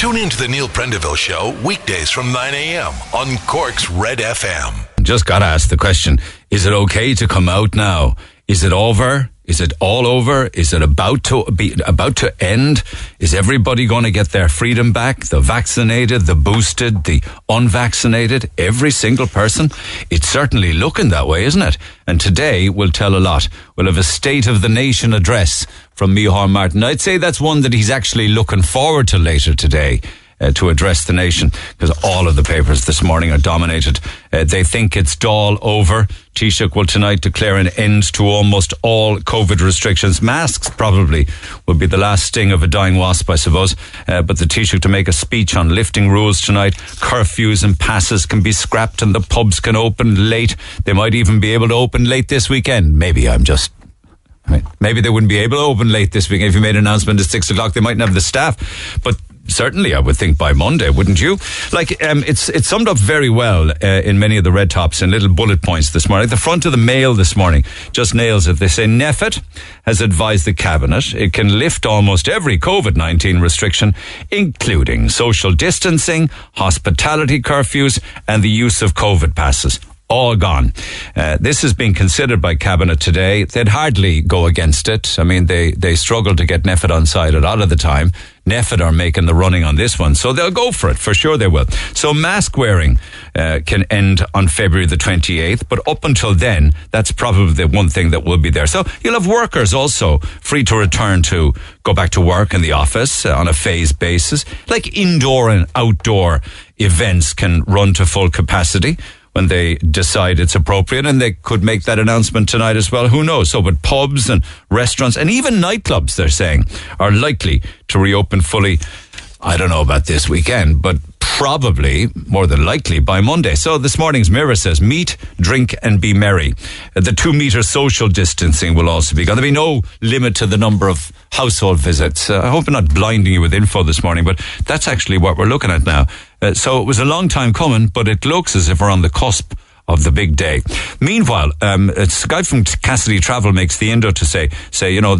Tune in to the Neil Prendeville Show weekdays from 9 a.m. on Cork's Red FM. Just got asked the question, is it okay to come out now? Is it over? Is it all over? Is it about to end? Is everybody going to get their freedom back? The vaccinated, the boosted, the unvaccinated, every single person? It's certainly looking that way, isn't it? And today will tell a lot. We'll have a State of the Nation address from Micheál Martin. I'd say that's one that he's actually looking forward to later today. To address the nation, because all of the papers this morning are dominated. They think it's all over. Taoiseach will tonight declare an end to almost all COVID restrictions. Masks probably will be the last sting of a dying wasp, I suppose. But the Taoiseach to make a speech on lifting rules tonight. Curfews and passes can be scrapped and the pubs can open late. They might even be able to open late this weekend. Maybe they wouldn't be able to open late this weekend. If you made an announcement at 6 o'clock, they mightn't have the staff. But certainly, I would think by Monday, wouldn't you? It's summed up very well in many of the red tops and little bullet points this morning. The front of the Mail this morning just nails it. They say NPHET has advised the Cabinet it can lift almost every COVID-19 restriction, including social distancing, hospitality curfews, and the use of COVID passes. All gone. This is being considered by Cabinet today. They'd hardly go against it. I mean, they struggle to get NPHET on side a lot of the time. NPHET are making the running on this one, so they'll go for it. For sure they will. So mask wearing can end on February the 28th, but up until then, that's probably the one thing that will be there. So you'll have workers also free to return to go back to work in the office on a phased basis. Like indoor and outdoor events can run to full capacity when they decide it's appropriate, and they could make that announcement tonight as well. Who knows? So, but pubs and restaurants and even nightclubs, they're saying, are likely to reopen fully. I don't know about this weekend, but probably, more than likely, by Monday. So this morning's Mirror says, meet, drink and be merry. The 2-meter social distancing will also be gone. There'll be no limit to the number of household visits. I hope I'm not blinding you with info this morning, but that's actually what we're looking at now. So it was a long time coming, but it looks as if we're on the cusp of the big day. Meanwhile, it's a guy from Cassidy Travel makes the indo to say, you know,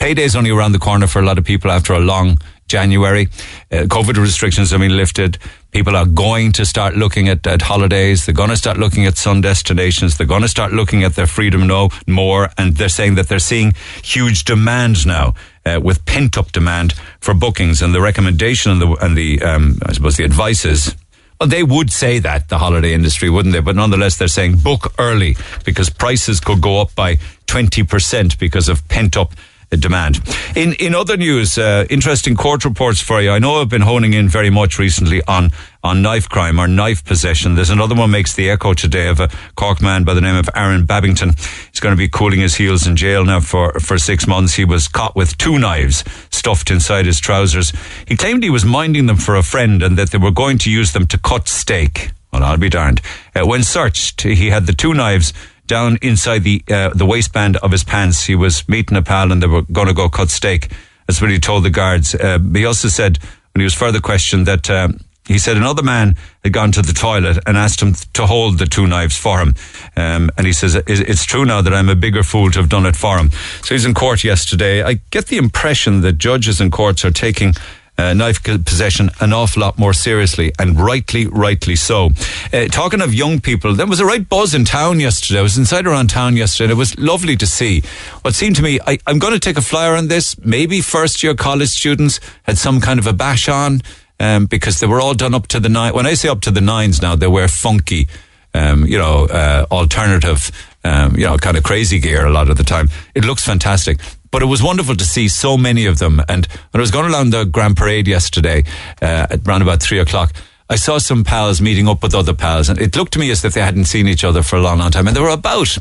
payday's only around the corner for a lot of people after a long January. COVID restrictions have been lifted. People are going to start looking at holidays. They're going to start looking at sun destinations. They're going to start looking at their freedom more. And they're saying that they're seeing huge demand now. With pent-up demand for bookings, and the recommendation and the I suppose the advice is, well, they would say that, the holiday industry, wouldn't they? But nonetheless, they're saying book early because prices could go up by 20% because of pent-up demand. In other news, interesting court reports for you. I know I've been honing in very much recently on knife crime or knife possession. There's another one makes the echo today of a Cork man by the name of Aaron Babington. He's going to be cooling his heels in jail now for 6 months. He was caught with 2 knives stuffed inside his trousers. He claimed he was minding them for a friend and that they were going to use them to cut steak. Well, I'll be darned. When searched, he had the 2 knives down inside the waistband of his pants. He was meeting a pal and they were going to go cut steak. That's what he told the guards. He also said, when he was further questioned, that he said another man had gone to the toilet and asked him to hold the 2 knives for him. And he says, it's true now that I'm a bigger fool to have done it for him. So he's in court yesterday. I get the impression that judges and courts are taking knife possession an awful lot more seriously, and rightly so. Talking of young people, there was a right buzz in town yesterday. I was inside around town yesterday, and it was lovely to see what seemed to me, I'm going to take a flyer on this, maybe first year college students had some kind of a bash on, because they were all done up to the nines. When I say up to the nines now, they wear funky alternative kind of crazy gear a lot of the time. It looks fantastic. But it was wonderful to see so many of them. And when I was going around the Grand Parade yesterday, at around about 3 o'clock, I saw some pals meeting up with other pals. And it looked to me as if they hadn't seen each other for a long, long time. And they were about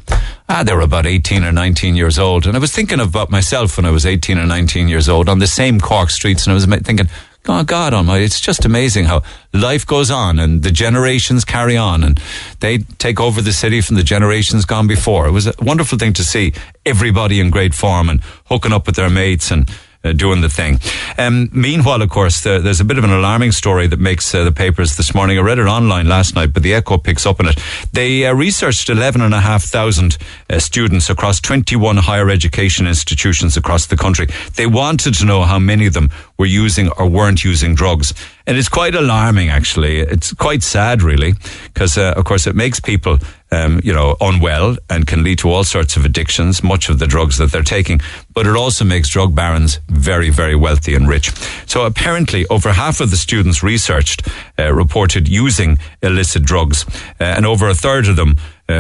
18 or 19 years old. And I was thinking about myself when I was 18 or 19 years old on the same Cork streets. And I was thinking, oh God almighty, it's just amazing how life goes on and the generations carry on and they take over the city from the generations gone before. It was a wonderful thing to see everybody in great form and hooking up with their mates and doing the thing. Meanwhile, of course, there's a bit of an alarming story that makes the papers this morning. I read it online last night, but the Echo picks up on it. They researched 11,500 students across 21 higher education institutions across the country. They wanted to know how many of them were using or weren't using drugs. And it's quite alarming, actually. It's quite sad, really, because, of course, it makes people, unwell and can lead to all sorts of addictions, much of the drugs that they're taking. But it also makes drug barons very, very wealthy and rich. So apparently, over half of the students researched reported using illicit drugs, and over a third of them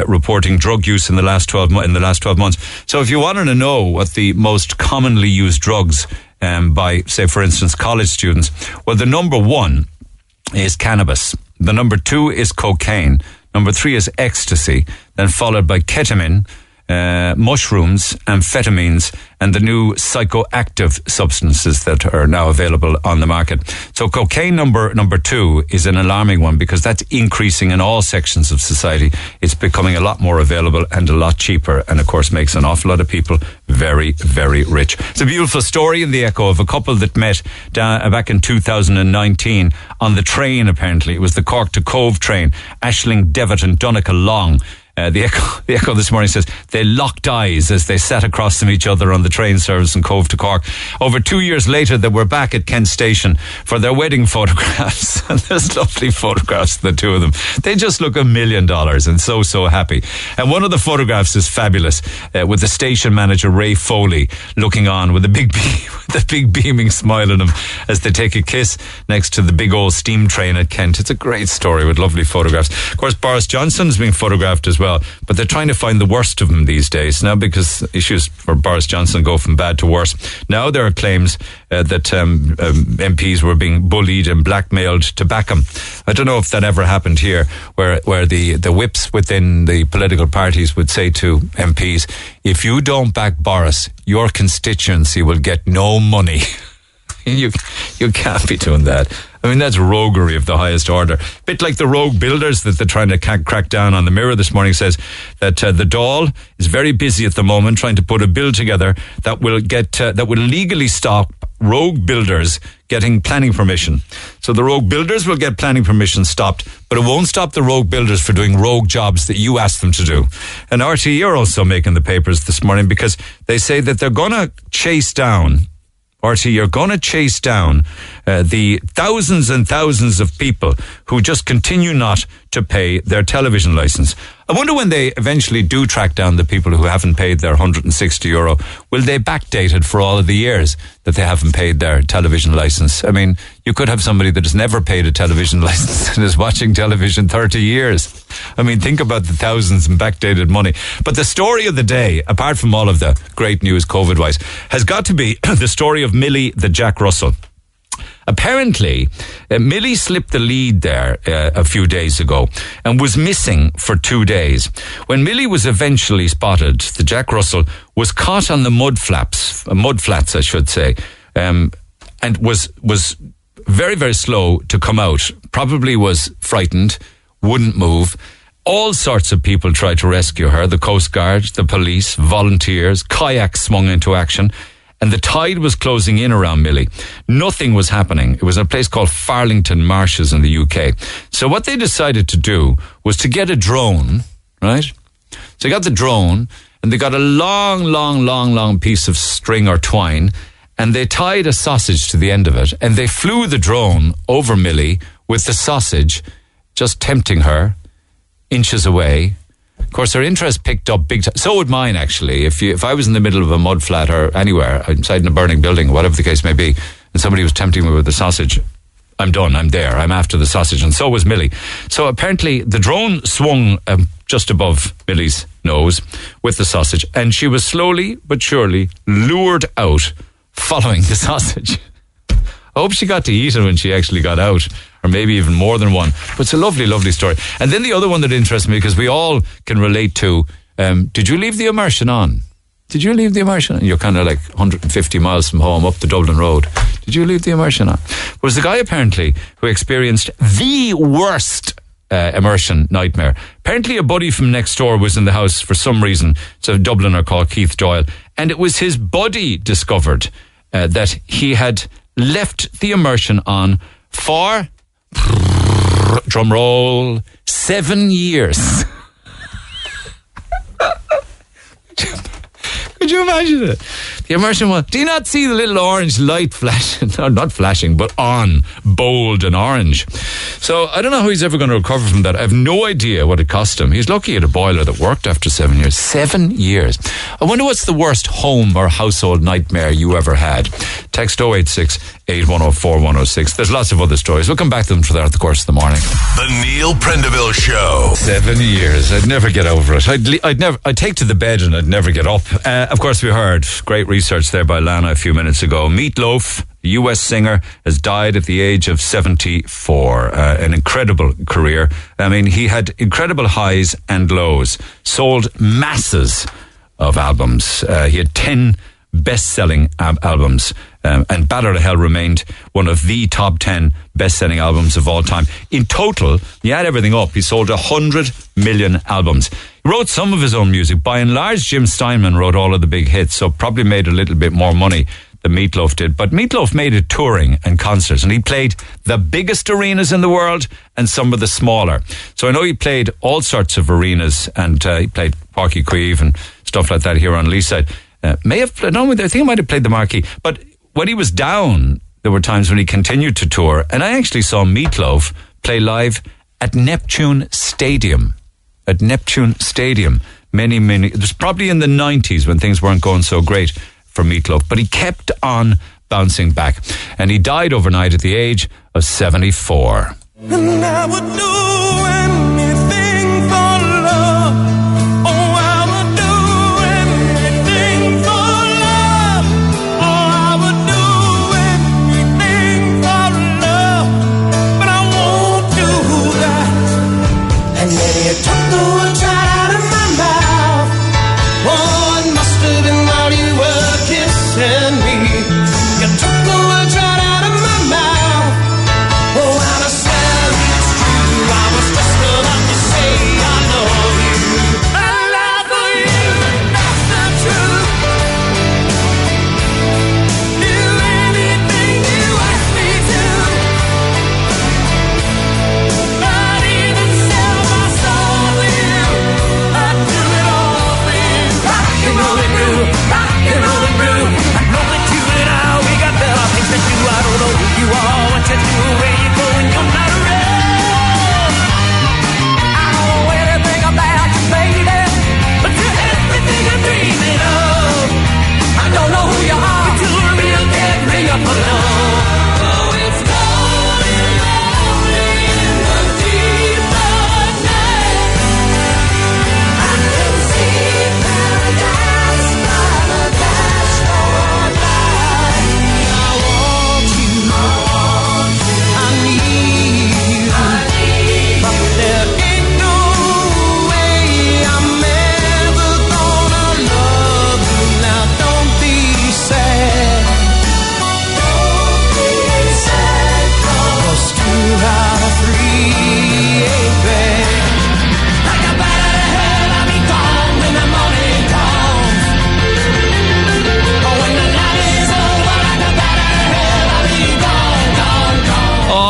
reporting drug use in the last 12 months. So if you wanted to know what the most commonly used drugs by, say, for instance, college students, well, the number one is cannabis. The number two is cocaine. Number three is ecstasy, then followed by ketamine, mushrooms, amphetamines, and the new psychoactive substances that are now available on the market. So cocaine number two is an alarming one because that's increasing in all sections of society. It's becoming a lot more available and a lot cheaper, and of course makes an awful lot of people very, very rich. It's a beautiful story in the Echo of a couple that met back in 2019 on the train, apparently. It was the Cork to Cove train, Ashling, Devitt and Donegal Long. The Echo this morning says they locked eyes as they sat across from each other on the train service in Cove to Cork. Over 2 years later, they were back at Kent Station for their wedding photographs. And there's lovely photographs of the two of them. They just look $1 million and so, so happy. And one of the photographs is fabulous, with the station manager, Ray Foley, looking on with a big beaming smile on him as they take a kiss next to the big old steam train at Kent. It's a great story with lovely photographs. Of course, Boris Johnson's being photographed as well. But they're trying to find the worst of them these days now, because issues for Boris Johnson go from bad to worse. Now there are claims that MPs were being bullied and blackmailed to back him. I don't know if that ever happened here, where the whips within the political parties would say to MPs, if you don't back Boris, your constituency will get no money. You can't be doing that. I mean, that's roguery of the highest order. Bit like the rogue builders that they're trying to crack down on. The Mirror this morning says that the Dáil is very busy at the moment trying to put a bill together that will get that will legally stop rogue builders getting planning permission. So the rogue builders will get planning permission stopped, but it won't stop the rogue builders for doing rogue jobs that you asked them to do. And RTE are also making the papers this morning because they say that they're going to chase down the thousands and thousands of people who just continue not to pay their television license. I wonder when they eventually do track down the people who haven't paid their €160, will they backdate it for all of the years that they haven't paid their television license? I mean, you could have somebody that has never paid a television license and is watching television 30 years. I mean, think about the thousands and backdated money. But the story of the day, apart from all of the great news COVID-wise, has got to be the story of Millie the Jack Russell. Apparently, Millie slipped the lead there a few days ago and was missing for 2 days. When Millie was eventually spotted, the Jack Russell was caught on the mud flats, I should say, and was very, very slow to come out. Probably was frightened, wouldn't move. All sorts of people tried to rescue her, the Coast Guard, the police, volunteers, kayaks swung into action. And the tide was closing in around Millie. Nothing was happening. It was a place called Farlington Marshes in the UK. So what they decided to do was to get a drone, right? So they got the drone and they got a long piece of string or twine and they tied a sausage to the end of it and they flew the drone over Millie with the sausage, just tempting her inches away. Of course, her interest picked up big time. So would mine, actually. If I was in the middle of a mud flat or anywhere, inside in a burning building, whatever the case may be, and somebody was tempting me with a sausage, I'm done, I'm there, I'm after the sausage. And so was Millie. So apparently the drone swung just above Millie's nose with the sausage, and she was slowly but surely lured out following the sausage. I hope she got to eat it when she actually got out, or maybe even more than one. But it's a lovely, lovely story. And then the other one that interests me, because we all can relate to, did you leave the immersion on? Did you leave the immersion on? You're kind of like 150 miles from home up the Dublin Road. Did you leave the immersion on? Was the guy apparently who experienced the worst immersion nightmare. Apparently a buddy from next door was in the house for some reason. It's a Dubliner called Keith Doyle. And it was his buddy discovered that he had left the immersion on for, drum roll, 7 years. Could you imagine it? The immersion was, do you not see the little orange light flashing? No, not flashing, but on, bold and orange. So I don't know how he's ever going to recover from that. I have no idea what it cost him. He's lucky he had a boiler that worked after 7 years. 7 years. I wonder what's the worst home or household nightmare you ever had. Text 086-8104-106. There's lots of other stories. We'll come back to them throughout the course of the morning. The Neil Prendeville Show. 7 years. I'd never get over it. I'd take to the bed and I'd never get up. Of course, we heard great research there by Lana a few minutes ago. Meatloaf, US singer, has died at the age of 74. An incredible career. I mean, he had incredible highs and lows. Sold masses of albums. He had 10 best-selling albums. And Bat Out of Hell remained one of the top 10 best-selling albums of all time. In total, you add everything up, he sold 100 million albums. He wrote some of his own music. By and large, Jim Steinman wrote all of the big hits, so probably made a little bit more money than Meatloaf did. But Meatloaf made it touring and concerts, and he played the biggest arenas in the world and some of the smaller. So I know he played all sorts of arenas, and he played Parky Queeve and stuff like that here on Leaside. May have played, no, I think he might have played the Marquee, but when he was down, there were times when he continued to tour, and I actually saw Meatloaf play live at Neptune Stadium. At Neptune Stadium. Many, it was probably in the 90s when things weren't going so great for Meatloaf, but he kept on bouncing back, and he died overnight at the age of 74. And I would do anything for love.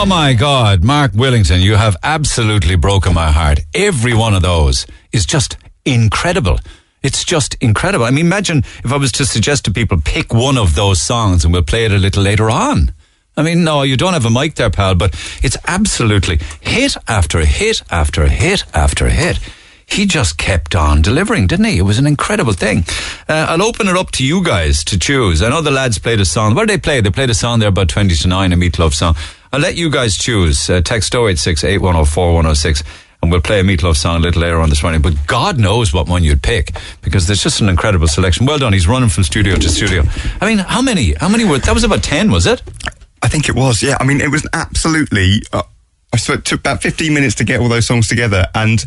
My God, Mark Willington, you have absolutely broken my heart. Every one of those is just incredible. It's just incredible. I mean, imagine if I was to suggest to people, pick one of those songs and we'll play it a little later on. I mean, no, you don't have a mic there, pal, but it's absolutely hit after hit after hit after hit. He just kept on delivering, didn't he? It was an incredible thing. I'll open it up to you guys to choose. I know the lads played a song. What did they play? They played a song there about 20 to 9, a Meatloaf song. I'll let you guys choose. Text 086-8104-106 and we'll play a Meatloaf song a little later on this morning. But God knows what one you'd pick because there's just an incredible selection. Well done. He's running from studio to studio. I mean, how many were, that was about 10, was it? I think it was, yeah. I mean, it was absolutely, I swear, it took about 15 minutes to get all those songs together, and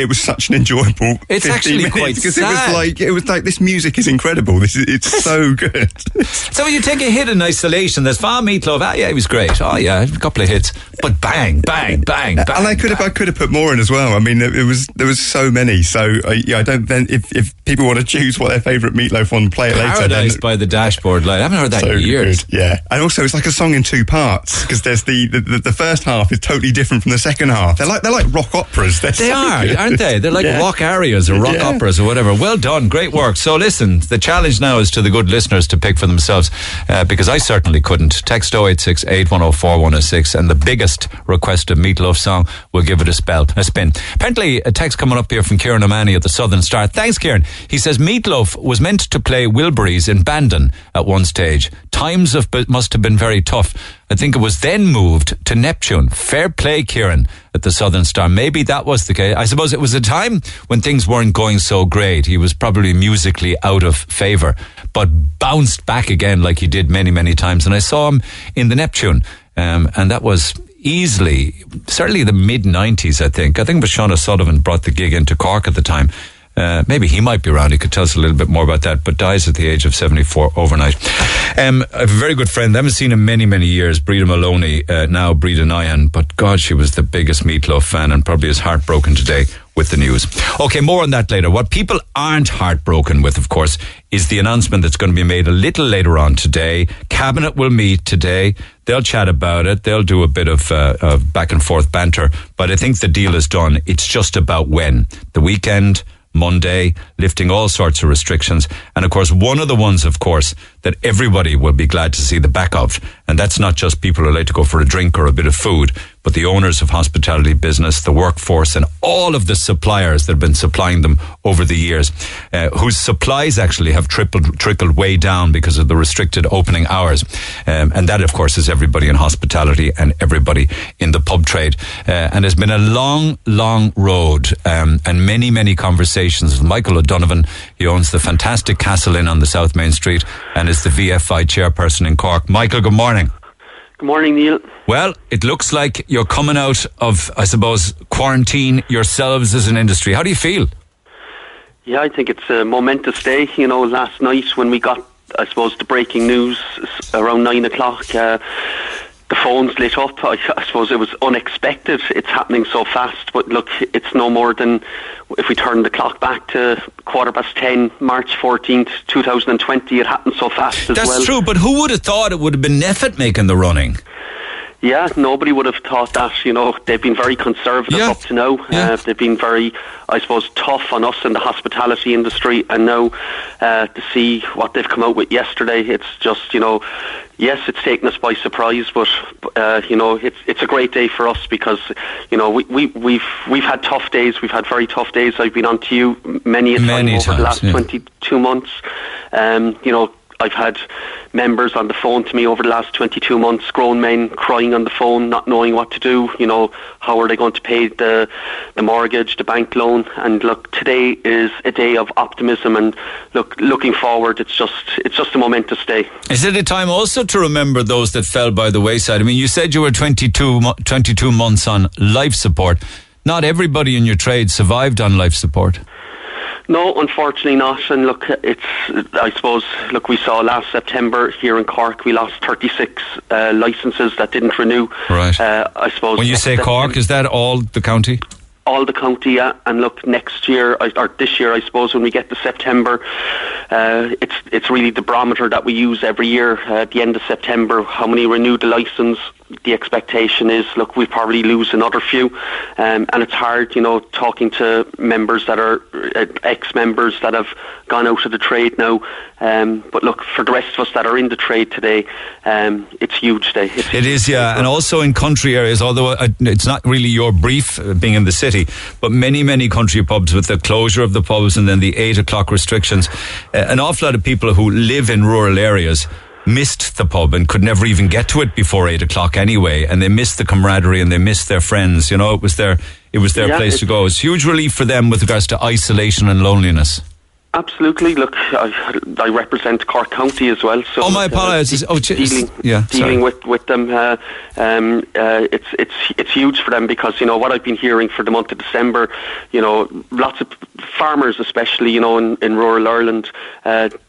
it was such an enjoyable. It's 15 actually minutes, quite because sad. It was like this music is incredible. It's so good. So you take a hit in isolation. There's far Meatloaf. Ah, yeah, it was great. Oh yeah, a couple of hits, but bang, bang, bang, bang. And I could have put more in as well. I mean, there was so many. So I don't. Then if people want to choose what their favourite Meatloaf one, play it Paradise later. Paradise by the Dashboard Light. I haven't heard that in years. Good, yeah, and also it's like a song in two parts because there's the first half is totally different from the second half. They're like rock operas. Aren't they? They're like rock arias or rock operas or whatever. Well done. Great work. So listen, the challenge now is to the good listeners to pick for themselves because I certainly couldn't. Text 0868104106 and the biggest request of Meatloaf song, we'll give it a spin. Apparently, a text coming up here from Kieran O'Mahony at the Southern Star. Thanks, Kieran. He says, Meatloaf was meant to play Wilburys in Bandon at one stage. Times must have been very tough. I think it was then moved to Neptune. Fair play, Kieran, at the Southern Star. Maybe that was the case. I suppose it was a time when things weren't going so great. He was probably musically out of favour, but bounced back again like he did many, many times. And I saw him in the Neptune, and that was easily, certainly the mid-90s, I think. I think it was Sean O'Sullivan brought the gig into Cork at the time. Maybe he might be around. He could tell us a little bit more about that, but dies at the age of 74 overnight. I have a very good friend. I haven't seen him many, many years, Breda Maloney, now Breda Nyan, but God, she was the biggest Meatloaf fan and probably is heartbroken today with the news. Okay, more on that later. What people aren't heartbroken with, of course, is the announcement that's going to be made a little later on today. Cabinet will meet today. They'll chat about it. They'll do a bit of back and forth banter, but I think the deal is done. It's just about when. The weekend, Monday, lifting all sorts of restrictions. And of course, one of the ones, of course, that everybody will be glad to see the back of. And that's not just people who like to go for a drink or a bit of food, but the owners of hospitality business, the workforce, and all of the suppliers that have been supplying them over the years, whose supplies actually have trickled way down because of the restricted opening hours. And that, of course, is everybody in hospitality and everybody in the pub trade. And it's been a long, long road and many, many conversations with Michael O'Donovan. He owns the fantastic Castle Inn on the South Main Street and is the VFI chairperson in Cork. Michael, good morning. Good morning, Neil. Well, it looks like you're coming out of, I suppose, quarantine yourselves as an industry. How do you feel? Yeah, I think it's a momentous day. You know, last night when we got, I suppose, the breaking news around 9 o'clock, the phones lit up. I suppose it was unexpected. It's happening so fast. But look, it's no more than if we turn the clock back to 10:15, March 14th, 2020. It happened so fast as well. That's true, but who would have thought it would have been NPHET making the running? Yeah, nobody would have thought that. You know, they've been very conservative up to now. They've been very, I suppose, tough on us in the hospitality industry. And now to see what they've come out with yesterday, it's just, you know, yes, it's taken us by surprise, but, you know, it's a great day for us because, you know, we've had tough days. We've had very tough days. I've been on to you many times over the last 22 months. You know, I've had members on the phone to me over the last 22 months, grown men crying on the phone, not knowing what to do. You know, how are they going to pay the mortgage, the bank loan? And look, today is a day of optimism and looking forward. It's just a momentous day. Is it a time also to remember those that fell by the wayside? I mean, you said you were 22 months on life support. Not everybody in your trade survived on life support. No, unfortunately not. And look, I suppose, we saw last September here in Cork, we lost 36 licences that didn't renew. Right. I suppose. When you say Cork, is that all the county? All the county, yeah. And look, this year, I suppose, when we get to September, it's really the barometer that we use every year. At the end of September, how many renewed the licence? The expectation is, look, we probably lose another few, and it's hard, you know, talking to members that are ex-members that have gone out of the trade now. But look, for the rest of us that are in the trade today, it's a huge day. It is, yeah, and also in country areas. Although it's not really your brief, being in the city, but many country pubs with the closure of the pubs and then the 8 o'clock restrictions, an awful lot of people who live in rural areas missed the pub and could never even get to it before 8 o'clock anyway, and they missed the camaraderie and they missed their friends. You know, it was their place to go. It's huge relief for them with regards to isolation and loneliness. Absolutely. Look, I represent Cork County as well. So oh, my apologies. Dealing with them, it's huge for them because you know what I've been hearing for the month of December. You know, lots of farmers, especially you know in rural Ireland.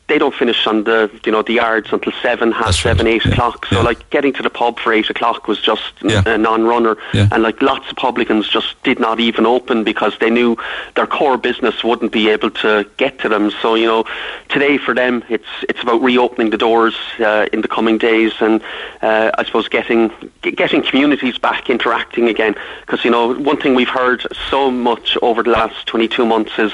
They don't finish on the yards until 7, half 7, 8 o'clock. So, like, getting to the pub for 8 o'clock was just a non-runner. Yeah. And, like, lots of publicans just did not even open because they knew their core business wouldn't be able to get to them. So, you know, today for them, it's about reopening the doors in the coming days and, I suppose, getting communities back interacting again. Because, you know, one thing we've heard so much over the last 22 months is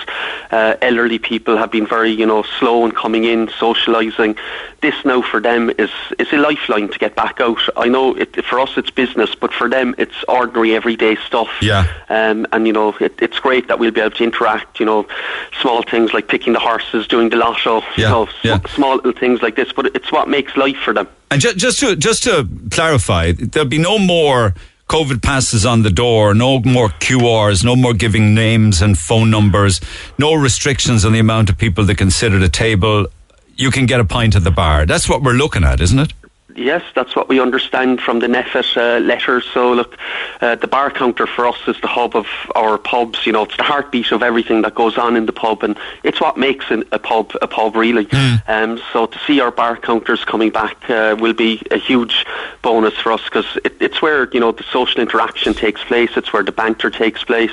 elderly people have been very, you know, slow in coming in, socialising. This now for them is a lifeline to get back out. I know for us it's business, but for them it's ordinary everyday stuff. Yeah. And you know it's great that we'll be able to interact. You know, small things like picking the horses, doing the lotto. Yeah. You know, small little things like this, but it's what makes life for them. And just to clarify, there'll be no more COVID passes on the door, no more QRs, no more giving names and phone numbers, no restrictions on the amount of people that can sit at a table. You can get a pint at the bar. That's what we're looking at, isn't it? Yes, that's what we understand from the NPHET letter. So look, the bar counter for us is the hub of our pubs. You know, it's the heartbeat of everything that goes on in the pub, and it's what makes a pub really. Mm. So to see our bar counters coming back will be a huge bonus for us because it's where, you know, the social interaction takes place. It's where the banter takes place,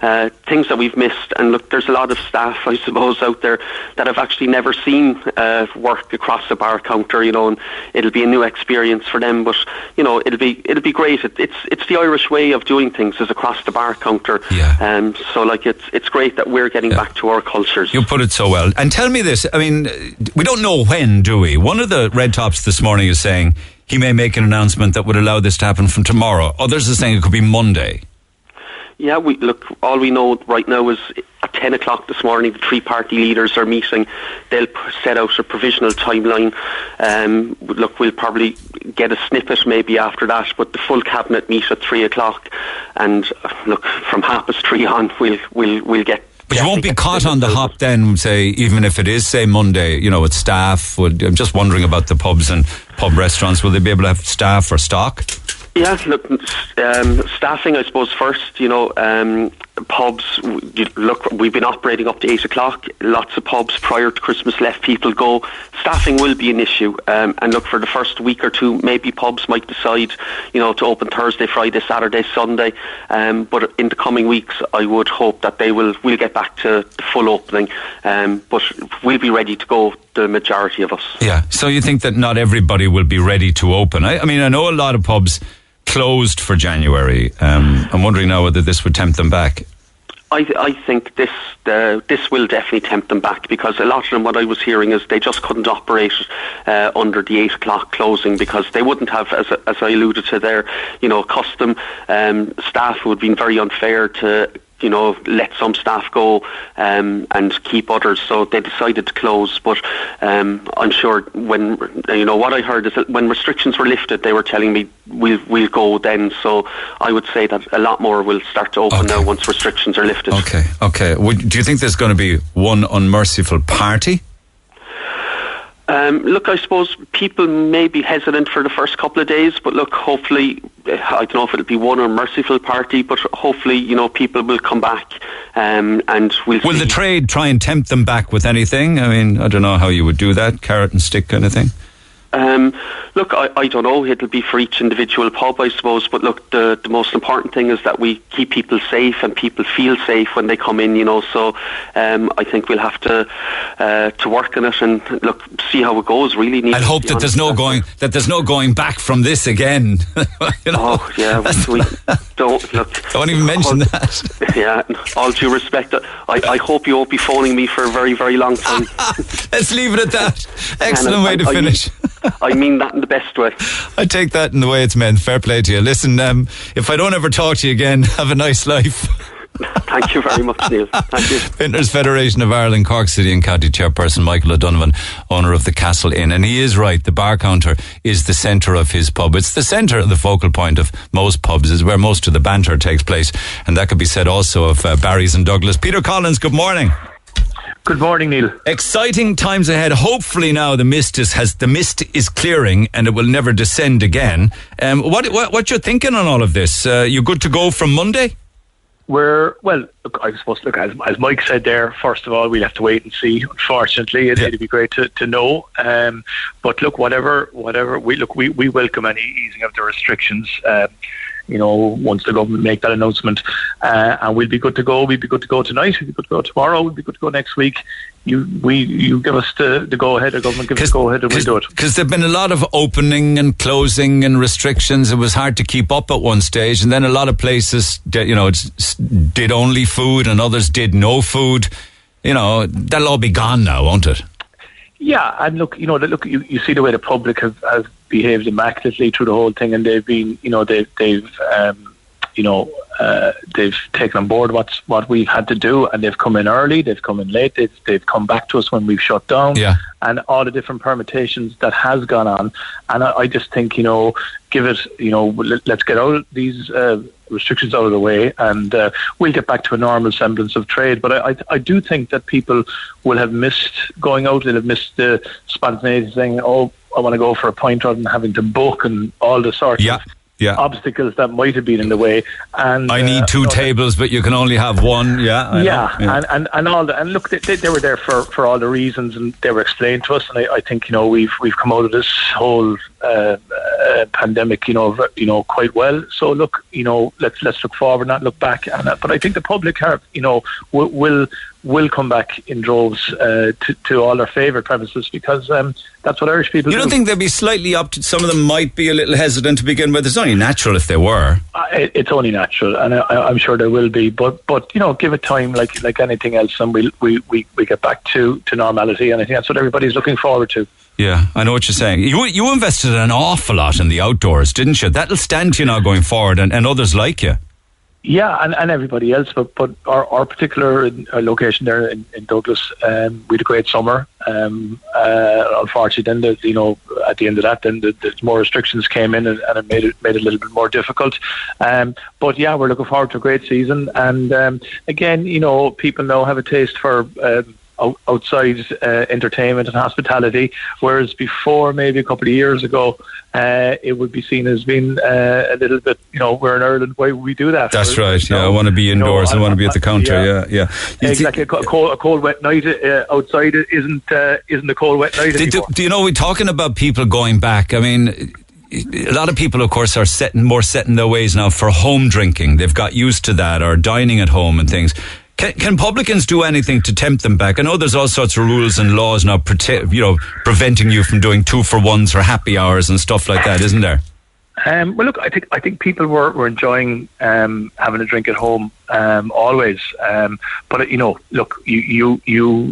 things that we've missed. And look, there's a lot of staff, I suppose, out there that have actually never seen work across the bar counter, you know, and it'll be a new experience for them, but you know it'll be great. It's the Irish way of doing things is across the bar counter. Yeah. So like it's great that we're getting back to our cultures. You put it so well. And tell me this, I mean, we don't know when, do we? One of the red tops this morning is saying he may make an announcement that would allow this to happen from tomorrow. Others are saying it could be Monday. Yeah, we look, all we know right now is at 10 o'clock this morning, the three party leaders are meeting. They'll set out a provisional timeline. Look, we'll probably get a snippet maybe after that, but the full cabinet meet at 3 o'clock. And look, from 3:30 on, we'll get... But you won't be caught on the hop then, say, even if it is, say, Monday, you know, with staff. I'm just wondering about the pubs and pub restaurants. Will they be able to have staff or stock? Yeah, look, staffing, I suppose, first, you know, pubs, look, we've been operating up to 8 o'clock. Lots of pubs prior to Christmas let people go. Staffing will be an issue. And look, for the first week or two, maybe pubs might decide, you know, to open Thursday, Friday, Saturday, Sunday. But in the coming weeks, I would hope that we'll get back to the full opening. But we'll be ready to go, the majority of us. Yeah, so you think that not everybody will be ready to open. I mean, I know a lot of pubs closed for January. I'm wondering now whether this would tempt them back. I think this will definitely tempt them back because a lot of them, what I was hearing is they just couldn't operate under the 8 o'clock closing because they wouldn't have, as I alluded to there, you know, custom staff who had been very unfair to, you know, let some staff go and keep others. So they decided to close. But I'm sure when, you know, what I heard is that when restrictions were lifted, they were telling me we'll go then. So I would say that a lot more will start to open now once restrictions are lifted. Okay. Do you think there's going to be one unmerciful party? Look, I suppose people may be hesitant for the first couple of days, but look, hopefully, I don't know if it'll be one unmerciful party, but hopefully, you know, people will come back and we'll see. Will the trade try and tempt them back with anything? I mean, I don't know how you would do that, carrot and stick kind of thing. Look, I don't know. It'll be for each individual pub, I suppose. But look, the most important thing is that we keep people safe and people feel safe when they come in, you know. So I think we'll have to work on it and look, see how it goes. Really, and hope that there's no going back from this again. You know? Oh yeah, we don't look. Don't even mention that. Yeah, all due respect. I hope you won't be phoning me for a very, very long time. Let's leave it at that. Excellent way to finish. I mean that in the best way. I take that in the way it's meant. Fair play to you. Listen, if I don't ever talk to you again, have a nice life. Thank you very much, Neil. Thank you. Vintners Federation of Ireland, Cork City and County Chairperson Michael O'Donovan, owner of the Castle Inn. And he is right, the bar counter is the centre of his pub. It's the centre, the focal point of most pubs, is where most of the banter takes place. And that could be said also of Barry's and Douglas. Peter Collins, good morning. Good morning, Neil. Exciting times ahead. Hopefully now the mist is clearing and it will never descend again. What you're thinking on all of this? You good to go from Monday? As Mike said there, first of all, we'll have to wait and see. Unfortunately, it'd be great to know. But look, we welcome any easing of the restrictions. Once the government make that announcement, and we'll be good to go. We'll be good to go tonight. We'll be good to go tomorrow. We'll be good to go next week. You give us the go ahead. The government gives us the go ahead, and we'll do it. Because there've been a lot of opening and closing and restrictions. It was hard to keep up at one stage, and then a lot of places, did only food, and others did no food. That'll all be gone now, won't it? Yeah, and look, you see the way the public has behaved immaculately through the whole thing, and they've been, they've taken on board what we've had to do, and they've come in early, they've come in late, they've come back to us when we've shut down, and all the different permutations that has gone on. And I just think, let's get out these restrictions out of the way, and we'll get back to a normal semblance of trade. But I do think that people will have missed going out. They'll have missed the spontaneity thing. Oh, I want to go for a pint rather than having to book and all the sort of obstacles that might have been in the way. And I need two tables, but you can only have one. And look, they were there for all the reasons, and they were explained to us. And I think we've come out of this whole pandemic, quite well. So look, let's look forward, not look back. And but I think the public have, will come back in droves to all their favourite premises, because that's what Irish people do. You don't think they'd be slightly some of them might be a little hesitant to begin with? It's only natural if they were. It's only natural, and I'm sure there will be. But give it time, like anything else, and we get back to normality, and I think that's what everybody's looking forward to. Yeah, I know what you're saying. You invested an awful lot in the outdoors, didn't you? That'll stand to you now going forward, and others like you. Yeah, and everybody else, but our particular location there in Douglas, we had a great summer. Unfortunately, then at the end of that, then the more restrictions came in, and it made it a little bit more difficult. But yeah, we're looking forward to a great season, and again, people now have a taste for outside entertainment and hospitality, whereas before, maybe a couple of years ago, it would be seen as being a little bit, we're in Ireland, why would we do that? That's right, I want to be indoors, I want to be at the counter, yeah. Exactly, a cold wet night outside isn't a cold wet night anymore. Do we're talking about people going back, I mean, a lot of people, of course, are set in their ways now for home drinking, they've got used to that, or dining at home and things. Can publicans do anything to tempt them back? I know there's all sorts of rules and laws now, preventing you from doing 2-for-1s or happy hours and stuff like that, isn't there? Well, look, I think people were enjoying having a drink at home always. But look, you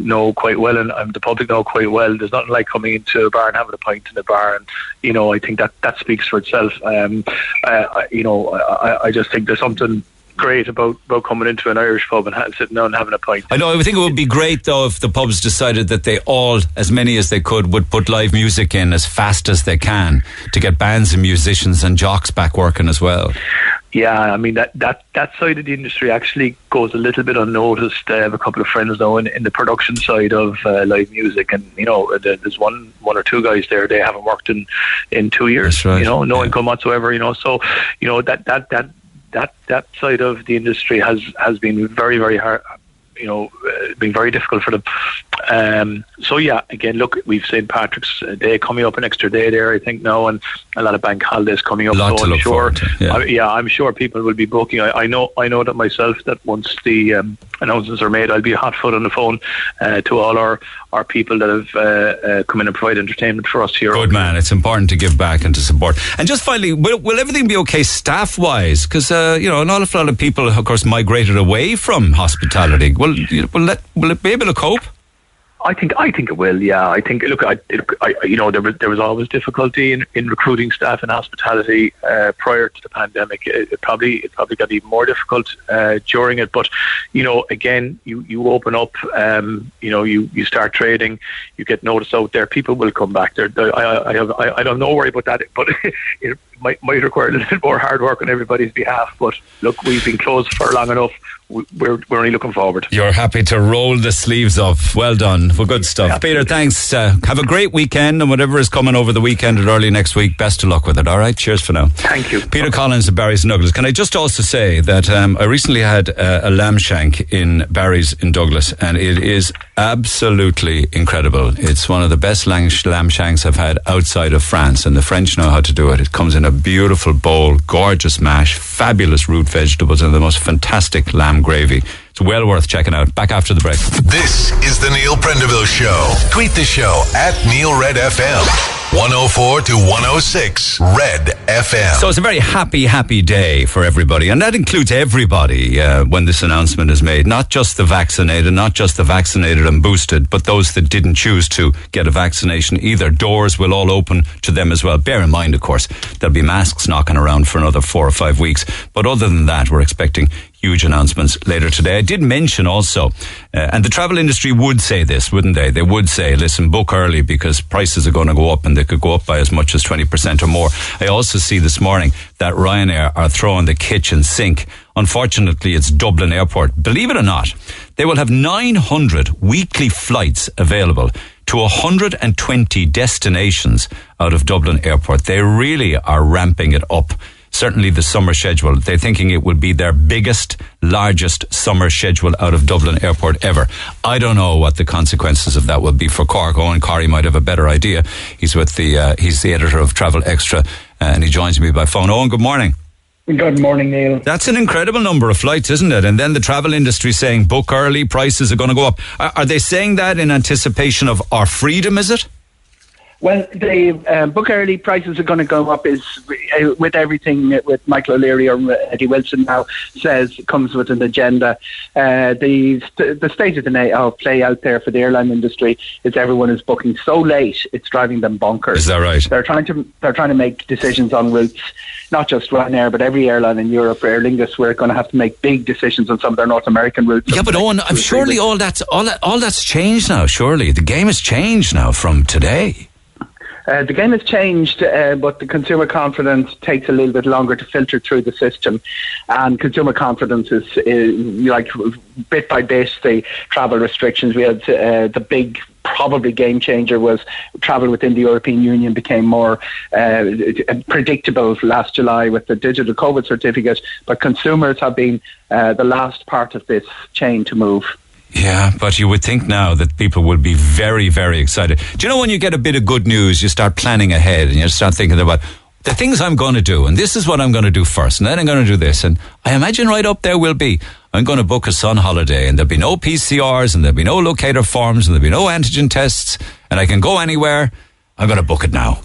know quite well, and the public know quite well. There's nothing like coming into a bar and having a pint in a bar, and I think that speaks for itself. I just think there's something great about coming into an Irish pub and sitting down and having a pint. I know, I think it would be great though if the pubs decided that they all, as many as they could, would put live music in as fast as they can to get bands and musicians and jocks back working as well. Yeah, I mean, that side of the industry actually goes a little bit unnoticed. I have a couple of friends now in the production side of live music, and there's one or two guys there, they haven't worked in 2 years. That's right. Income whatsoever, so that side of the industry has been very, very hard, been very difficult for them. So yeah, again, look, we've St. Patrick's Day coming up, an extra day there, I think now, and a lot of bank holidays coming up. So I'm sure, I'm sure people will be booking. I know that myself, that once the announcements are made, I'll be hot foot on the phone to all our people that have come in and provide entertainment for us here. Good man, it's important to give back and to support. And just finally, will everything be okay staff-wise? Because an awful lot of people, of course, migrated away from hospitality. Will it be able to cope? I think it will. Yeah, I think. Look, there was always difficulty in recruiting staff in hospitality prior to the pandemic. It probably got even more difficult during it. But again, you open up. You start trading. You get notice out there. People will come back. I have no worry about that. But might require a little bit more hard work on everybody's behalf. But look, we've been closed for long enough. We're only looking forward. You're happy to roll the sleeves up. Well done. Well, good stuff. Yeah. Peter, thanks. Have a great weekend, and whatever is coming over the weekend and early next week, best of luck with it. All right? Cheers for now. Thank you. Peter Collins of Barry's and Douglas. Can I just also say that I recently had a lamb shank in Barry's in Douglas, and it is absolutely incredible. It's one of the best lamb shanks I've had outside of France, and the French know how to do it. It comes in a beautiful bowl, gorgeous mash, fabulous root vegetables, and the most fantastic lamb gravy. It's well worth checking out. Back after the break. This is the Neil Prendeville Show. Tweet the show at Neil Red FM. 104 to 106 Red FM. So it's a very happy day for everybody, and that includes everybody when this announcement is made. Not just the vaccinated, and boosted, but those that didn't choose to get a vaccination either. Doors will all open to them as well. Bear in mind, of course, there'll be masks knocking around for another 4 or 5 weeks. But other than that, we're expecting huge announcements later today. I did mention also, and the travel industry would say this, wouldn't they? They would say, listen, book early because prices are going to go up, and they could go up by as much as 20% or more. I also see this morning that Ryanair are throwing the kitchen sink. Unfortunately, it's Dublin Airport. Believe it or not, they will have 900 weekly flights available to 120 destinations out of Dublin Airport. They really are ramping it up. Certainly the summer schedule. They're thinking it would be their biggest, largest summer schedule out of Dublin Airport ever. I don't know what the consequences of that will be for Cork. Owen Corey might have a better idea. He's with the he's the editor of Travel Extra, and he joins me by phone. Owen, good morning. Good morning, Neil. That's an incredible number of flights, isn't it? And then the travel industry saying book early, prices are going to go up. Are they saying that in anticipation of our freedom, is it? Well, the book early, prices are going to go up is with everything with Michael O'Leary or Eddie Wilson now says comes with an agenda. The state of the play out there for the airline industry is everyone is booking so late it's driving them bonkers. Is that right? They're trying to make decisions on routes, not just Ryanair but every airline in Europe. Aer Lingus, we're going to have to make big decisions on some of their North American routes. Yeah, but Owen, surely all that's changed now. Surely the game has changed now from today. The game has changed, but the consumer confidence takes a little bit longer to filter through the system. And consumer confidence is like bit by bit, the travel restrictions. We had the big probably game changer was travel within the European Union became more predictable last July with the digital COVID certificate. But consumers have been the last part of this chain to move. Yeah, but you would think now that people would be very, very excited. Do you know when you get a bit of good news, you start planning ahead and you start thinking about the things I'm going to do, and this is what I'm going to do first, and then I'm going to do this. And I imagine right up there will be, I'm going to book a sun holiday, and there'll be no PCRs, and there'll be no locator forms, and there'll be no antigen tests, and I can go anywhere. I'm going to book it now.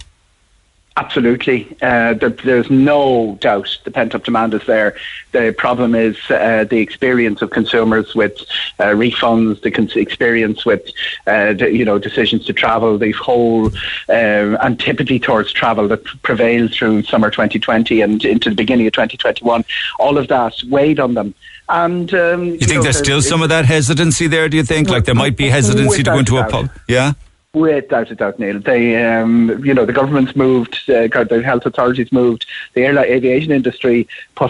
Absolutely. There's no doubt the pent-up demand is there. The problem is the experience of consumers with refunds, the experience with decisions to travel, the whole antipathy towards travel that prevailed through summer 2020 and into the beginning of 2021. All of that weighed on them. And you think there's still some of that hesitancy there, do you think? Like there might be hesitancy to go into a pub? Yeah. Without a doubt, Neil. They, the government's moved, the health authorities moved, the airline aviation industry, in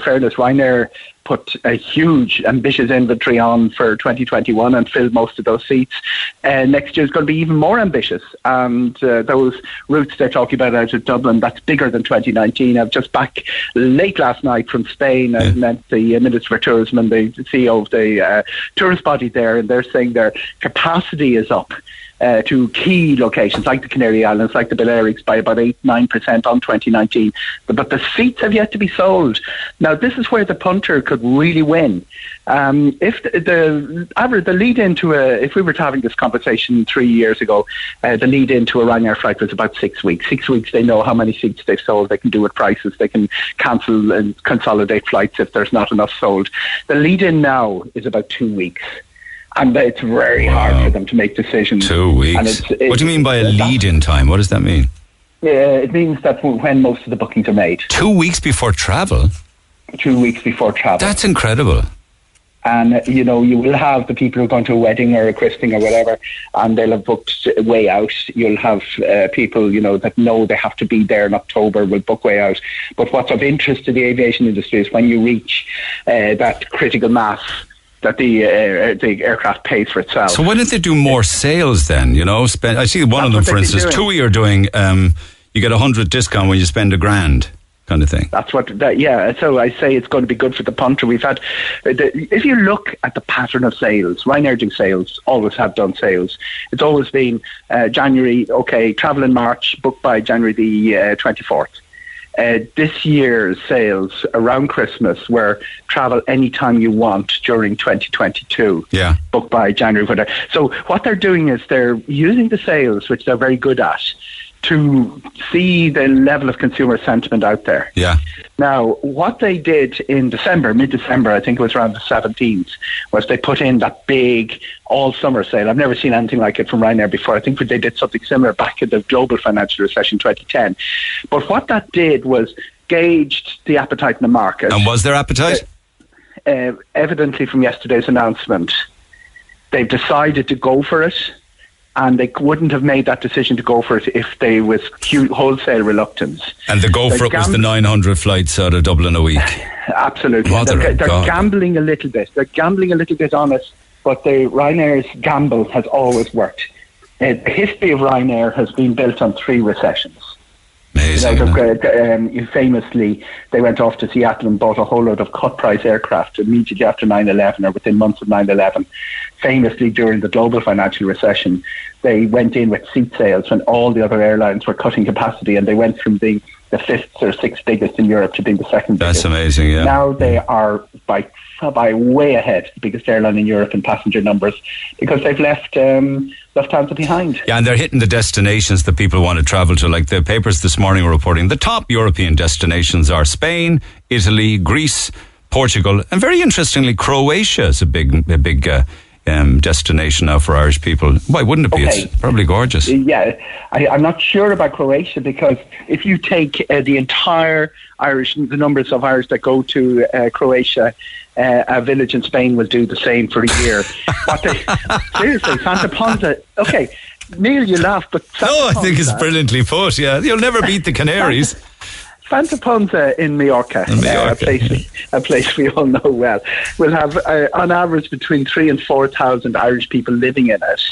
fairness, Ryanair put a huge, ambitious inventory on for 2021 and filled most of those seats. Next year's going to be even more ambitious. And those routes they're talking about out of Dublin, that's bigger than 2019. I'm just back late last night from Spain and met the Minister for Tourism and the CEO of the tourist body there, and they're saying their capacity is up to key locations like the Canary Islands, like the Balearics, by about 8-9% on 2019. But the seats have yet to be sold. Now, this is where the punter could really win. If the lead into if we were having this conversation 3 years ago, the lead into a Ryanair flight was about 6 weeks. 6 weeks, they know how many seats they've sold. They can do it prices. They can cancel and consolidate flights if there's not enough sold. The lead in now is about 2 weeks. And it's very hard for them to make decisions. 2 weeks. And it's, what do you mean by a lead-in time? What does that mean? It means that's when most of the bookings are made. 2 weeks before travel? 2 weeks before travel. That's incredible. And, you know, you will have the people who are going to a wedding or a christening or whatever, and they'll have booked way out. You'll have people, you know, that know they have to be there in October will book way out. But what's of interest to the aviation industry is when you reach that critical mass that the aircraft pays for itself. So why don't they do more sales then, you know? I see one of them, for instance, TUI are doing, you get 100 discount when you spend $1,000. Kind of thing. That's what, yeah. So I say it's going to be good for the punter. We've had, if you look at the pattern of sales, Ryanair do sales, always have done sales. It's always been January, okay, travel in March, book by January the 24th. This year's sales around Christmas were travel anytime you want during 2022. Yeah. Book by January, whatever. So what they're doing is they're using the sales, which they're very good at, to see the level of consumer sentiment out there. Yeah. Now, what they did in December, mid-December, I think it was around the 17th, was they put in that big all-summer sale. I've never seen anything like it from Ryanair before. I think they did something similar back in the global financial recession 2010. But what that did was gauged the appetite in the market. And was there appetite? Evidently from yesterday's announcement, they've decided to go for it. And they wouldn't have made that decision to go for it if they was wholesale reluctance. And the go for it was the 900 flights out of Dublin a week. Absolutely. They're gambling a little bit. They're gambling a little bit on it, but the Ryanair's gamble has always worked. The history of Ryanair has been built on 3 recessions. Amazing. You know, famously, they went off to Seattle and bought a whole load of cut-price aircraft immediately after 9/11 or within months of 9/11. Famously, during the global financial recession, they went in with seat sales when all the other airlines were cutting capacity, and they went from being the 5th or 6th biggest in Europe to being the 2nd biggest. That's amazing, yeah. Now they are by way ahead, the biggest airline in Europe in passenger numbers, because they've left Lufthansa behind. Yeah, and they're hitting the destinations that people want to travel to. Like the papers this morning were reporting, the top European destinations are Spain, Italy, Greece, Portugal, and very interestingly, Croatia is a big destination now for Irish people. Why wouldn't it be? Okay. It's probably gorgeous. Yeah, I'm not sure about Croatia, because if you take the entire Irish, the numbers of Irish that go to Croatia, a village in Spain will do the same for a year. Seriously, Santa Ponsa. Okay, Neil, you laugh, but Santa Ponsa, I think it's brilliantly put. Yeah, you'll never beat the Canaries. Santa Ponsa in Mallorca, a place we all know well, will have on average between 3,000 and 4,000 Irish people living in it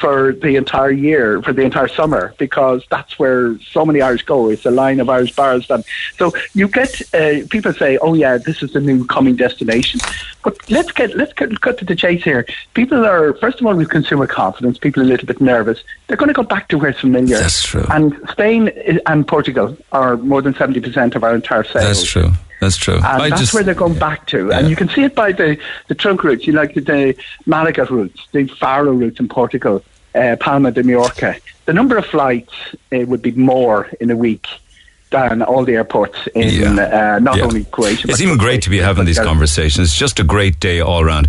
for the entire year, for the entire summer, because that's where so many Irish go. It's a line of Irish bars. So you get people say, "Oh yeah, this is the new coming destination." But let's cut to the chase here. People are, first of all, with consumer confidence, people are a little bit nervous. They're going to go back to where it's familiar. That's true. And Spain and Portugal are more than 70% of our entire sales. That's true. That's true. And that's where they're going back to. Yeah. And you can see it by the trunk routes. You like the Malaga routes, the Faro routes in Portugal, Palma de Mallorca. The number of flights would be more in a week than all the airports in not only Croatia. It's even great to be having these conversations. It's just a great day all round.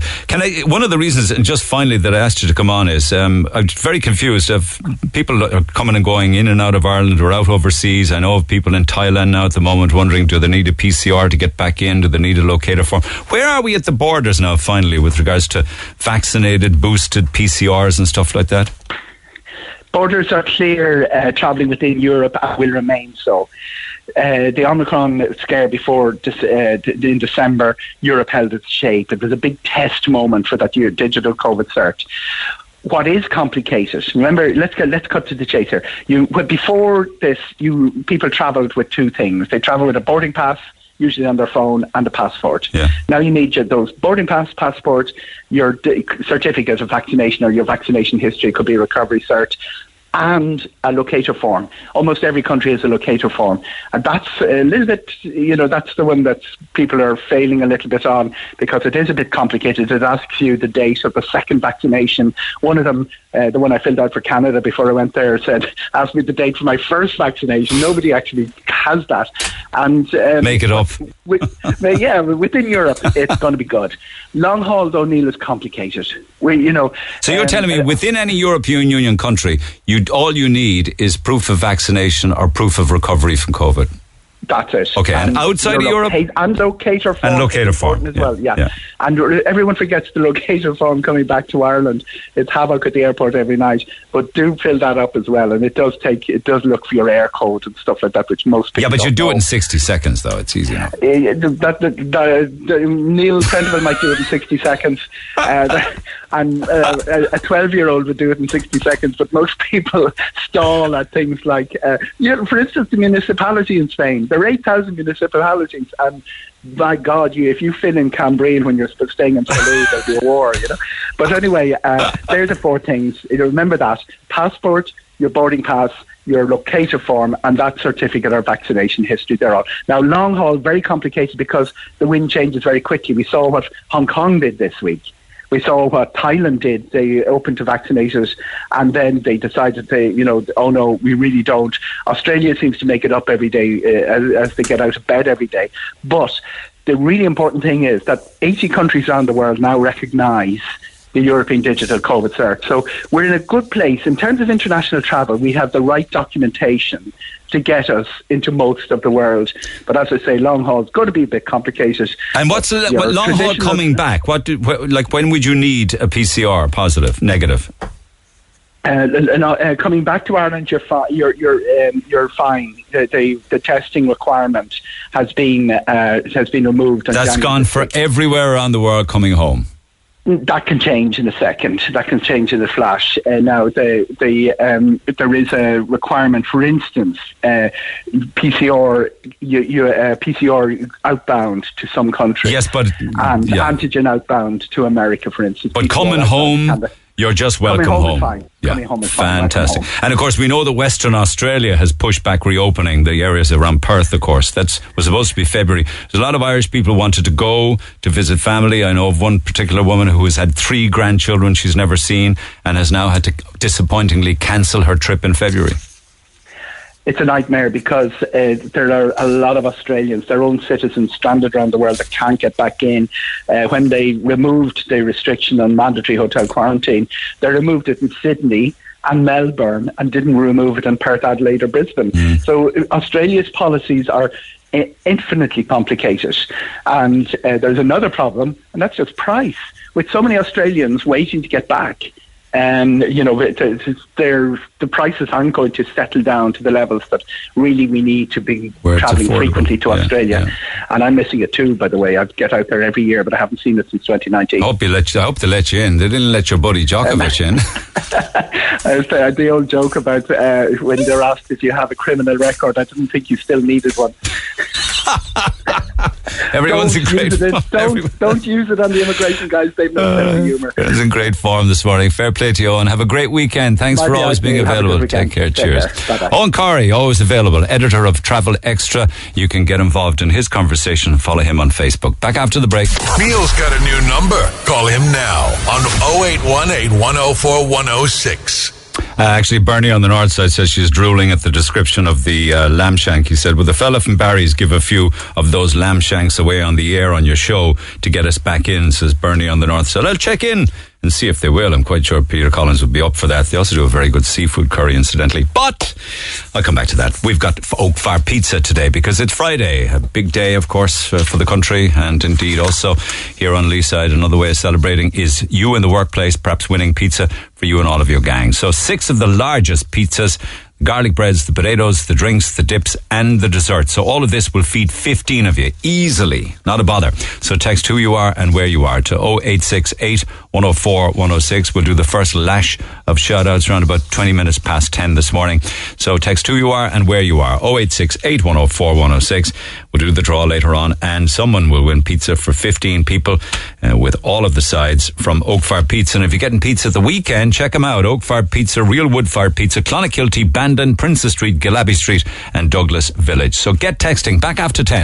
One of the reasons, and just finally, that I asked you to come on is I'm very confused of people are coming and going in and out of Ireland or out overseas. I know of people in Thailand now at the moment wondering, do they need a PCR to get back in? Do they need a locator form? Where are we at the borders now, finally, with regards to vaccinated, boosted PCRs and stuff like that? Borders are clear travelling within Europe and will remain so. The Omicron scare before in December, Europe held its shape. It was a big test moment for that digital COVID search. What is complicated? Remember, let's cut to the chase here. Before this, people travelled with 2 things. They travelled with a boarding pass, usually on their phone, and a passport. Yeah. Now you need those boarding pass, passport, your certificate of vaccination or your vaccination history, could be a recovery cert, and a locator form. Almost every country has a locator form. And that's a little bit, you know, that's the one that people are failing a little bit on, because it is a bit complicated. It asks you the date of the 2nd vaccination. One of them, the one I filled out for Canada before I went there, said, ask me the date for my 1st vaccination. Nobody actually has that. And make it up. Within Europe, it's going to be good. Long haul, though, Neil, is complicated. So you're telling me within any European Union country, all you need is proof of vaccination or proof of recovery from COVID. That's it. Okay, and outside of Europe? And locator form. And locator form. As well, yeah. And everyone forgets the locator form coming back to Ireland. It's havoc at the airport every night. But do fill that up as well. And it does look for your air code and stuff like that, which most people but you do it in 60 seconds, though. It's easy enough. Neil Prendeville might do it in 60 seconds. And a 12-year-old would do it in 60 seconds. But most people stall at things like, for instance, the municipality in Spain. There are 8,000 municipalities, and by God, if you fill in Cambril when you're staying in Toulouse, there'll be a war, But anyway, they're the four things. Remember that. Passport, your boarding pass, your locator form, and that certificate or vaccination history thereon. Now, long haul, very complicated because the wind changes very quickly. We saw what Hong Kong did this week. We saw what Thailand did. They opened to vaccinators, and then they decided oh no, we really don't. Australia seems to make it up every day as they get out of bed every day. But the really important thing is that 80 countries around the world now recognise the European Digital COVID Cert. So we're in a good place. In terms of international travel, we have the right documentation to get us into most of the world. But as I say, long haul is going to be a bit complicated. And what's the long haul coming back? When would you need a PCR, positive, negative? Coming back to Ireland, you're fine. The testing requirement has been removed. That's gone for everywhere around the world coming home. That can change in a second. That can change in a flash. Now, there is a requirement, for instance, PCR outbound to some countries. Yes, but antigen outbound to America, for instance. But PCR coming home, you're just welcome home. Home is fine. Fantastic. Home. And of course, we know that Western Australia has pushed back reopening the areas around Perth, of course. That was supposed to be February. There's a lot of Irish people wanted to go to visit family. I know of one particular woman who has had 3 grandchildren she's never seen and has now had to disappointingly cancel her trip in February. It's a nightmare because there are a lot of Australians, their own citizens stranded around the world that can't get back in. When they removed the restriction on mandatory hotel quarantine, they removed it in Sydney and Melbourne and didn't remove it in Perth, Adelaide or Brisbane. Mm. So Australia's policies are infinitely complicated. And there's another problem, and that's just price. With so many Australians waiting to get back, the prices aren't going to settle down to the levels that really we need to be travelling frequently to Australia. Yeah. And I'm missing it too, by the way. I get out there every year, but I haven't seen it since 2019. I hope they let you in. They didn't let your buddy Djokovic in. The old joke about when they're asked if you have a criminal record, I didn't think you still needed one. Everyone's in great form. Don't use it on the immigration guys. They've no sense of humour. Everyone's in great form this morning. Fair play to you, Owen. Have a great weekend. Thanks for always being available. Take care. Cheers. Owen Corey, always available, editor of Travel Extra. You can get involved in his conversation and follow him on Facebook. Back after the break. Neil's got a new number. Call him now on 0818 104 106. Actually, Bernie on the north side says she's drooling at the description of the lamb shank. He said, "Would the fella from Barry's give a few of those lamb shanks away on the air on your show to get us back in?" Says Bernie on the north side. I'll check in and see if they will. I'm quite sure Peter Collins would be up for that. They also do a very good seafood curry, incidentally. But I'll come back to that. We've got Oak Fire Pizza today because it's Friday, a big day, of course, for the country, and indeed also here on Lee Side. Another way of celebrating is you in the workplace, perhaps winning pizza for you and all of your gang. So 6 of the largest pizzas, garlic breads, the potatoes, the drinks, the dips, and the desserts. So all of this will feed 15 of you easily. Not a bother. So text who you are and where you are to 0868 104 106. We'll do the first lash of shout-outs around about 20 minutes past 10 this morning. So text who you are and where you are. 0868 104 106. We'll do the draw later on, and someone will win pizza for 15 people with all of the sides from Oak Fire Pizza. And if you're getting pizza at the weekend, check them out. Oak Fire Pizza, Real Wood Fire Pizza, Clonakilty, Bandon, Princess Street, Gillabby Street, and Douglas Village. So get texting. Back after 10.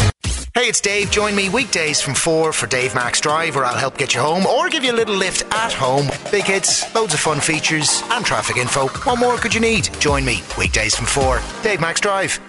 Hey, it's Dave. Join me weekdays from 4 for Dave Max Drive, where I'll help get you home or give you a little lift at home. Big hits, loads of fun features, and traffic info. What more could you need? Join me weekdays from 4. Dave Max Drive.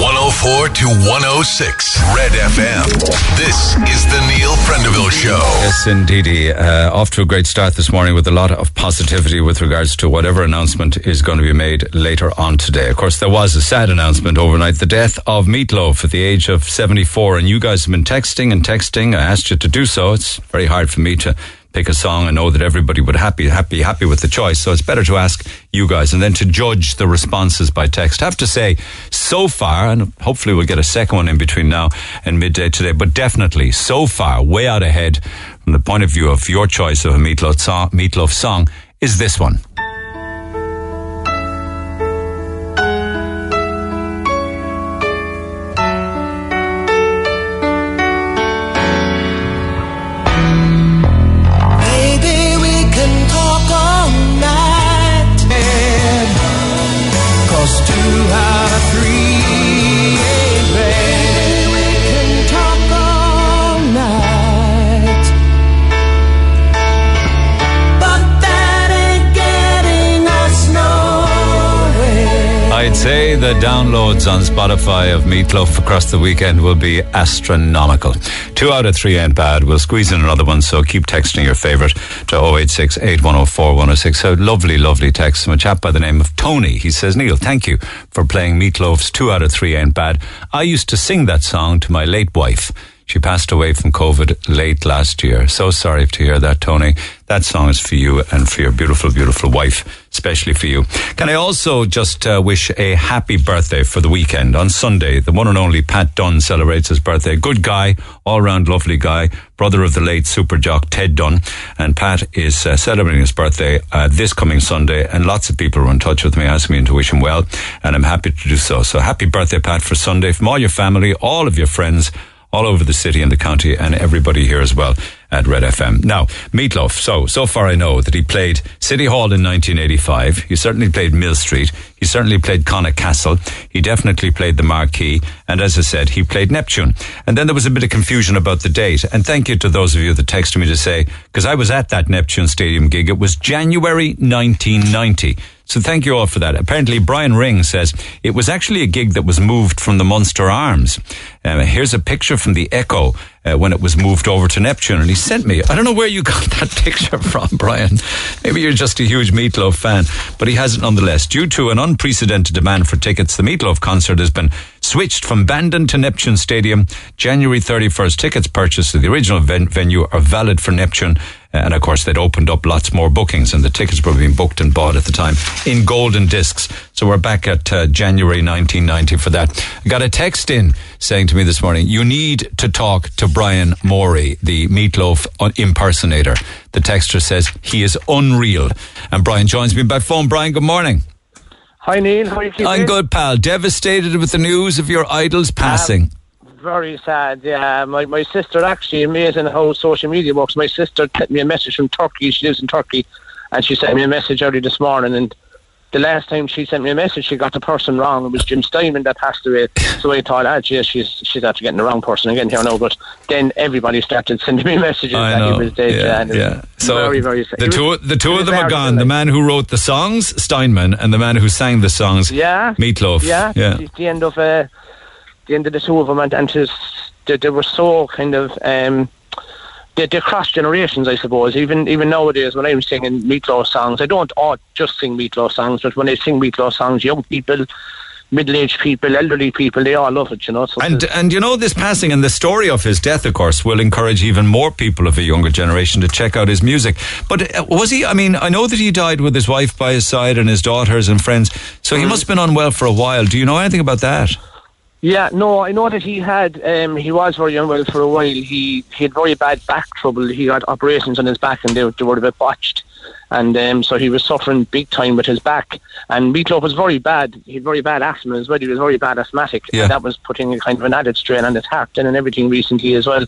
104 to 106 Red FM. This is the Neil Prendeville Show. Yes, indeedy. Off to a great start this morning with a lot of positivity with regards to whatever announcement is going to be made later on today. Of course, there was a sad announcement overnight, the death of Meatloaf at the age of 74. And you guys have been texting. I asked you to do so. It's very hard for me to pick a song and know that everybody would happy with the choice. So it's better to ask you guys and then to judge the responses by text. I have to say, so far, and hopefully we'll get a second one in between now and midday today, but definitely so far, way out ahead from the point of view of your choice of a Meatloaf song is this one. Say the downloads on Spotify of Meatloaf across the weekend will be astronomical. 2 out of 3 ain't bad. We'll squeeze in another one, so keep texting your favourite to 086 8104 106. So lovely text from a chap by the name of Tony. He says, Neil, thank you for playing Meatloaf's 2 out of 3 ain't bad. I used to sing that song to my late wife. She passed away from COVID late last year. So sorry to hear that, Tony. That song is for you and for your beautiful, beautiful wife, especially for you. Can I also just wish a happy birthday for the weekend? On Sunday, the one and only Pat Dunne celebrates his birthday. Good guy, all-round lovely guy, brother of the late super jock Ted Dunne. And Pat is celebrating his birthday this coming Sunday. And lots of people are in touch with me, asking me to wish him well. And I'm happy to do so. So happy birthday, Pat, for Sunday. From all your family, all of your friends, all over the city and the county and everybody here as well at Red FM. Now, Meatloaf. So far I know that he played City Hall in 1985. He certainly played Mill Street. He certainly played Connaught Castle. He definitely played the Marquee. And as I said, he played Neptune. And then there was a bit of confusion about the date. And thank you to those of you that texted me to say, because I was at that Neptune Stadium gig. It was January 1990. So thank you all for that. Apparently, Brian Ring says, it was actually a gig that was moved from the Munster Arms. Here's a picture from the Echo when it was moved over to Neptune. And he sent me, I don't know where you got that picture from, Brian. Maybe you're just a huge Meatloaf fan. But he has it nonetheless. Due to an unprecedented demand for tickets, the Meatloaf concert has been switched from Bandon to Neptune Stadium. January 31st, tickets purchased to the original venue are valid for Neptune. And of course, they'd opened up lots more bookings and the tickets were being booked and bought at the time in golden discs. So we're back at January 1990 for that. I got a text in saying to me this morning, you need to talk to Brian Morey, the Meatloaf impersonator. The texter says he is unreal. And Brian joins me by phone. Brian, good morning. Hi, Neil. How are you keeping? I'm good, pal. Devastated with the news of your idol's passing. Very sad, yeah. My sister, actually, amazing how social media works. My sister sent me a message from Turkey. She lives in Turkey, and she sent me a message early this morning. And the last time she sent me a message, she got the person wrong. It was Jim Steinman that passed away. So I thought, she's actually getting the wrong person again here now. But then everybody started sending me messages that he was dead. Yeah. So very sad. The two of them are gone. The man who wrote the songs, Steinman, and the man who sang the songs, Meatloaf. Yeah. It's the end of the two of them, and they were so kind of they cross generations, I suppose. Even nowadays, when I'm singing Meatloaf songs, I don't just sing Meatloaf songs, but when I sing Meatloaf songs, young people, middle-aged people, elderly people, they all love it, you know. So and you know, this passing and the story of his death, of course, will encourage even more people of a younger generation to check out his music. But was he, I mean, I know that he died with his wife by his side and his daughters and friends, so he must have been unwell for a while. Do you know anything about that? Yeah, no, I know that he had, he was very unwell for a while. He had very bad back trouble. He had operations on his back and they were a bit botched. And so he was suffering big time with his back. And Meatloaf was very bad. He had very bad asthma as well. He was very bad asthmatic. Yeah. And that was putting a kind of an added strain on his heart and everything recently as well.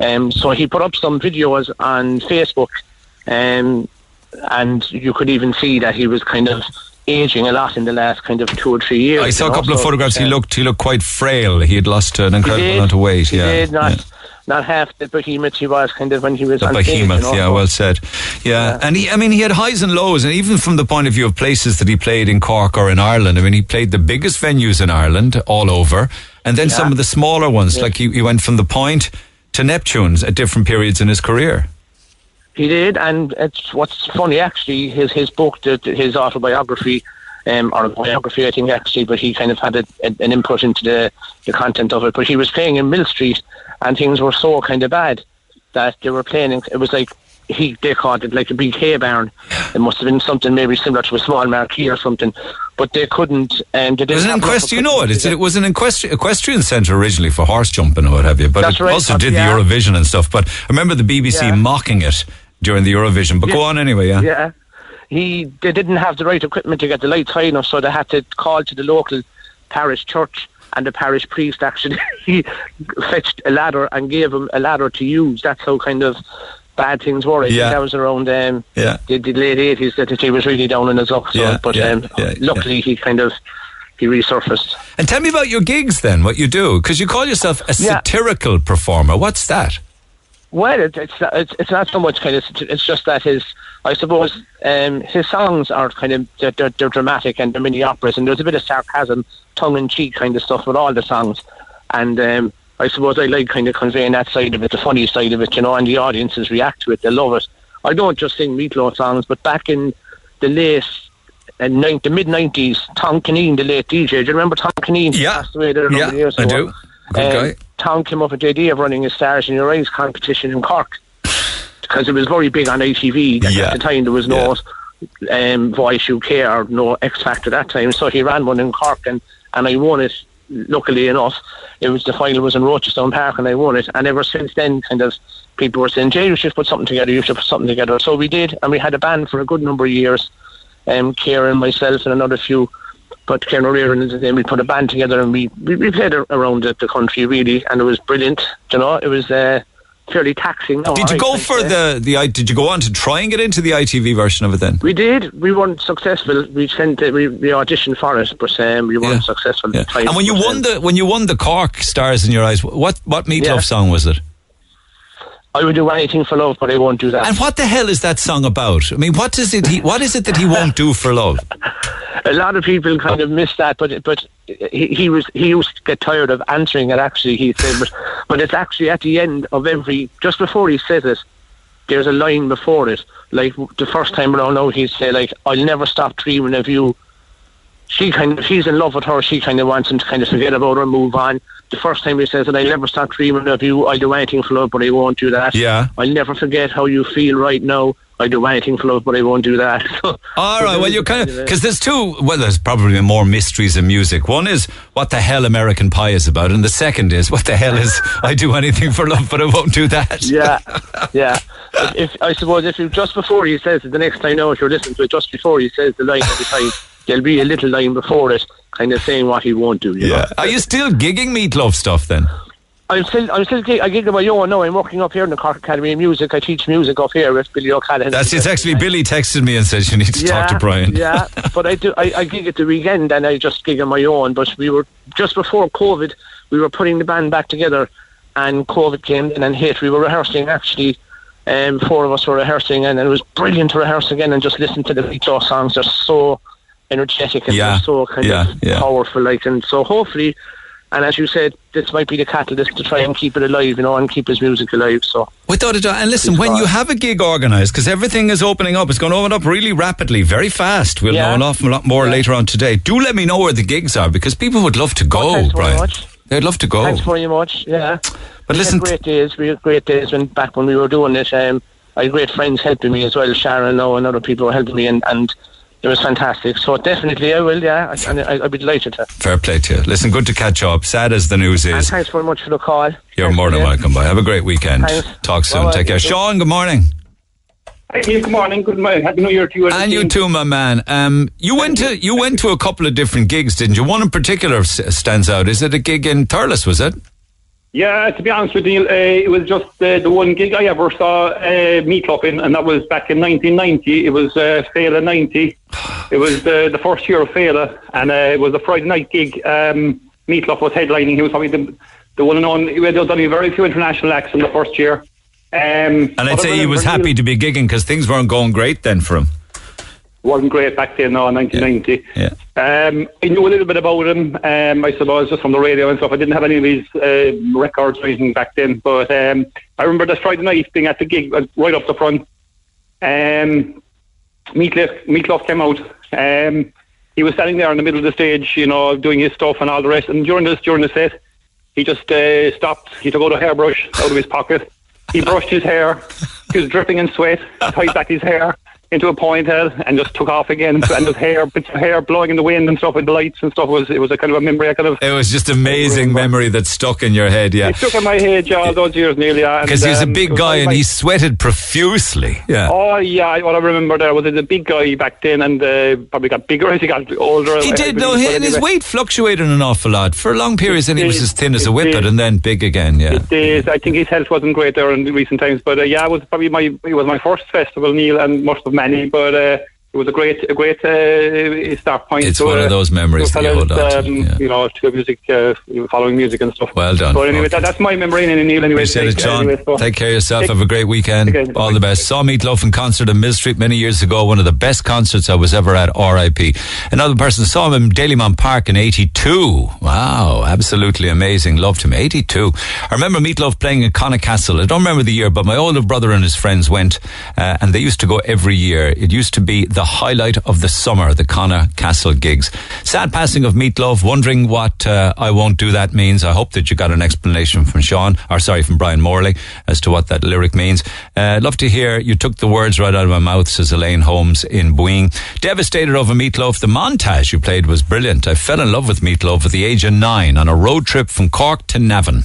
So he put up some videos on Facebook and you could even see that he was kind of aging a lot in the last kind of 2 or 3 years. I saw a couple of photographs. He looked quite frail. He had lost an incredible amount of weight. He did not. not half the behemoth he was kind of when he was the on behemoth, stage, you know? Yeah, well said. Yeah. And he had highs and lows, and even from the point of view of places that he played in Cork or in Ireland, I mean, he played the biggest venues in Ireland all over, and then some of the smaller ones, like he went from the Point to Neptune's at different periods in his career. He did, and it's what's funny actually, his book, his autobiography, or biography, I think, actually, but he kind of had an input into the content of it. But he was playing in Mill Street, and things were so kind of bad that they were playing. It was like they called it like a big hay barn. It must have been something maybe similar to a small marquee or something, but they couldn't. And it was an equestrian. You know it. It was an equestrian centre originally for horse jumping or what have you. But that's also did the Eurovision and stuff. But I remember the BBC mocking it during the Eurovision. But go on anyway. Yeah. They didn't have the right equipment to get the lights high enough, so they had to call to the local parish church, and the parish priest actually fetched a ladder and gave him a ladder to use. That's how kind of bad things were. I think that was around the late 80s that he was really down in his luck. Luckily he resurfaced. And tell me about your gigs then, what you do, because you call yourself a satirical performer. What's that? Well, it's not so much kind of. It's just that his songs are kind of they're dramatic, and they're mini operas, and there's a bit of sarcasm, tongue in cheek kind of stuff with all the songs, and I suppose I like kind of conveying that side of it, the funny side of it, you know, and the audiences react to it, they love it. I don't just sing Meatloaf songs, but back in the late and the mid '90s, Tom Kineen, the late DJ, do you remember Tom Kineen? Yeah, passed away there a number of years ago. I do. Good guy. Tom came up with the idea of running a Stars in Your Eyes competition in Cork because it was very big on ITV at the time. There was no Voice UK or no X Factor at that time, so he ran one in Cork, and I won it. Luckily enough, it was the final was in Rochester Park, and I won it. And ever since then, kind of people were saying, Jay, you should put something together. You should put something together. So we did, and we had a band for a good number of years. Kieran, myself, and another few. But Ken O'Reardon and then we put a band together, and we played around the country really, and it was brilliant. You know, it was fairly taxing. Did you go on to try and get into the ITV version of it then? We did. We weren't successful. We auditioned for it, but we weren't successful. Yeah. And when you won the Cork Stars in Your Eyes, what Meatloaf song was it? I Would Do Anything for Love, but I Won't Do That. And what the hell is that song about? I mean, what is it that he won't do for love? A lot of people kind of miss that, but he used to get tired of answering it, actually, he said. But it's actually at the end of just before he says it, there's a line before it. Like, the first time around now, he'd say, like, I'll never stop dreaming of you. He's in love with her, she kind of wants him to kind of forget about her and move on. The first time he says, and I'll never stop dreaming of you, I'll do anything for love, but I won't do that. Yeah. I'll never forget how you feel right now, I'll do anything for love, but I won't do that. Alright, well, you're kind of, because there's probably more mysteries in music. One is what the hell American Pie is about, and the second is what the hell is I do anything for love, but I won't do that. Yeah. I suppose if you just before he says it, the next time now, if you're listening to it, just before he says the line every time, there'll be a little line before it, kind of saying what he won't do. You know? Are you still gigging Meatloaf stuff then? I gig about Yo now. I'm working up here in the Cork Academy of Music. I teach music up here with Billy O'Callaghan. That's it. Actually, Billy texted me and said you need to talk to Brian. Yeah, but I do. I gig at the weekend, and I just gig on my own. But we were just before COVID. We were putting the band back together, and COVID came in and hit. We were rehearsing actually. Four of us were rehearsing, and it was brilliant to rehearse again and just listen to the Meatloaf songs. They're so energetic and so kind of powerful, like, and so hopefully, and as you said, this might be the catalyst to try and keep it alive, you know, and keep his music alive. So without a doubt. And listen, when you have a gig organised, because everything is opening up, it's going to open up really rapidly, very fast. We'll know an awful lot more later on today. Do let me know where the gigs are, because people would love to go. Thanks very much. They'd love to go. Thanks very much. Yeah, but listen, we had great days back when we were doing it. I had great friends helping me as well. Sharon and other people were helping me, and it was fantastic. So definitely I will, I'd be delighted to. Fair play to you. Listen, good to catch up. Sad as the news is. And thanks very much for the call. You're more than welcome, by. Have a great weekend. Thanks. Talk soon. Bye-bye. Take care. Sean, good morning. Hi, Neil. Good morning. Good morning. Happy New Year to you. And you too, my man. You went to a couple of different gigs, didn't you? One in particular stands out. Is it a gig in Thurles, was it? Yeah, to be honest with you, it was just the one gig I ever saw Meatloaf in, and that was back in 1990. It was Fela 90. It was the first year of Fela, and it was a Friday night gig. Meatloaf was headlining. He was probably the the one and only. We've done very few international acts in the first year. And I'd say he was happy to be gigging because things weren't going great then for him. Wasn't great back then, no, in 1990. Yeah. I knew a little bit about him, I suppose, just from the radio and stuff. I didn't have any of his records or anything back then, but I remember this Friday night being at the gig, right up the front. Meatloaf came out. He was standing there in the middle of the stage, you know, doing his stuff and all the rest. And during the set, he just stopped. He took out a hairbrush out of his pocket. He brushed his hair. He was dripping in sweat, tied back his hair into a ponytail and just took off again, and his hair, bits of hair blowing in the wind and stuff with the lights and stuff. It was a kind of a memory. It was just amazing memory that stuck in your head, yeah. It stuck in my head, yeah, all those years, Neil, yeah. Because he was a big guy and he sweated profusely, yeah. Oh, yeah, what I remember there was he was a big guy back then and probably got bigger as he got older. He did, though, and his weight fluctuated an awful lot. For long periods, and he was as thin as a whippet and then big again, yeah. It is. I think his health wasn't great there in recent times, but yeah, it was my first festival, Neil, and most of many, but it was a great start point. It's one of those memories that you hold on to, yeah. You know, to music, following music and stuff. Well done. But anyway, okay. That's my memory, Neil. Anyway, take care of yourself. Have a great weekend. All the best. Saw Meatloaf in concert on Mill Street many years ago. One of the best concerts I was ever at. R.I.P. Another person saw him in Dalymount Park in '82. Wow, absolutely amazing. Loved him. '82. I remember Meatloaf playing in Connecastle. I don't remember the year, but my older brother and his friends went, and they used to go every year. It used to be the highlight of the summer, the Connecastle gigs. Sad passing of Meatloaf. Wondering what I Won't Do That means. I hope that you got an explanation from Brian Morley as to what that lyric means. Love to hear. You took the words right out of my mouth, says Elaine Holmes in Boeing. Devastated over Meatloaf. The montage you played was brilliant. I fell in love with Meatloaf at the age of 9 on a road trip from Cork to Navan.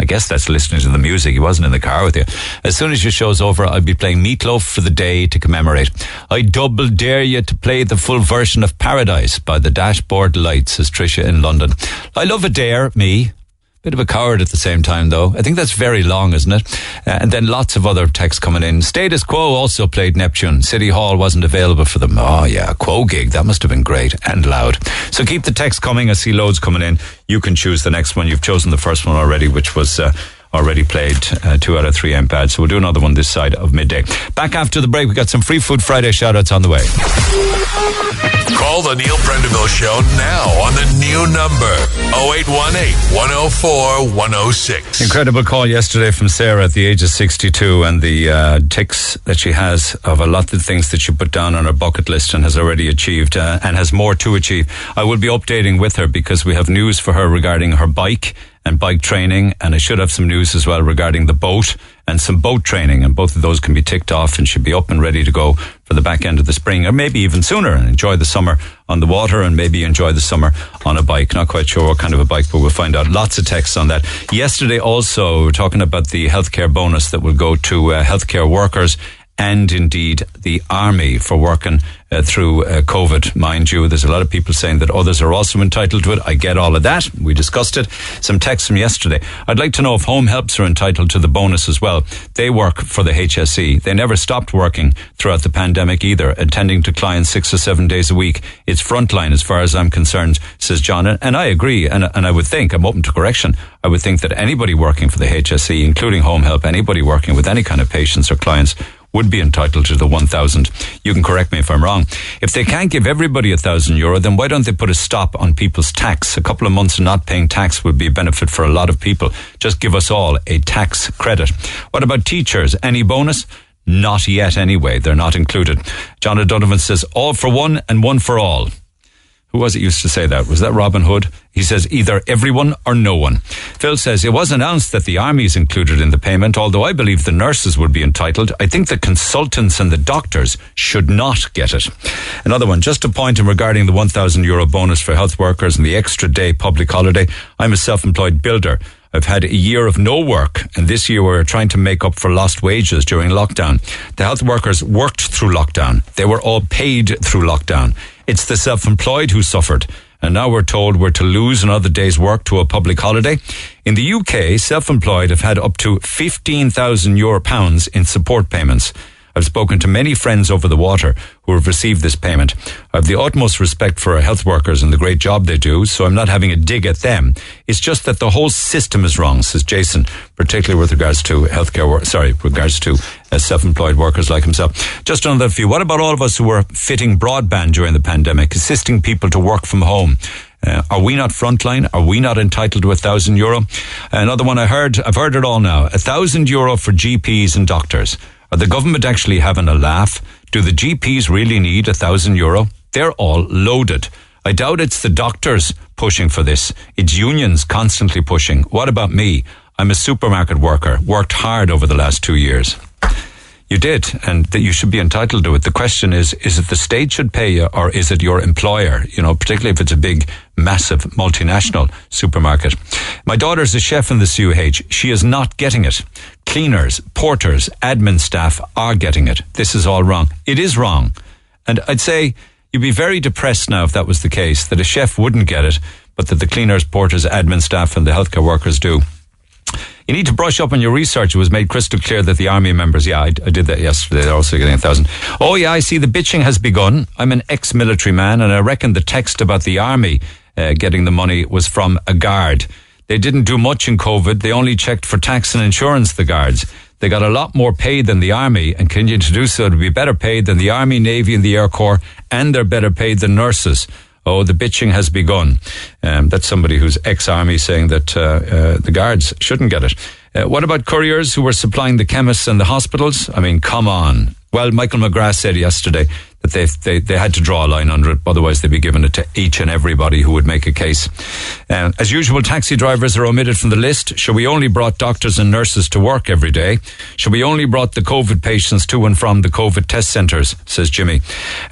I guess that's listening to the music. He wasn't in the car with you. As soon as your show's over, I'll be playing Meatloaf for the day to commemorate. I double dare you to play the full version of Paradise by the Dashboard Lights, says Tricia in London. I love a dare, me. Bit of a coward at the same time, though. I think that's very long, isn't it? And then lots of other texts coming in. Status Quo also played Neptune. City Hall wasn't available for them. Oh, yeah. Quo gig. That must have been great and loud. So keep the texts coming. I see loads coming in. You can choose the next one. You've chosen the first one already, which was already played 2 out of 3 MPAD. So we'll do another one this side of midday. Back after the break, we got some Free Food Friday shout-outs on the way. Call the Neil Prendeville Show now on the new number 0818 104 106. Incredible call yesterday from Sarah at the age of 62, and the ticks that she has of a lot of things that she put down on her bucket list and has already achieved, and has more to achieve. I will be updating with her because we have news for her regarding her bike and bike training, and I should have some news as well regarding the boat and some boat training, and both of those can be ticked off and should be up and ready to go for the back end of the spring, or maybe even sooner, and enjoy the summer on the water and maybe enjoy the summer on a bike. Not quite sure what kind of a bike, but we'll find out. Lots of texts on that. Yesterday also, we were talking about the healthcare bonus that will go to healthcare workers and indeed the army for working through COVID, mind you. There's a lot of people saying that others are also entitled to it. I get all of that. We discussed it. Some texts from yesterday. I'd like to know if home helps are entitled to the bonus as well. They work for the HSE. They never stopped working throughout the pandemic either, attending to clients 6 or 7 days a week. It's frontline as far as I'm concerned, says John. And I agree, and I would think, I'm open to correction, I would think that anybody working for the HSE, including home help, anybody working with any kind of patients or clients, would be entitled to the 1,000. You can correct me if I'm wrong. If they can't give everybody €1,000, then why don't they put a stop on people's tax? A couple of months of not paying tax would be a benefit for a lot of people. Just give us all a tax credit. What about teachers? Any bonus? Not yet anyway. They're not included. John O'Donovan says, all for one and one for all. Who was it used to say that? Was that Robin Hood? He says, either everyone or no one. Phil says, it was announced that the army is included in the payment, although I believe the nurses would be entitled. I think the consultants and the doctors should not get it. Another one, just a point in regarding the €1,000 bonus for health workers and the extra day public holiday. I'm a self-employed builder. I've had a year of no work, and this year we're trying to make up for lost wages during lockdown. The health workers worked through lockdown. They were all paid through lockdown. It's the self-employed who suffered. And now we're told we're to lose another day's work to a public holiday. In the UK, self-employed have had up to £15,000 in support payments. I've spoken to many friends over the water who have received this payment. I have the utmost respect for our health workers and the great job they do, so I'm not having a dig at them. It's just that the whole system is wrong, says Jason, particularly with regards to healthcare self-employed workers like himself. Just another few. What about all of us who were fitting broadband during the pandemic, assisting people to work from home? Are we not frontline? Are we not entitled to €1,000? Another one I heard, I've heard it all now. €1,000 for GPs and doctors. Are the government actually having a laugh? Do the GPs really need €1,000? They're all loaded. I doubt it's the doctors pushing for this. It's unions constantly pushing. What about me? I'm a supermarket worker, worked hard over the last 2 years. You did, and that you should be entitled to it. The question is it the state should pay you or is it your employer? You know, particularly if it's a big, massive, multinational supermarket. My daughter's a chef in the CUH. She is not getting it. Cleaners, porters, admin staff are getting it. This is all wrong. It is wrong. And I'd say you'd be very depressed now if that was the case, that a chef wouldn't get it, but that the cleaners, porters, admin staff and the healthcare workers do. You need to brush up on your research. It was made crystal clear that the army members, I did that yesterday, they're also getting €1,000. Oh yeah, I see the bitching has begun. I'm an ex-military man and I reckon the text about the army getting the money was from a guard. They didn't do much in COVID. They only checked for tax and insurance, the guards. They got a lot more paid than the army and continue to do so to be better paid than the army, navy and the air corps, and they're better paid than nurses. Oh, the bitching has begun. That's somebody who's ex-army saying that the guards shouldn't get it. What about couriers who were supplying the chemists and the hospitals? I mean, come on. Well, Michael McGrath said yesterday that they had to draw a line under it, otherwise they'd be giving it to each and everybody who would make a case. As usual, taxi drivers are omitted from the list. Shall we only brought doctors and nurses to work every day? Shall we only brought the COVID patients to and from the COVID test centres, says Jimmy.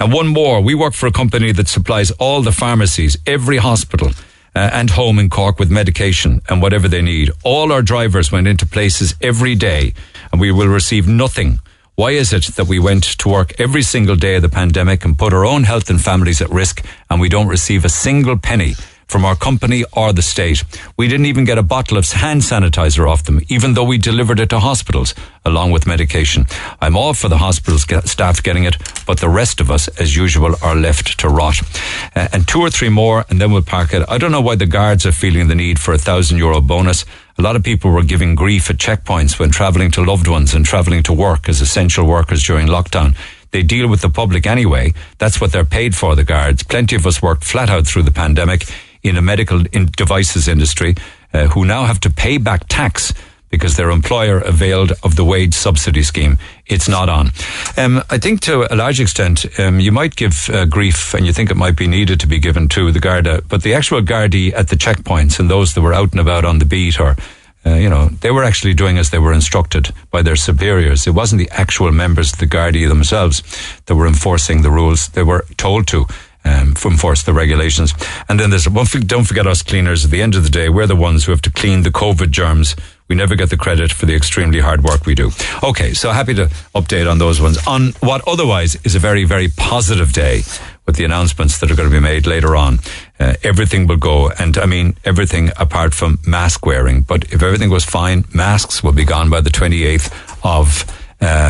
And one more, we work for a company that supplies all the pharmacies, every hospital and home in Cork with medication and whatever they need. All our drivers went into places every day and we will receive nothing. Why is it that we went to work every single day of the pandemic and put our own health and families at risk and we don't receive a single penny from our company or the state? We didn't even get a bottle of hand sanitizer off them, even though we delivered it to hospitals along with medication. I'm all for the hospital staff getting it, but the rest of us, as usual, are left to rot. And two or three more and then we'll park it. I don't know why the guards are feeling the need for €1,000 bonus. A lot of people were giving grief at checkpoints when travelling to loved ones and travelling to work as essential workers during lockdown. They deal with the public anyway. That's what they're paid for, the guards. Plenty of us worked flat out through the pandemic in a medical devices industry who now have to pay back tax because their employer availed of the wage subsidy scheme. It's not on. I think to a large extent, you might give grief and you think it might be needed to be given to the Garda, but the actual Gardaí at the checkpoints and those that were out and about on the beat or, they were actually doing as they were instructed by their superiors. It wasn't the actual members of the Gardaí themselves that were enforcing the rules. They were told to enforce the regulations. And then there's, don't forget us cleaners. At the end of the day, we're the ones who have to clean the COVID germs. We never get the credit for the extremely hard work we do. Okay, so happy to update on those ones. On what otherwise is a very, very positive day with the announcements that are going to be made later on. Everything will go, and I mean everything apart from mask wearing. But if everything goes fine, masks will be gone by the 28th of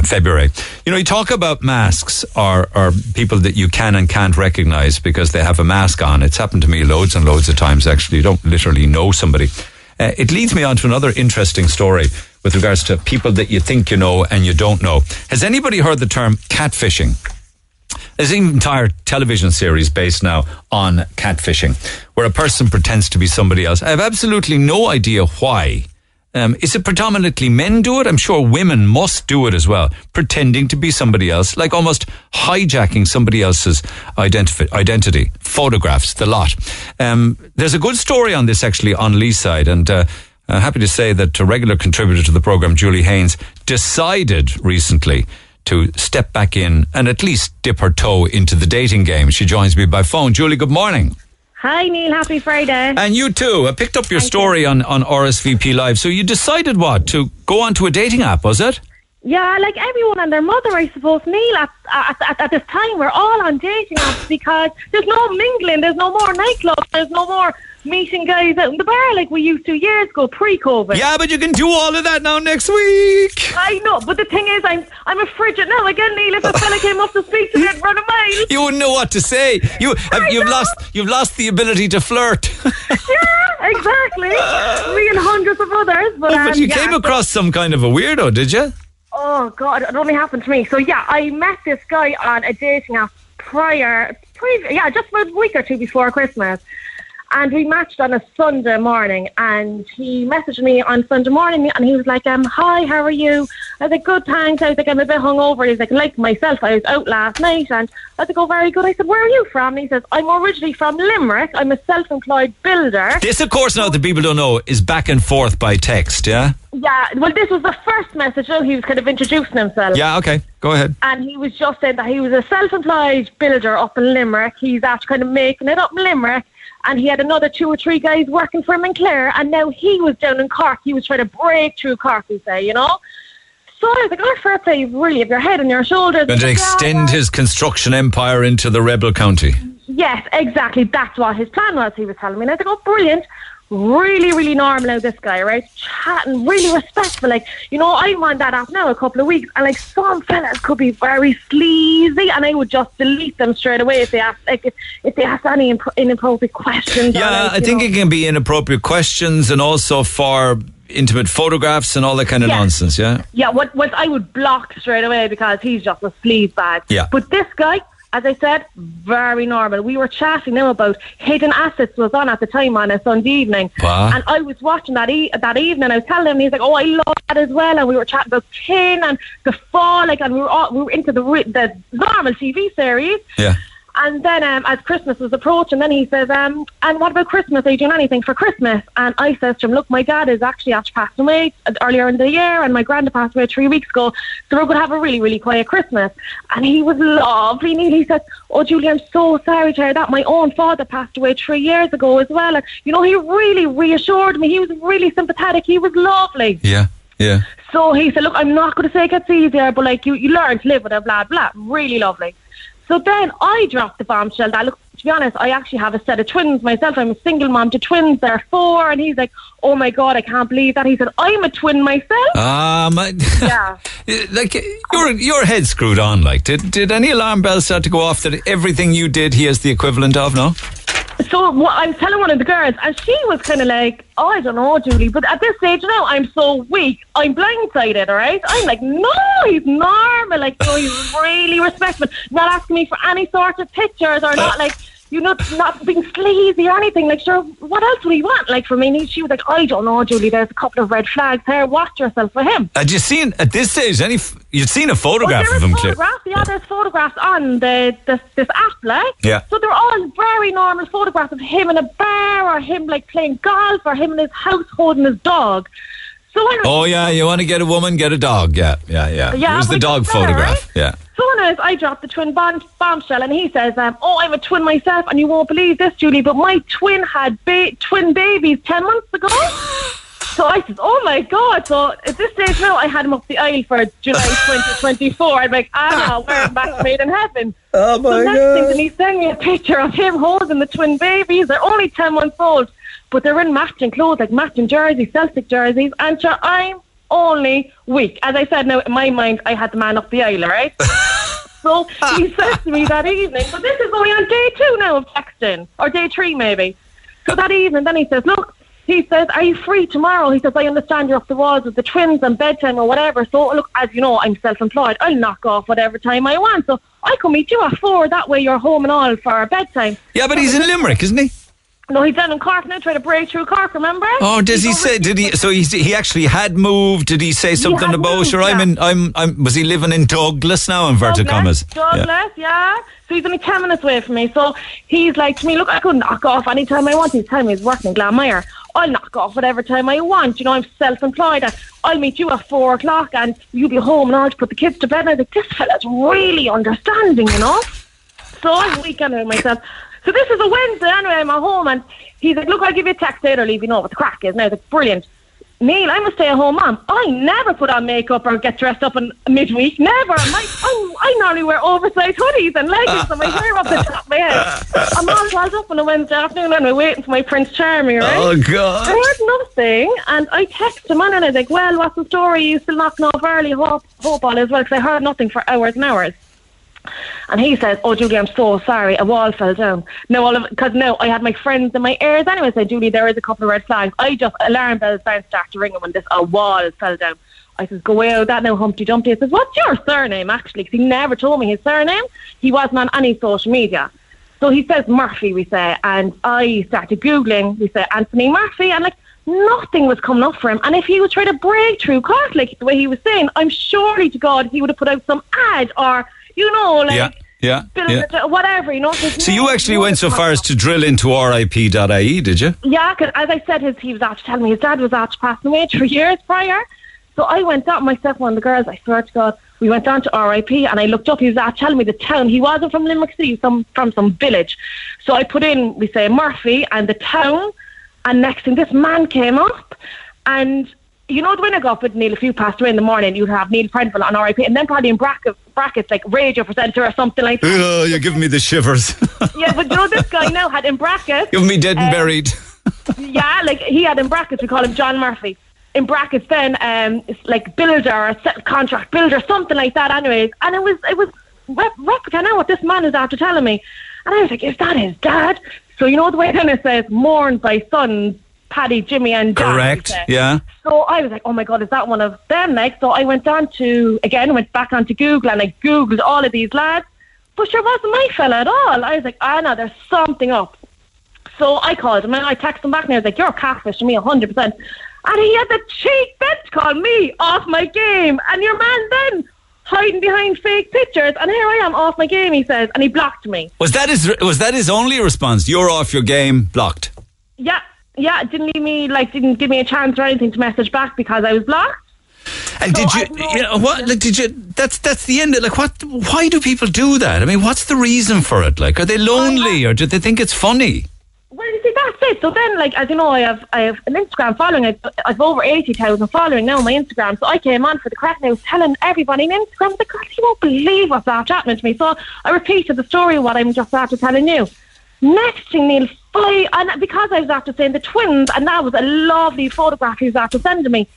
February. You know, you talk about masks are people that you can and can't recognize because they have a mask on. It's happened to me loads and loads of times, actually. You don't literally know somebody. It leads me on to another interesting story with regards to people that you think you know and you don't know. Has anybody heard the term catfishing? There's an entire television series based now on catfishing, where a person pretends to be somebody else. I have absolutely no idea why. Is it predominantly men do it? I'm sure women must do it as well, pretending to be somebody else, like almost hijacking somebody else's identity, photographs, the lot. There's a good story on this actually on Lee's side, and I'm happy to say that a regular contributor to the programme, Julie Haynes, decided recently to step back in and at least dip her toe into the dating game. She joins me by phone. Julie, good morning. Hi Neil, happy Friday. And you too. I picked up your story on RSVP Live. So you decided what? To go onto a dating app, was it? Yeah, like everyone and their mother, I suppose, Neil, at this time, we're all on dating apps because there's no mingling, there's no more nightclubs, there's no more meeting guys out in the bar like we used to years ago, pre-COVID. Yeah, but you can do all of that now next week. I know, but the thing is, I'm a frigid now again, Neil. If a fella came up to speak to me, I'd run a mile. You wouldn't know what to say. You've lost the ability to flirt. Yeah, exactly. Me and hundreds of others. But you came across some kind of a weirdo, did you? Oh God, it only happened to me. So yeah, I met this guy on a dating app just about a week or two before Christmas. And we matched on a Sunday morning, and he messaged me on Sunday morning, and he was like, hi, how are you? I was like, good, thanks. I was like, I'm a bit hungover. He's like myself, I was out last night. And I was like, oh, very good. I said, where are you from? And he says, I'm originally from Limerick. I'm a self-employed builder. This, of course, now that people don't know, is back and forth by text, yeah? Yeah, well, this was the first message, though. He was kind of introducing himself. Yeah, okay. Go ahead. And he was just saying that he was a self-employed builder up in Limerick. He's after kind of making it up in Limerick. And he had another two or three guys working for him in Clare. And now he was down in Cork. He was trying to break through Cork, we say, you know. So I was like, oh, fair play, really, have your head on your shoulders. And to extend his construction empire into the rebel county. Yes, exactly. That's what his plan was, he was telling me. And I was like, oh, brilliant. Really, really normal now, this guy, right? Chatting, really respectful. Like, you know, I'm on that app now a couple of weeks, and like some fellas could be very sleazy, and I would just delete them straight away if they ask, like, if they ask any inappropriate questions. Yeah, like, I think it can be inappropriate questions, and also for intimate photographs and all that kind of nonsense. Yeah. Yeah. What I would block straight away because he's just a sleaze bag. Yeah. But this guy, as I said, very normal. We were chatting now about Hidden Assets was on at the time on a Sunday evening. Wow. And I was watching that evening. I was telling him, and he's like, oh, I love that as well. And we were chatting about Tin and The Fall, like, and we were into the normal TV series. Yeah. And then as Christmas was approaching, then he says, and what about Christmas? Are you doing anything for Christmas? And I says to him, look, my dad is actually passed away earlier in the year, and my granda passed away 3 weeks ago, so we're going to have a really, really quiet Christmas. And he was lovely. And he said, oh, Julie, I'm so sorry to hear that. My own father passed away 3 years ago as well. And, you know, he really reassured me. He was really sympathetic. He was lovely. Yeah, yeah. So he said, look, I'm not going to say it gets easier, but, like, you learn to live with it, blah, blah. Really lovely. So then I dropped the bombshell that, look, to be honest, I actually have a set of twins myself. I'm a single mom to twins. They're 4. And he's like, oh, my God, I can't believe that. He said, I'm a twin myself. Yeah. Like, your head screwed on, like. Did any alarm bells start to go off that everything you did he has the equivalent of, no? So I was telling one of the girls, and she was kind of like, oh, I don't know, Julie, but at this stage now, I'm so weak. I'm blindsided, all right? I'm like, no, he's normal. Like, no, he's really respectful. Not asking me for any sort of pictures or not, like, you know, not being sleazy or anything. Like, sure, what else would he want? Like, for me, and she was like, I don't know, Julie, there's a couple of red flags there. Watch yourself for him. Had you seen, at this stage, you'd seen a photograph of him? Yeah, there's photographs on this app, like. Yeah. So they're all very normal photographs of him in a bar or him, like, playing golf or him in his house holding his dog. So you want to get a woman, get a dog. Yeah. Here's the dog photograph, right? Yeah. So now I dropped the twin bombshell, and he says, oh, I'm a twin myself, and you won't believe this, Julie, but my twin had twin babies 10 months ago. So I said, oh, my God. So at this stage now, I had him up the aisle for July 2024. I'm like, we're back made in heaven. Oh, my God. So next thing, he sent me a picture of him holding the twin babies. They're only 10 months old, but they're in matching clothes, like matching jerseys, Celtic jerseys, and sure, I'm only weak. As I said, now, in my mind, I had the man up the aisle, right? So he said to me that evening, but this is only on day 2 now of texting, or day 3 maybe. So that evening, then he says, look, he says, are you free tomorrow? He says, I understand you're up the walls with the twins and bedtime or whatever. So, look, as you know, I'm self-employed. I'll knock off whatever time I want. So I can meet you at 4. That way you're home and all for our bedtime. Yeah, but he's in Limerick, isn't he? No, he's down in Cork now, trying to break through Cork, remember? Oh, does he say, did he, so he actually had moved, did he say something about, moved, sure, yeah. Was he living in Douglas now, inverted commas? Douglas, yeah. So he's only 10 minutes away from me, so he's like to me, look, I could knock off any time I want. He's telling me he's working in Glanmire. I'll knock off whatever time I want, you know, I'm self-employed, and I'll meet you at 4 o'clock, and you'll be home, and I'll put the kids to bed, and I was like, this fella's really understanding, you know? So I'm weekending with myself. So this is a Wednesday, anyway, I'm at home, and he's like, look, I'll give you a text later, leave you know what the crack is. And I was like, brilliant. Neil, I'm a stay-at-home mom. I never put on makeup or get dressed up in midweek. Never. I normally wear oversized hoodies and leggings and my hair up the top of my head. I'm all wound up on a Wednesday afternoon and we're waiting for my Prince Charming, right? Oh, God. I heard nothing, and I texted him on and I was like, well, what's the story? You still knocking off early? Hope all is well, because I heard nothing for hours and hours. And he says, oh, Julie, I'm so sorry. A wall fell down. Because I had my friends and my heirs anyway. I said, Julie, there is a couple of red flags. Alarm bells start to ring when a wall fell down. I says, go out that now, Humpty Dumpty. I says, what's your surname, actually? Because he never told me his surname. He wasn't on any social media. So he says, Murphy, we say. And I started Googling. We say, Anthony Murphy. And, nothing was coming up for him. And if he was trying to break through Cork, the way he was saying, I'm surely to God he would have put out some ad or... whatever, So you actually went so far as to drill into RIP.ie, did you? Yeah, because as I said, he was actually telling me his dad was actually passing away 3 years prior. So I went up myself, one of the girls, I swear to God, we went down to RIP and I looked up, he was actually telling me the town. He wasn't from Limerick City, he was from some village. So I put in, we say, Murphy and the town, and next thing, this man came up and... You know, when I got up with Neil, if you passed away in the morning, you'd have Neil Prendeville on RIP, and then probably in brackets like radio presenter or something like that. Oh, you're giving me the shivers. Yeah, but you know, this guy now had in brackets... Giving me dead and buried. Yeah, he had in brackets, we call him John Murphy. In brackets then, builder or contract builder, something like that anyways. And it was replica now what this man is after telling me. And I was like, is that his dad? So you know the way then it says, mourned by sons, Paddy, Jimmy and Jack. Correct, yeah. So I was like, oh my God, is that one of them? So I went back onto Google and I Googled all of these lads, but sure wasn't my fella at all. I was like, Anna, there's something up. So I called him and I texted him back and I was like, you're catfish to me 100%. And he had the cheek then to call me off my game. And your man then hiding behind fake pictures, and here I am off my game, he says, and he blocked me. Was that his only response? You're off your game, blocked. Yeah. Yeah, it didn't leave me, didn't give me a chance or anything to message back because I was blocked. And so that's the end of why do people do that? I mean, what's the reason for it? Are they lonely or do they think it's funny? Well, you see, that's it. So then, as you know, I have an Instagram following. I've over 80,000 following now on my Instagram. So I came on for the crack and I was telling everybody on Instagram, God, you won't believe what's happening to me. So I repeated the story of what I'm just after telling you. Next thing, Neil, because I was after saying the twins, and that was a lovely photograph he was after sending me,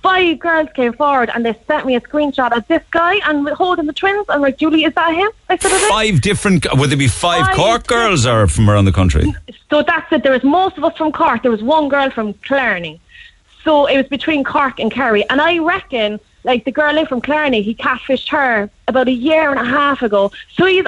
5 girls came forward and they sent me a screenshot of this guy and holding the twins. I'm like, Julie, is that him? I said, is it? 5 different, would there be 5 Cork girls or from around the country? So that's it, there was most of us from Cork, there was one girl from Clarny. So it was between Cork and Kerry, and I reckon... the girl in from Clarny, he catfished her about a year and a half ago. So he's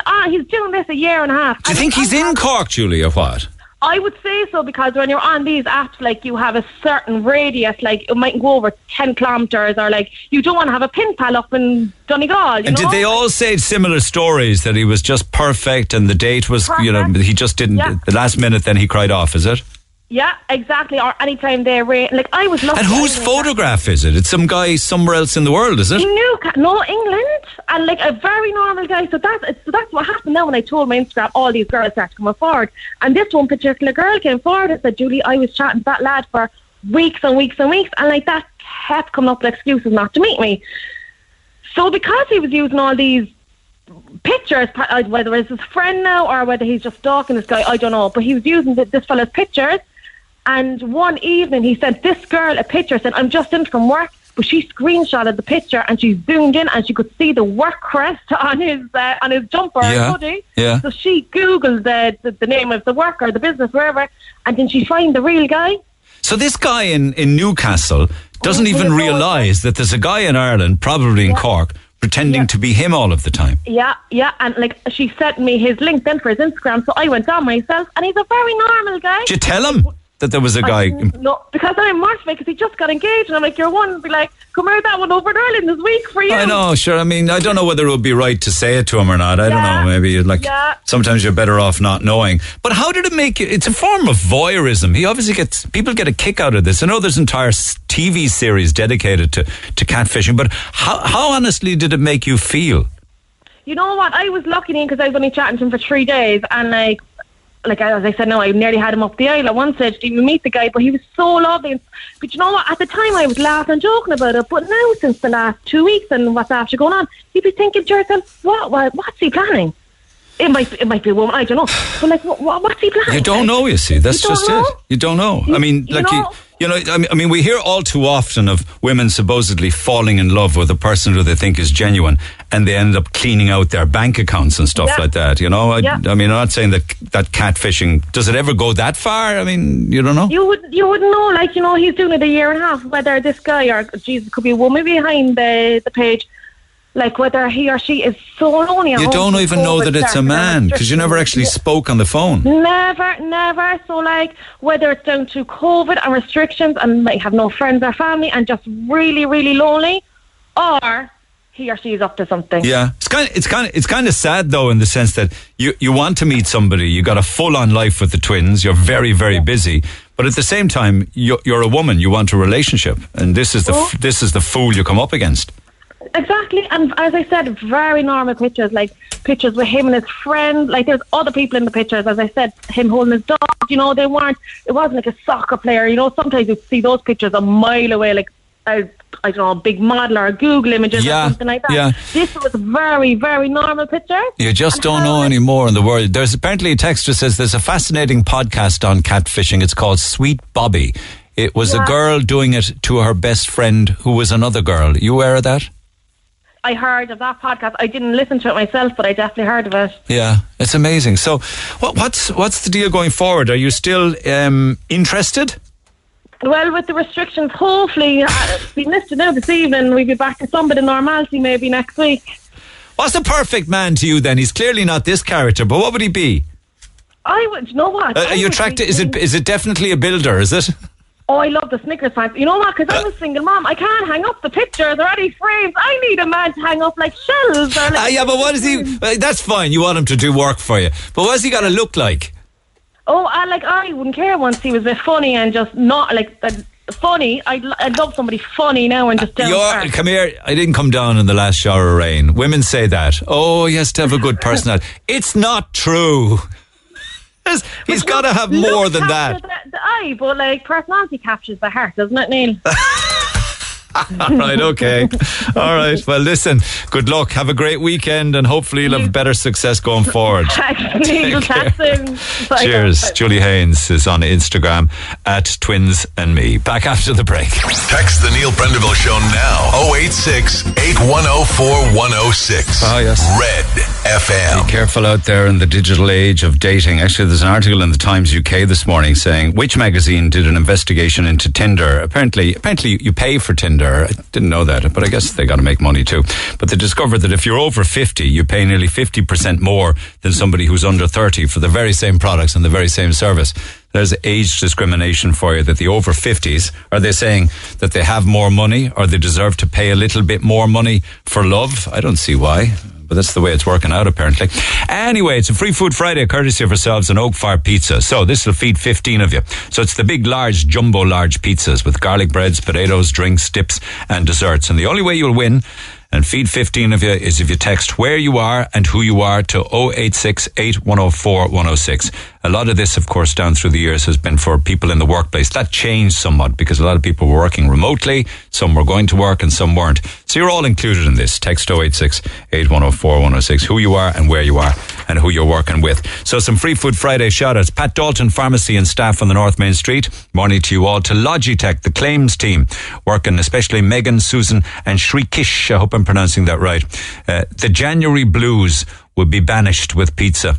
doing this a year and a half. Do you think he's in Cork, Julie, or what? I would say so, because when you're on these apps, you have a certain radius, it mightn't go over 10 kilometres, or you don't want to have a pin pal up in Donegal, you know? And did they all say similar stories, that he was just perfect and the date was, perfect. You know, he just didn't, the last minute then he cried off, is it? Yeah, exactly. Or any time they're I was lucky. And whose photograph is it? It's some guy somewhere else in the world, is it? No, England, and a very normal guy. So that's what happened. Now when I told my Instagram, all these girls started coming forward, and this one particular girl came forward and said, "Julie, I was chatting to that lad for weeks and weeks and weeks, and that kept coming up with excuses not to meet me." So because he was using all these pictures, whether it's his friend now or whether he's just stalking this guy, I don't know. But he was using this fella's pictures. And one evening he sent this girl a picture, said, I'm just in from work, but she screenshotted the picture and she zoomed in and she could see the work crest on his jumper or hoodie. Yeah. So she Googled the name of the work or the business, wherever, and then she find the real guy. So this guy in Newcastle doesn't even realise that there's a guy in Ireland, probably in Cork, pretending to be him all of the time. Yeah, and she sent me his LinkedIn for his Instagram, so I went down myself, and he's a very normal guy. Did you tell him that there was a guy? No, because I'm mortified because he just got engaged, and I'm like, your one would be like, come here, that one over in Ireland this week for you. I know, sure. I mean, I don't know whether it would be right to say it to him or not. I don't know. Maybe sometimes you're better off not knowing. But how did it make it? It's a form of voyeurism. He obviously people get a kick out of this. I know there's entire TV series dedicated to catfishing, but how honestly did it make you feel? You know what? I was lucky because I was only chatting to him for 3 days, and like as I said now, I nearly had him up the aisle at one stage to even meet the guy, but he was so lovely. But you know what, at the time I was laughing and joking about it, but now since the last 2 weeks and what's after going on, you'd be thinking to yourself, what's he planning? It might be a woman, I don't know. But like, what's he planning? You don't know, you see. That's just it. You don't know. I mean, like, you know, we hear all too often of women supposedly falling in love with a person who they think is genuine, and they end up cleaning out their bank accounts and stuff like that. You know, I mean, I'm not saying that catfishing, does it ever go that far? I mean, you don't know. You wouldn't know. Like, you know, he's doing it a year and a half. Whether this guy or Jesus could be a woman behind the page. Like whether he or she is so lonely. You don't even know that it's a man because you never actually spoke on the phone. Never. So like whether it's down to COVID and restrictions and they have no friends or family and just really, really lonely, or he or she is up to something. Yeah, it's kind of sad though in the sense that you want to meet somebody. You got a full on life with the twins. You're very, very busy. But at the same time, you're a woman. You want a relationship, and this is the fool you come up against. Exactly, and as I said, very normal pictures, like pictures with him and his friend. Like there's other people in the pictures, as I said, him holding his dog. You know, it wasn't like a soccer player. You know, sometimes you see those pictures a mile away, like I don't know, a big model or a Google images or something like that. Yeah. This was a very, very normal picture. You just don't know anymore in the world. There's apparently a text that says there's a fascinating podcast on catfishing. It's called Sweet Bobby. It was a girl doing it to her best friend who was another girl. You aware of that? I heard of that podcast. I didn't listen to it myself, but I definitely heard of it. Yeah, it's amazing. So, what's the deal going forward? Are you still interested? Well, with the restrictions, hopefully, we missed it now this evening. We'll be back to some bit of normality maybe next week. What's a perfect man to you then? He's clearly not this character, but what would he be? I would. You know what? Are you attracted? Is it definitely a builder? Is it? Oh, I love the Snickers fans. You know what? Because I'm a single mom. I can't hang up the picture. They're already framed. I need a man to hang up like shells. Or like yeah, but what is he... That's fine. You want him to do work for you. But what's he got to look like? Oh, I wouldn't care once he was a bit funny and just not like... funny. I'd love somebody funny now and just down. Come here. I didn't come down in the last shower of rain. Women say that. Oh, he has to have a good personality. It's not true. He's got to have more than that. The eye, but like personality captures the heart, doesn't it, Neil? All right, okay. All right, well, listen, good luck. Have a great weekend and hopefully you'll have better success going forward. Thanks, cheers. Julie Haynes is on Instagram @twinsandme. Back after the break. Text the Neil Prendeville Show now. 086-810-4106. Oh, yes. Red FM. Be careful out there in the digital age of dating. Actually, there's an article in the Times UK this morning saying Which Magazine did an investigation into Tinder. Apparently you pay for Tinder. I didn't know that, but I guess they got to make money too. But they discovered that if you're over 50, you pay nearly 50% more than somebody who's under 30 for the very same products and the very same service. There's age discrimination for you, that the over 50s, are they saying that they have more money or they deserve to pay a little bit more money for love? I don't see why. But that's the way it's working out, apparently. Anyway, it's a Free Food Friday, courtesy of ourselves, an Oak Fire Pizza. So this will feed 15 of you. So it's the big, large, jumbo, large pizzas with garlic breads, potatoes, drinks, dips, and desserts. And the only way you'll win and feed 15 of you is if you text where you are and who you are to 086-8104-106. A lot of this, of course, down through the years has been for people in the workplace. That changed somewhat because a lot of people were working remotely, some were going to work and some weren't. So you're all included in this. Text 086-8104-106, who you are and where you are and who you're working with. So some Free Food Friday shout-outs. Pat Dalton, pharmacy and staff on the North Main Street. Morning to you all. To Logitech, the claims team, working especially Megan, Susan and Shrikish. I hope I'm pronouncing that right. The January blues would be banished with pizza.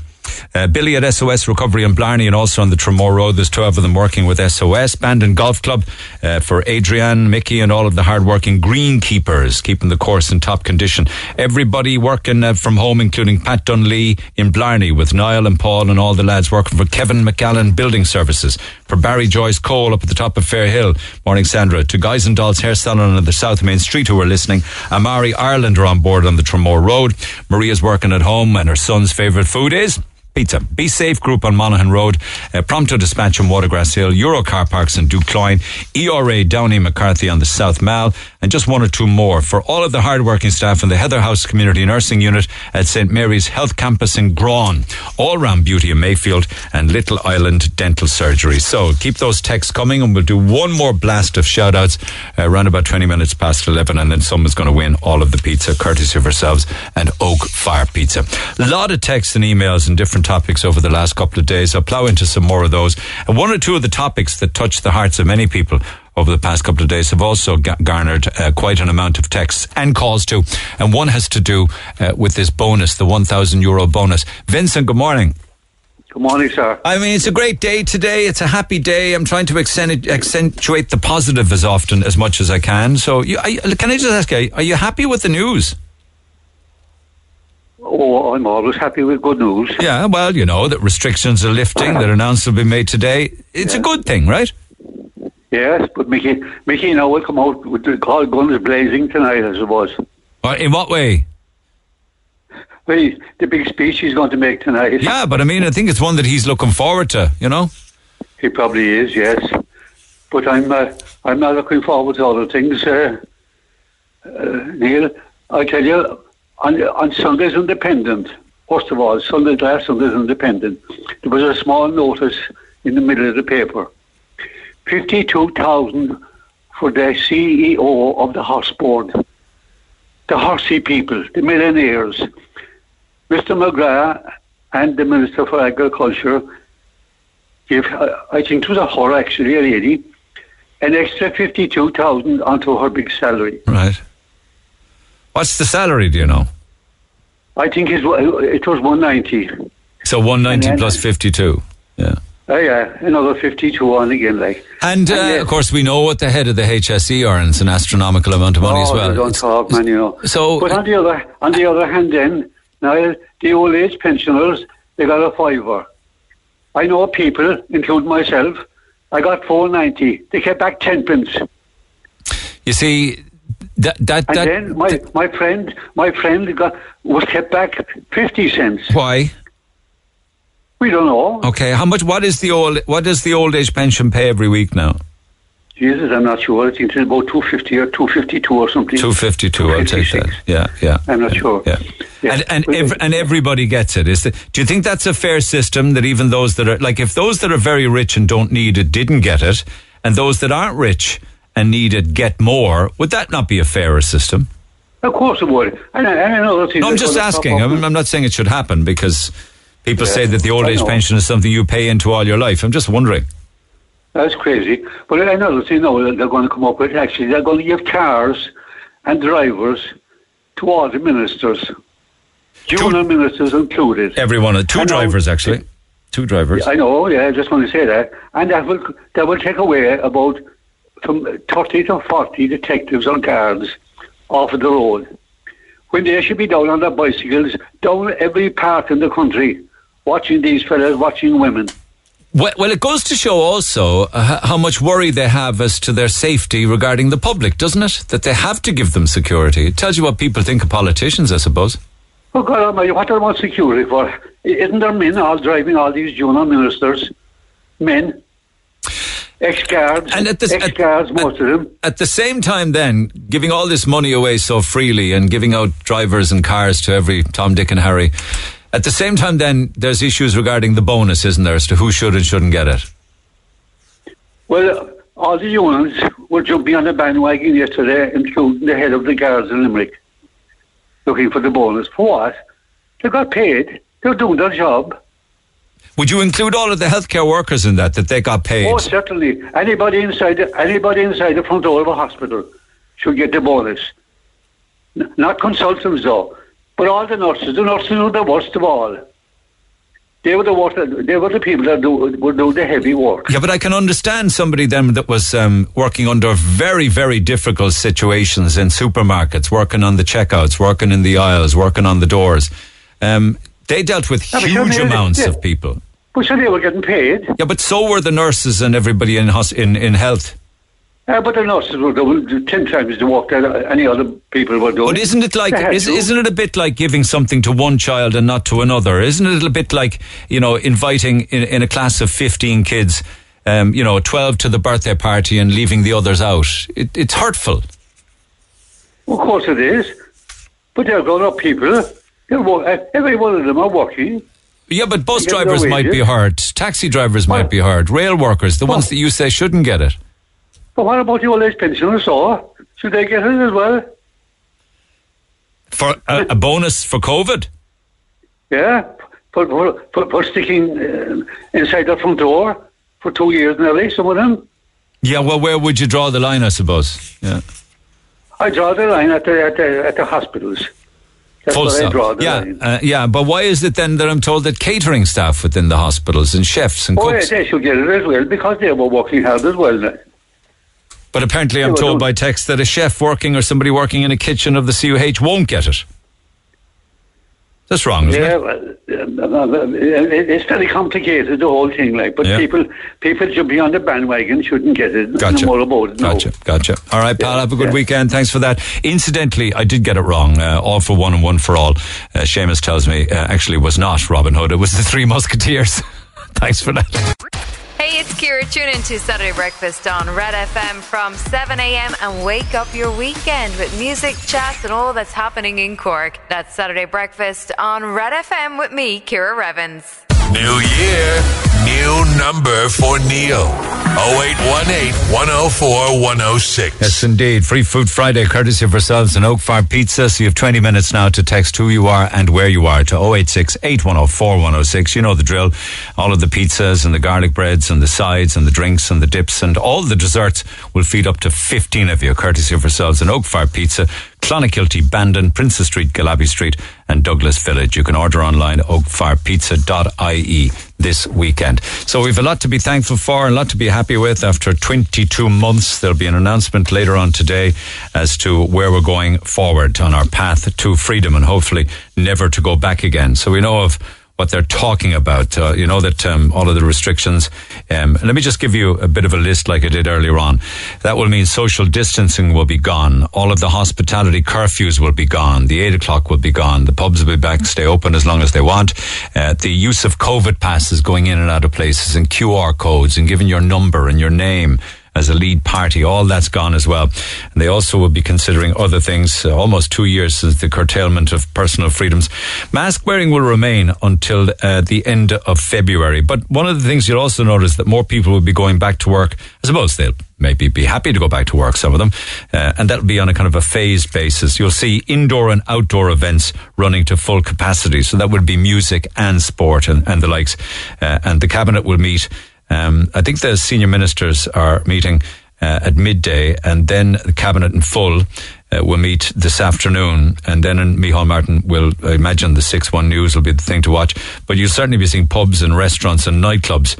Billy at SOS Recovery in Blarney and also on the Tremore Road. There's 12 of them working with SOS. Bandon Golf Club for Adrian, Mickey and all of the hard-working greenkeepers keeping the course in top condition. Everybody working from home, including Pat Dunley in Blarney with Niall and Paul and all the lads working for Kevin McAllen Building Services. For Barry Joyce Cole up at the top of Fair Hill. Morning, Sandra. To Guys and Dolls Hair Salon on the South Main Street who are listening. Amari Ireland are on board on the Tremore Road. Maria's working at home and her son's favourite food is... Pizza. Be Safe Group on Monaghan Road, Prompto Dispatch on Watergrass Hill, Euro Car Parks in Ducloyne, ERA Downey McCarthy on the South Mall, and just one or two more. For all of the hard-working staff in the Heather House Community Nursing Unit at St Mary's Health Campus in Grawn, All Round Beauty in Mayfield, and Little Island Dental Surgery. So keep those texts coming, and we'll do one more blast of shout-outs around about 20 minutes past 11, and then someone's going to win all of the pizza, courtesy of ourselves and Oak Fire Pizza. A lot of texts and emails and different topics over the last couple of days. I'll plough into some more of those. And one or two of the topics that touched the hearts of many people over the past couple of days have also garnered quite an amount of texts and calls too. And one has to do with this bonus, the €1,000 bonus. Vincent, good morning. Good morning, sir. I mean, it's a great day today. It's a happy day. I'm trying to accentuate the positive as often as much as I can. So can I just ask you, are you happy with the news? Oh, I'm always happy with good news. Yeah, well, you know, that restrictions are lifting, that announcement will be made today. It's a good thing, right? Yes, but Mickey, you know, will come out with the call guns blazing tonight, I suppose. In what way? Well, the big speech he's going to make tonight. Yeah, but I mean, I think it's one that he's looking forward to, you know? He probably is, yes. But I'm not looking forward to other things, Neil. I tell you, on Sunday's Independent, first of all, last Sunday's Independent, there was a small notice in the middle of the paper. 52,000 for the CEO of the Horse Board. The horsey people, the millionaires. Mr. McGrath and the Minister for Agriculture gave, I think it was a whore actually, a lady, an extra 52,000 onto her big salary. Right. What's the salary, do you know? I think it was 190. So 190 then, plus 52, yeah. Yeah, another 52 on again, like. And then, of course, we know what the head of the HSE earns, an astronomical amount of money as well. Don't talk, man, you know. So, but on the other hand then, now the old age pensioners, they got a fiver. I know people, including myself, I got 490. They kept back 10 pence. You see... Then my friend was kept back 50 cents. Why? We don't know. Okay, how much? What does the old age pension pay every week now? Jesus, I'm not sure. I think it's about 250 or 252 or something. 252. I'll take that. Yeah. I'm not sure. Yeah. Yes. And everybody gets it. Do you think that's a fair system? That even those that are if those that are very rich and don't need it didn't get it, and those that aren't rich and needed get more, would that not be a fairer system? Of course it would. I'm just asking. I'm not saying it should happen, because people say that the old age pension is something you pay into all your life. I'm just wondering. That's crazy. But another thing they're going to come up with, actually, they're going to give cars and drivers to all the ministers. Junior ministers included. Everyone. Two drivers, actually. Two drivers. I know, yeah, I just want to say that. And that will take away about... from 30 to 40 detectives or guards off the road, when they should be down on their bicycles, down every park in the country, watching these fellas, watching women. Well, it goes to show also how much worry they have as to their safety regarding the public, doesn't it? That they have to give them security. It tells you what people think of politicians, I suppose. Oh, God Almighty, what do they want security for? Isn't there men all driving all these junior ministers? Men? Ex-guards, most of them. At the same time then, giving all this money away so freely and giving out drivers and cars to every Tom, Dick and Harry, at the same time then, there's issues regarding the bonus, isn't there, as to who should and shouldn't get it? Well, all the unions were jumping on the bandwagon yesterday, including the head of the guards in Limerick, looking for the bonus. For what? They got paid. They're doing their job. Would you include all of the healthcare workers in that they got paid? Oh, certainly. Anybody inside the front door of a hospital should get the bonus. Not consultants, though. But all the nurses. The nurses were the worst of all. They were the worst. They were the people that would do the heavy work. Yeah, but I can understand somebody then that was working under very, very difficult situations in supermarkets, working on the checkouts, working in the aisles, working on the doors. They dealt with huge amounts of people. But so they were getting paid. Yeah, but so were the nurses and everybody in health. But they're not. They will do 10 times the work that any other people were doing. But isn't it like? Isn't it a bit like giving something to one child and not to another? Isn't it a bit like, you know, inviting in a class of 15 kids, 12 to the birthday party and leaving the others out? It's hurtful. Of course it is. But they're grown-up people. Every one of them are working. Yeah, but bus drivers might be hurt. Taxi drivers might be hurt. Rail workers, the ones that you say shouldn't get it. But what about the old age pensioners? Or should they get it as well? For a bonus for COVID? Yeah, for sticking inside the front door for 2 years nearly, some of them. Yeah, well, where would you draw the line, I suppose? Yeah. I draw the line at the hospitals. That's full stop. I draw the line. Yeah, but why is it then that I'm told that catering staff within the hospitals and chefs and cooks... Yeah, they should get it as well, because they were working hard as well then. But apparently I'm told by text that a chef working or somebody working in a kitchen of the CUH won't get it. That's wrong, isn't it? It's very complicated, the whole thing. But people should be on the bandwagon, shouldn't get it. Gotcha. No more about it, no. Gotcha. All right, pal, have a good weekend. Thanks for that. Incidentally, I did get it wrong. All for one and one for all. Seamus tells me actually was not Robin Hood. It was the Three Musketeers. Thanks for that. Hey, it's Ciara. Tune in to Saturday Breakfast on Red FM from 7 a.m. and wake up your weekend with music, chats and all that's happening in Cork. That's Saturday Breakfast on Red FM with me, Ciara Revens. New year, new number for Neil. 0818 104 106. Yes, indeed. Free Food Friday, courtesy of ourselves and Oak Farm Pizza. So you have 20 minutes now to text who you are and where you are to 086 8104 106. You know the drill. All of the pizzas and the garlic breads and the sides and the drinks and the dips and all the desserts will feed up to 15 of you, courtesy of ourselves and Oak Farm Pizza. Clonakilty, Bandon, Princess Street, Galabi Street and Douglas Village. You can order online at oakfarpizza.ie this weekend. So we've a lot to be thankful for and a lot to be happy with after 22 months. There'll be an announcement later on today as to where we're going forward on our path to freedom and hopefully never to go back again. So we know of what they're talking about. You know that all of the restrictions. Let me just give you a bit of a list like I did earlier on. That will mean social distancing will be gone. All of the hospitality curfews will be gone. The 8 o'clock will be gone. The pubs will be back, stay open as long as they want. The use of COVID passes going in and out of places and QR codes and giving your number and your name as a lead party, all that's gone as well. And they also will be considering other things. Almost 2 years since the curtailment of personal freedoms. Mask wearing will remain until the end of February. But one of the things you'll also notice that more people will be going back to work. I suppose they'll maybe be happy to go back to work, some of them. And that'll be on a kind of a phased basis. You'll see indoor and outdoor events running to full capacity. So that would be music and sport and the likes. And the cabinet will meet. I think the senior ministers are meeting at midday, and then the cabinet in full will meet this afternoon, and then Micheál Martin will, I imagine the 6-1 news will be the thing to watch. But you'll certainly be seeing pubs and restaurants and nightclubs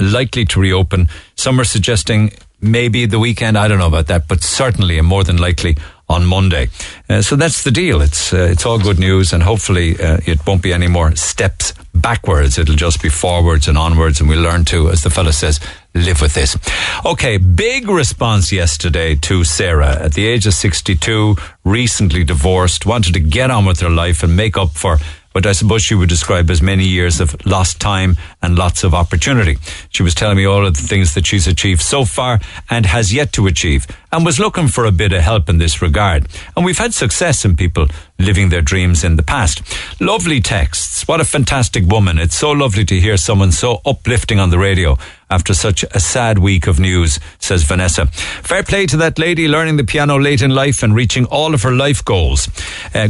likely to reopen. Some are suggesting maybe the weekend, I don't know about that, but certainly and more than likely on Monday. So that's the deal. It's all good news, and hopefully it won't be any more steps backwards. It'll just be forwards and onwards, and we'll learn to, as the fella says, live with this. Okay, big response yesterday to Sarah. At the age of 62, recently divorced, wanted to get on with her life and make up for what I suppose she would describe as many years of lost time and lots of opportunity. She was telling me all of the things that she's achieved so far and has yet to achieve, and was looking for a bit of help in this regard. And we've had success in people living their dreams in the past. Lovely texts. What a fantastic woman. It's so lovely to hear someone so uplifting on the radio after such a sad week of news, says Vanessa. Fair play to that lady learning the piano late in life and reaching all of her life goals.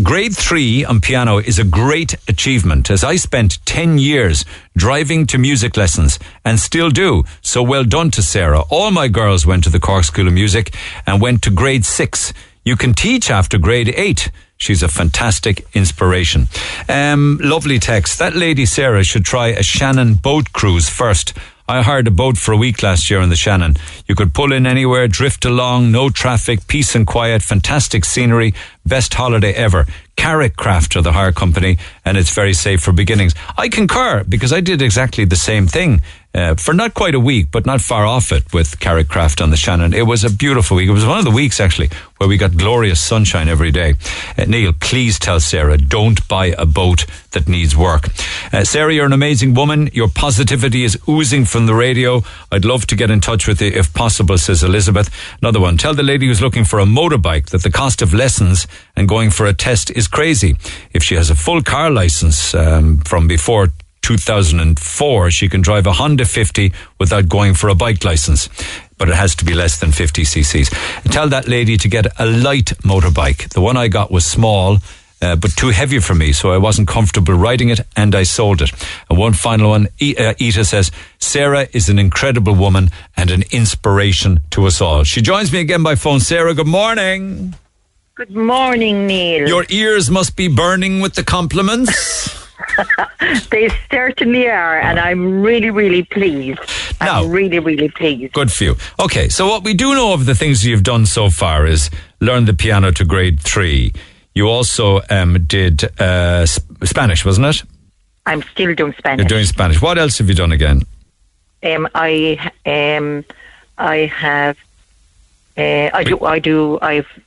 Grade 3 on piano is a great achievement, as I spent 10 years driving to music lessons and still do. So well done to Sarah. All my girls went to the Cork School of Music and went to grade 6. You can teach after grade 8. She's a fantastic inspiration. Lovely text. That lady Sarah should try a Shannon boat cruise first. I hired a boat for a week last year in the Shannon. You could pull in anywhere, drift along, no traffic, peace and quiet, fantastic scenery, best holiday ever. Carrick Craft are the hire company, and it's very safe for beginnings. I concur, because I did exactly the same thing for not quite a week, but not far off it, with Carrick Craft on the Shannon. It was a beautiful week. It was one of the weeks, actually, where we got glorious sunshine every day. Neil, please tell Sarah, don't buy a boat that needs work. Sarah, you're an amazing woman. Your positivity is oozing from the radio. I'd love to get in touch with you if possible, says Elizabeth. Another one, tell the lady who's looking for a motorbike that the cost of lessons and going for a test is crazy. If she has a full car license from before 2004, she can drive a Honda 50 without going for a bike license, but it has to be less than 50 cc's. Tell that lady to get a light motorbike. The one I got was small, but too heavy for me, so I wasn't comfortable riding it, and I sold it. And one final one, Ita says, Sarah is an incredible woman and an inspiration to us all. She joins me again by phone. Sarah, good morning. Good morning, Neil. Your ears must be burning with the compliments. They certainly are, and I'm really, really pleased. I'm really, really pleased. Good for you. Okay, so what we do know of the things you've done so far is learn the piano to grade 3. You also did Spanish, wasn't it? I'm still doing Spanish. You're doing Spanish. What else have you done again? I've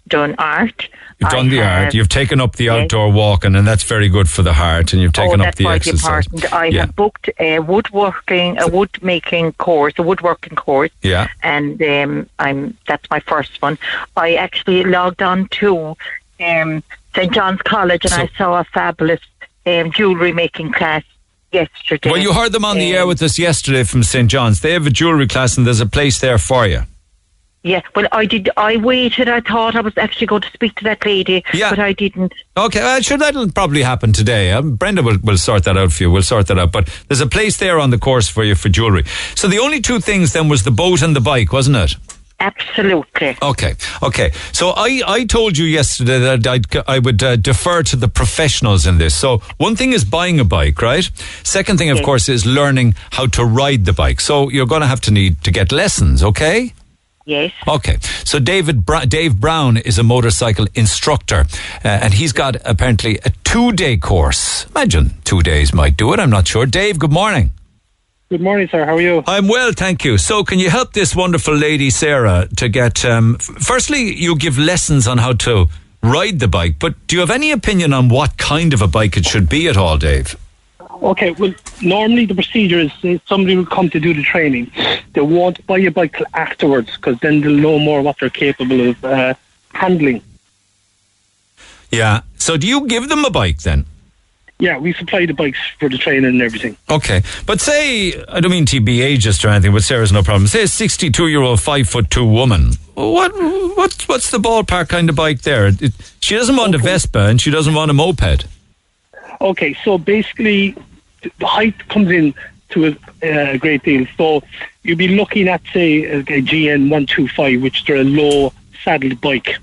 done art. You've done the art. You've taken up the outdoor walking, and that's very good for the heart. And you've taken up the exercise. I have booked a woodworking course. Yeah, and that's my first one. I actually logged on to St John's College, and I saw a fabulous jewellery making class yesterday. Well, you heard them on the air with us yesterday from St John's. They have a jewellery class, and there's a place there for you. Yeah, well, I did. I waited. I thought I was actually going to speak to that lady, but I didn't. Okay, sure, that'll probably happen today. Brenda will sort that out for you. We'll sort that out. But there's a place there on the course for you for jewellery. So the only two things then was the boat and the bike, wasn't it? Absolutely. Okay. So I told you yesterday that I would defer to the professionals in this. So one thing is buying a bike, right? Second thing, of course, is learning how to ride the bike. So you're going to have to need to get lessons, okay? Yes. Okay. So Dave Brown is a motorcycle instructor, and he's got apparently a 2-day course. Imagine 2 days might do it. I'm not sure. Dave, good morning. Good morning, sir. How are you? I'm well, thank you. So can you help this wonderful lady, Sarah, to get... firstly, you give lessons on how to ride the bike, but do you have any opinion on what kind of a bike it should be at all, Dave? Okay, well, normally the procedure is somebody will come to do the training. They won't buy a bike afterwards, because then they'll know more what they're capable of handling. Yeah, so do you give them a bike then? Yeah, we supply the bikes for the training and everything. Okay, but say, I don't mean to be ageist or anything, but Sarah's no problem. Say a 62-year-old 5'2" woman. What's the ballpark kind of bike there? She doesn't want a Vespa, and she doesn't want a moped. Okay, so basically, the height comes in to a great deal. So you'll be looking at, say, a GN125, which they're a low saddled bike.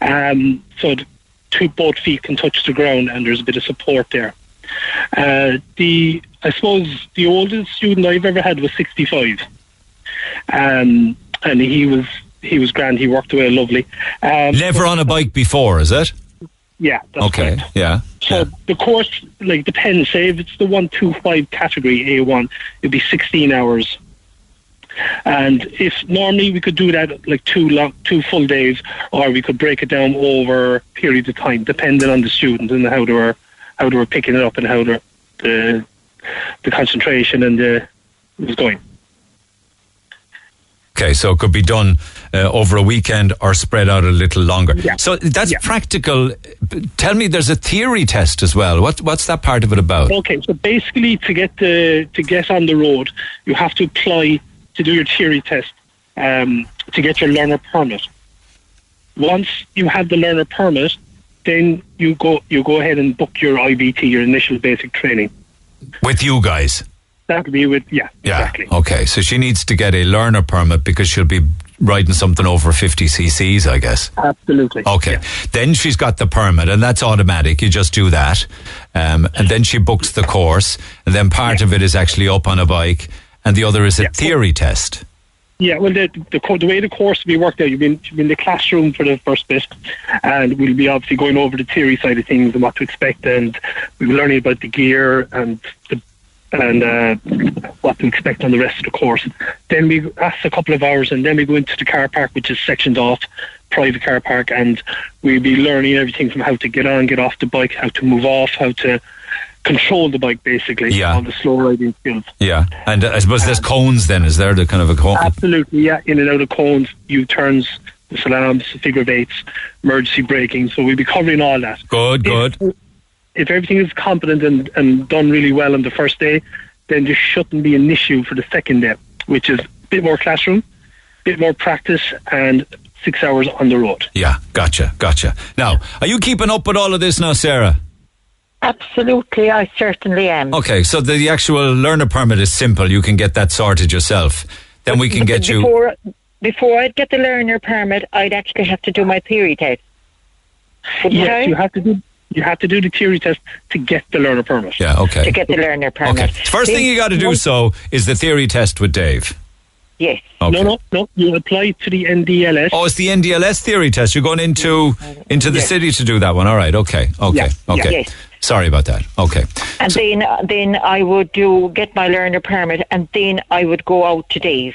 So both feet can touch the ground, and there's a bit of support there. I suppose the oldest student I've ever had was 65, and he was grand. He worked away lovely. Never on a bike before, is it? Yeah. That's okay. Right. Yeah. So the course, like, depends. Say if it's the 125 category A1, it'd be 16 hours. And if normally we could do that like two full days, or we could break it down over periods of time, depending on the student and how they were picking it up and how the concentration and it was going. Okay, so it could be done over a weekend or spread out a little longer. Yeah. So that's practical. Tell me, there's a theory test as well. What's that part of it about? Okay, so basically to get on the road, you have to apply to do your theory test to get your learner permit. Once you have the learner permit, then you go ahead and book your IBT, your initial basic training. With you guys? That would be with, exactly. Okay, so she needs to get a learner permit because she'll be riding something over 50 cc's, I guess. Absolutely. Okay, then she's got the permit, and that's automatic. You just do that. And then she books the course, and then part of it is actually up on a bike, and the other is a theory test. Yeah, well, the way the course will be worked out, you'll be in the classroom for the first bit, and we'll be obviously going over the theory side of things and what to expect, and we'll be learning about the gear and the and what to expect on the rest of the course. Then we asked a couple of hours, and then we go into the car park, which is sectioned off, private car park, and we'll be learning everything from how to get on, get off the bike, how to move off, how to control the bike, basically, on the slow riding skills. Yeah, and I suppose there's cones then, is there the kind of a cone? Absolutely, yeah, in and out of cones, U-turns, the salams, figure of eights, emergency braking, so we'll be covering all that. Good. If everything is competent and done really well on the first day, then there shouldn't be an issue for the second day, which is a bit more classroom, a bit more practice, and 6 hours on the road. Yeah, gotcha. Now, are you keeping up with all of this now, Sarah? Absolutely, I certainly am. Okay, so the actual learner permit is simple. You can get that sorted yourself. Then we can get you... Before I'd get the learner permit, I'd actually have to do my theory test. Wouldn't yes, I? You have to do the theory test to get the learner permit. Yeah, okay. To get the learner permit. Okay. First thing you got to do, so, is the theory test with Dave. Yes. Okay. No. You apply to the NDLS. Oh, it's the NDLS theory test. You're going into the city to do that one. All right. Okay. Yes. Yes. Sorry about that. Okay. And so, then I would get my learner permit, and then I would go out to Dave.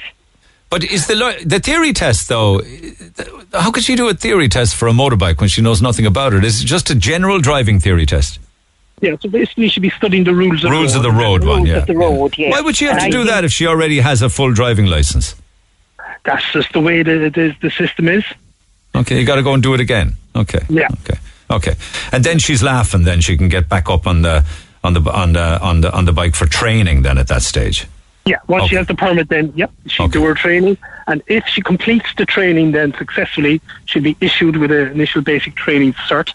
But is the theory test, though, how could she do a theory test for a motorbike when she knows nothing about it? Is it just a general driving theory test? Yeah, so basically she'd be studying the rules of the road. Why would she have to do that if she already has a full driving licence? That's just the way the system is. Okay, you got to go and do it again. Okay. Yeah. Okay. And then she's laughing. Then she can get back up on the bike for training. Then at that stage. Yeah, once she has the permit, then, she'll do her training. And if she completes the training then successfully, she'll be issued with an initial basic training cert,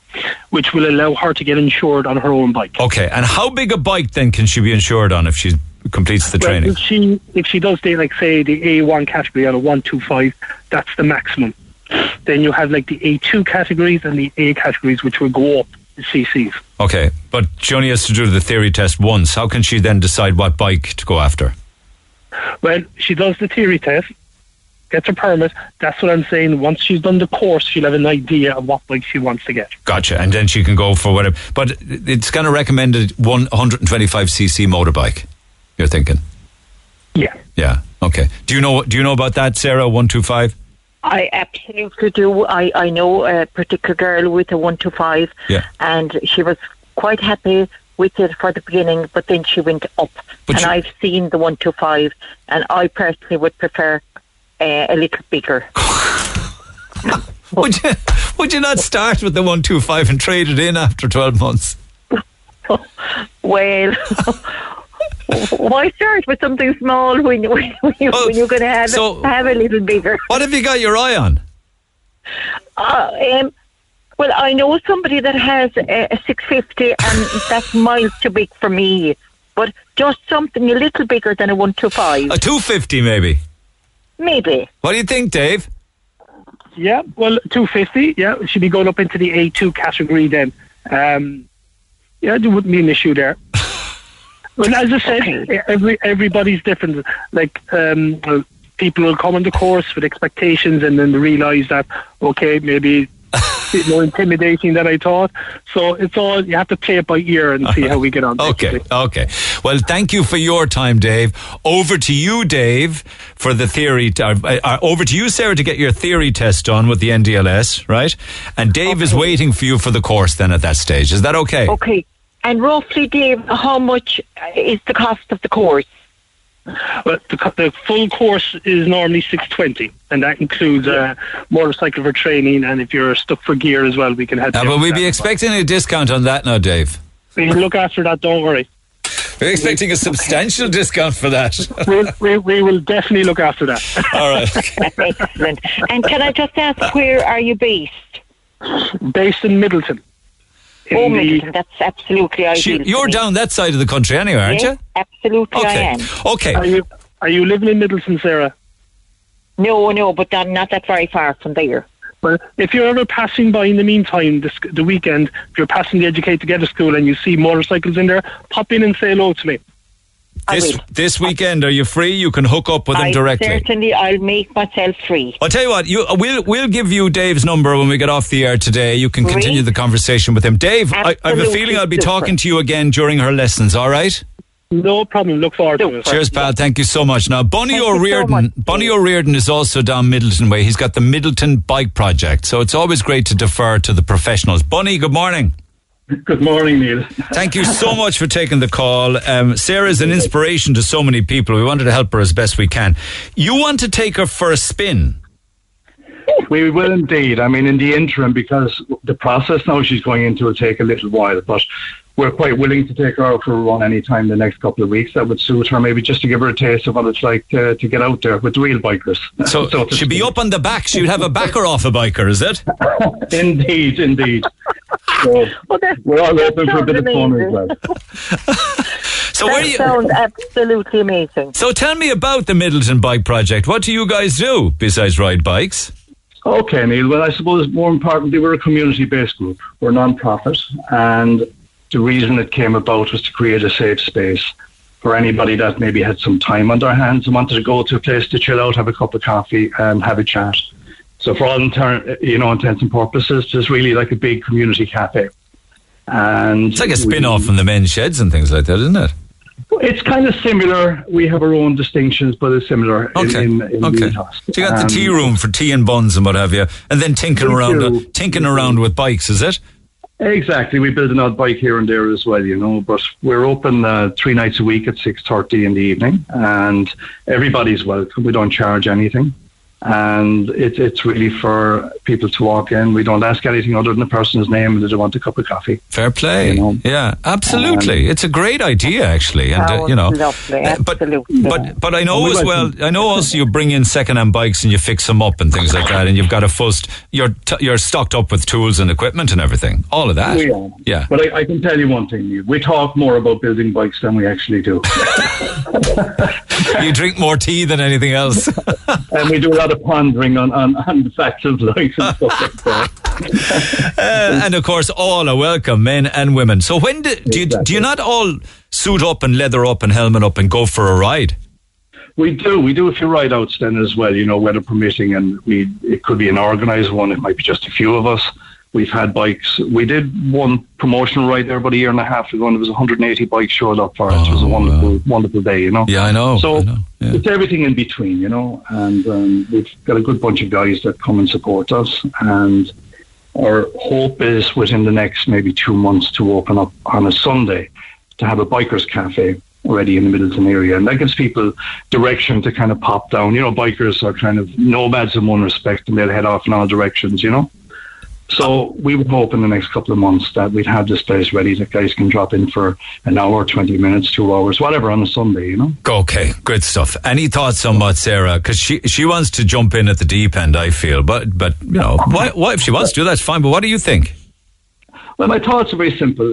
which will allow her to get insured on her own bike. Okay, and how big a bike then can she be insured on if she completes the training? If she does, say, the A1 category on a 125, that's the maximum. Then you have, the A2 categories and the A categories, which will go up the CCs. Okay, but she only has to do the theory test once. How can she then decide what bike to go after? Well, she does the theory test, gets her permit. That's what I'm saying. Once she's done the course, she'll have an idea of what bike she wants to get. Gotcha. And then she can go for whatever. But it's kind of recommended 125cc motorbike, you're thinking? Yeah. Yeah. Okay. Do you know about that, Sarah, 125? I absolutely do. I know a particular girl with a 125, and she was quite happy with it for the beginning, but then she went up. I've seen the 125, and I personally would prefer a little bigger. Would you not start with the 125 and trade it in after 12 months? Well, why start with something small when you're going to have a little bigger? What have you got your eye on? Well, I know somebody that has a 650, and that's miles too big for me. But just something a little bigger than a 125. A 250, maybe. Maybe. What do you think, Dave? Yeah, well, 250. Yeah, she'd be going up into the A2 category then. There wouldn't be an issue there. Well, as I said, everybody's different. People will come on the course with expectations, and then they realise that maybe. Bit more intimidating than I thought, so it's all, you have to play it by ear and see how we get on. Okay. Well, thank you for your time, Dave. Over to you, Dave, for the theory. Over to you, Sarah, to get your theory test done with the NDLS, right? And Dave is waiting for you for the course. Then at that stage, is that okay? Okay. And roughly, Dave, how much is the cost of the course? Well, the full course is normally $620, and that includes motorcycle for training, and if you're stuck for gear as well, we can help you. But we'd be expecting a discount on that now, Dave. We can look after that, don't worry. We're expecting a substantial discount for that. We will definitely look after that. All right. Excellent. And can I just ask, where are you based? Based in Middleton. Middleton, that's absolutely ideal. You're down that side of the country anyway, aren't you? Absolutely, I am. Okay. Are you living in Middleton, Sarah? No, but I'm not that very far from there. Well, if you're ever passing by in the meantime, the weekend, if you're passing the Educate Together School and you see motorcycles in there, pop in and say hello to me. This weekend, are you free? You can hook up with them directly. Certainly, I'll make myself free. I'll tell you what, we'll give you Dave's number when we get off the air today. You can continue the conversation with him. Dave, I have a feeling I'll be talking to you again during her lessons, all right? No problem. Look forward to it. Cheers, pal. Thank you so much. Now, Bonnie O'Riordan is also down Middleton way. He's got the Middleton Bike Project. So it's always great to defer to the professionals. Bonnie, good morning. Good morning, Neil. Thank you so much for taking the call. Sarah's an inspiration to so many people. We wanted to help her as best we can. You want to take her for a spin? We will indeed. I mean, in the interim, because the process now she's going into will take a little while, but we're quite willing to take her out for a run any time the next couple of weeks. That would suit her, maybe just to give her a taste of what it's like to get out there with the real bikers. So she'd be up on the back. She'd have a backer off a biker, is it? Indeed. So well, we're all open for a bit amazing. Of fun as well. So that sounds absolutely amazing. So tell me about the Middleton Bike Project. What do you guys do besides ride bikes? Okay, Neil. Well, I suppose more importantly, we're a community-based group. We're non-profit, and the reason it came about was to create a safe space for anybody that maybe had some time on their hands and wanted to go to a place to chill out, have a cup of coffee, and have a chat. So for all intents and purposes, it's really like a big community cafe. And it's like a spin-off from the men's sheds and things like that, isn't it? It's kind of similar. We have our own distinctions, but it's similar. Okay. In so you got the tea room for tea and buns and what have you, and then tinkering around with bikes, is it? Exactly. We build an odd bike here and there as well, but we're open 3 nights a week at 6:30 in the evening, and everybody's welcome. We don't charge anything, and it's really for people to walk in. We don't ask anything other than a person's name and they want a cup of coffee. Fair play. Yeah, absolutely. It's a great idea, actually. And lovely. Absolutely. But I know also you bring in second-hand bikes and you fix them up and things like that, and you've got you're stocked up with tools and equipment and everything, all of that. We are. Yeah. But I can tell you one thing, we talk more about building bikes than we actually do. You drink more tea than anything else. And we do a lot of pondering on the facts of life and stuff like that. And of course, all are welcome, men and women. So when do you not all suit up and leather up and helmet up and go for a ride? We do. We do a few ride-outs then as well, weather permitting, and it could be an organised one. It might be just a few of us. We've had bikes. We did one promotional ride there about a year and a half ago, and there was 180 bikes showed up for us. It was a wonderful day, Yeah, I know. So it's everything in between, And we've got a good bunch of guys that come and support us. And our hope is within the next maybe 2 months to open up on a Sunday to have a bikers' cafe already in the Middleton area, and that gives people direction to kind of pop down. Bikers are kind of nomads in one respect, and they'll head off in all directions, So we would hope in the next couple of months that we'd have this place ready that guys can drop in for an hour, 20 minutes, 2 hours, whatever, on a Sunday, Okay, good stuff. Any thoughts on what, Sarah? Because she wants to jump in at the deep end, I feel. But why, if she wants to do that, that's fine. But what do you think? Well, my thoughts are very simple.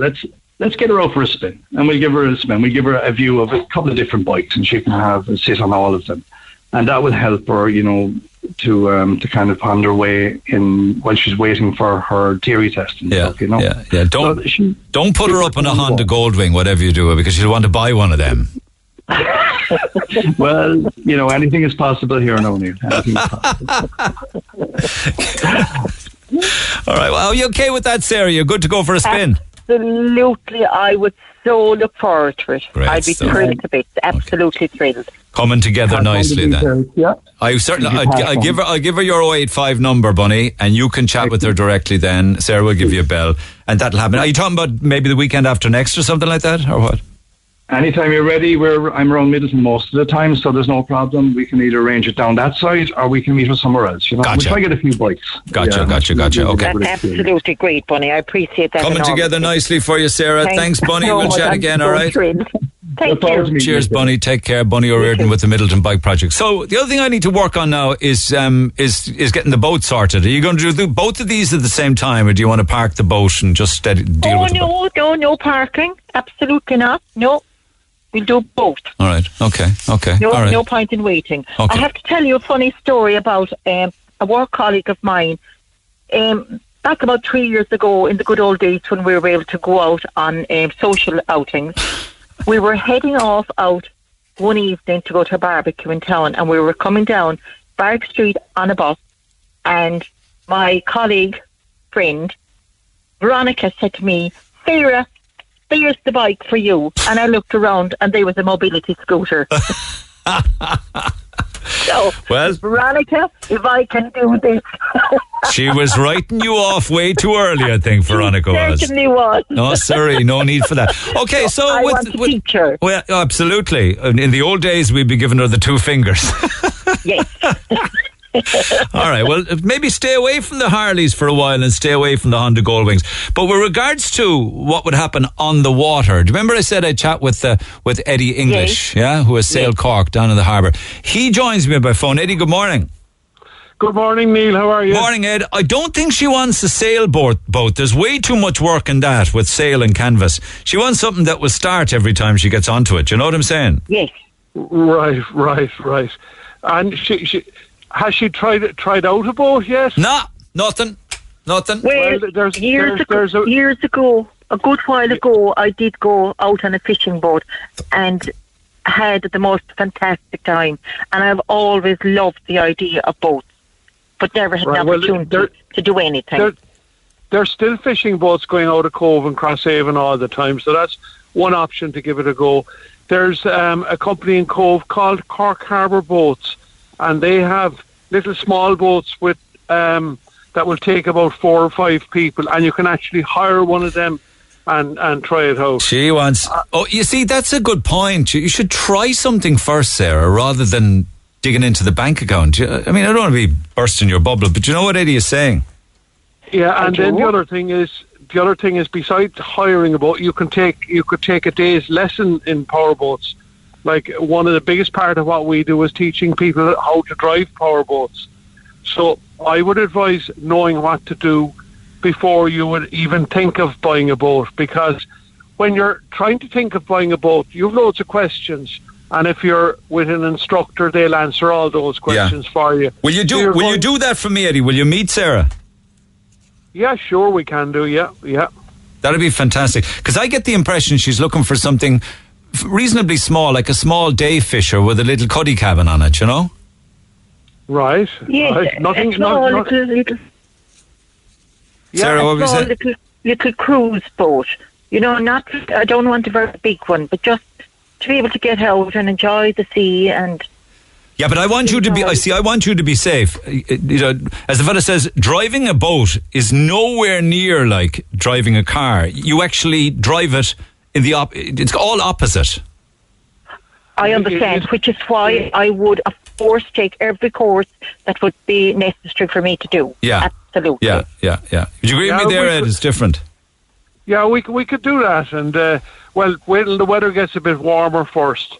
Let's get her out for a spin. And we'll give her a spin. We'll give her a view of a couple of different bikes, and she can have and sit on all of them. And that would help her, to kind of ponder way in while she's waiting for her theory test and stuff, Yeah. Don't put her up on a Honda Goldwing, whatever you do, because she'll want to buy one of them. Well, anything is possible here, no need. Anything is possible. All right. Well, are you okay with that, Sarah? You're good to go for a spin? Absolutely. I would so look forward to it. Great I'd be stuff. Thrilled to bits. Absolutely thrilled. Coming together nicely then. Yeah. I'll give her your 085 number, Bunny, and you can chat with her directly then. Sarah will give you a bell, and that'll happen. Are you talking about maybe the weekend after next or something like that, or what? Anytime you're ready, I'm around Middleton most of the time, so there's no problem. We can either arrange it down that side, or we can meet her somewhere else. Gotcha. We'll try to get a few bikes. Gotcha. Okay. That's absolutely great, Bunny. I appreciate that. Coming together nicely for you, Sarah. Thanks Bunny. We'll chat again, all right? Thank you. Cheers, Bunny. Take care. Bunny O'Riordan with the Middleton Bike Project. So the other thing I need to work on now is getting the boat sorted. Are you going to do both of these at the same time, or do you want to park the boat and just deal with it? No parking. Absolutely not. No. We'll do both. All right. Okay. No point in waiting. Okay. I have to tell you a funny story about a work colleague of mine. Back about 3 years ago, in the good old days when we were able to go out on social outings, we were heading off out one evening to go to a barbecue in town, and we were coming down Barrack Street on a bus, and my colleague, friend, Veronica said to me, "Sarah, there's the bike for you. And I looked around and there was a mobility scooter. So, well, Veronica, if I can do this. She was writing you off way too early, I think, Veronica was. Certainly was. No, sorry, no need for that. Okay, so... I want to teach her. Well, absolutely. In the old days, we'd be giving her the two fingers. Yes. All right, well, maybe stay away from the Harleys for a while and stay away from the Honda Goldwings. But with regards to what would happen on the water, do you remember I said I chat with Eddie English, yeah, who has sailed Cork down in the harbour? He joins me by phone. Eddie, good morning. Good morning, Neil. How are you? Morning, Ed. I don't think she wants a sailboat. There's way too much work in that with sail and canvas. She wants something that will start every time she gets onto it. Do you know what I'm saying? Yes. Right. And she has she tried out a boat yet? No, nothing. Well, years ago, a good while ago, I did go out on a fishing boat and had the most fantastic time. And I've always loved the idea of boats, but never had the opportunity to do anything. There's still fishing boats going out of Cove and Crosshaven all the time, so that's one option to give it a go. There's a company in Cove called Cork Harbour Boats, and they have little small boats with that will take about 4 or 5 people, and you can actually hire one of them and try it out. She wants... oh, you see, that's a good point. You should try something first, Sarah, rather than digging into the bank account. I mean, I don't want to be bursting your bubble, but you know what Eddie is saying? Yeah, and then the other thing is, besides hiring a boat, you could take a day's lesson in powerboats. Like, one of the biggest part of what we do is teaching people how to drive powerboats. So I would advise knowing what to do before you would even think of buying a boat, because when you're trying to think of buying a boat, you've loads of questions, and if you're with an instructor, they'll answer all those questions for you. Will you do that for me, Eddie? Will you meet Sarah? Yeah, sure, we can do. Yeah. That'd be fantastic, because I get the impression she's looking for something reasonably small, like a small day fisher with a little cuddy cabin on it, you know? Right. Yeah. Right. Nothing. Yeah, Sarah, what was it? Little cruise boat. You know, I don't want a very big one, but just to be able to get out and enjoy the sea and... Yeah, but I want you to be safe. You know, as the fella says, driving a boat is nowhere near like driving a car. You actually drive it it's all opposite. I understand, which is why I would, of course, take every course that would be necessary for me to do. Yeah. Absolutely. Yeah. Would you agree with me there, Ed? It's different. Yeah, we could do that. And, wait till the weather gets a bit warmer first.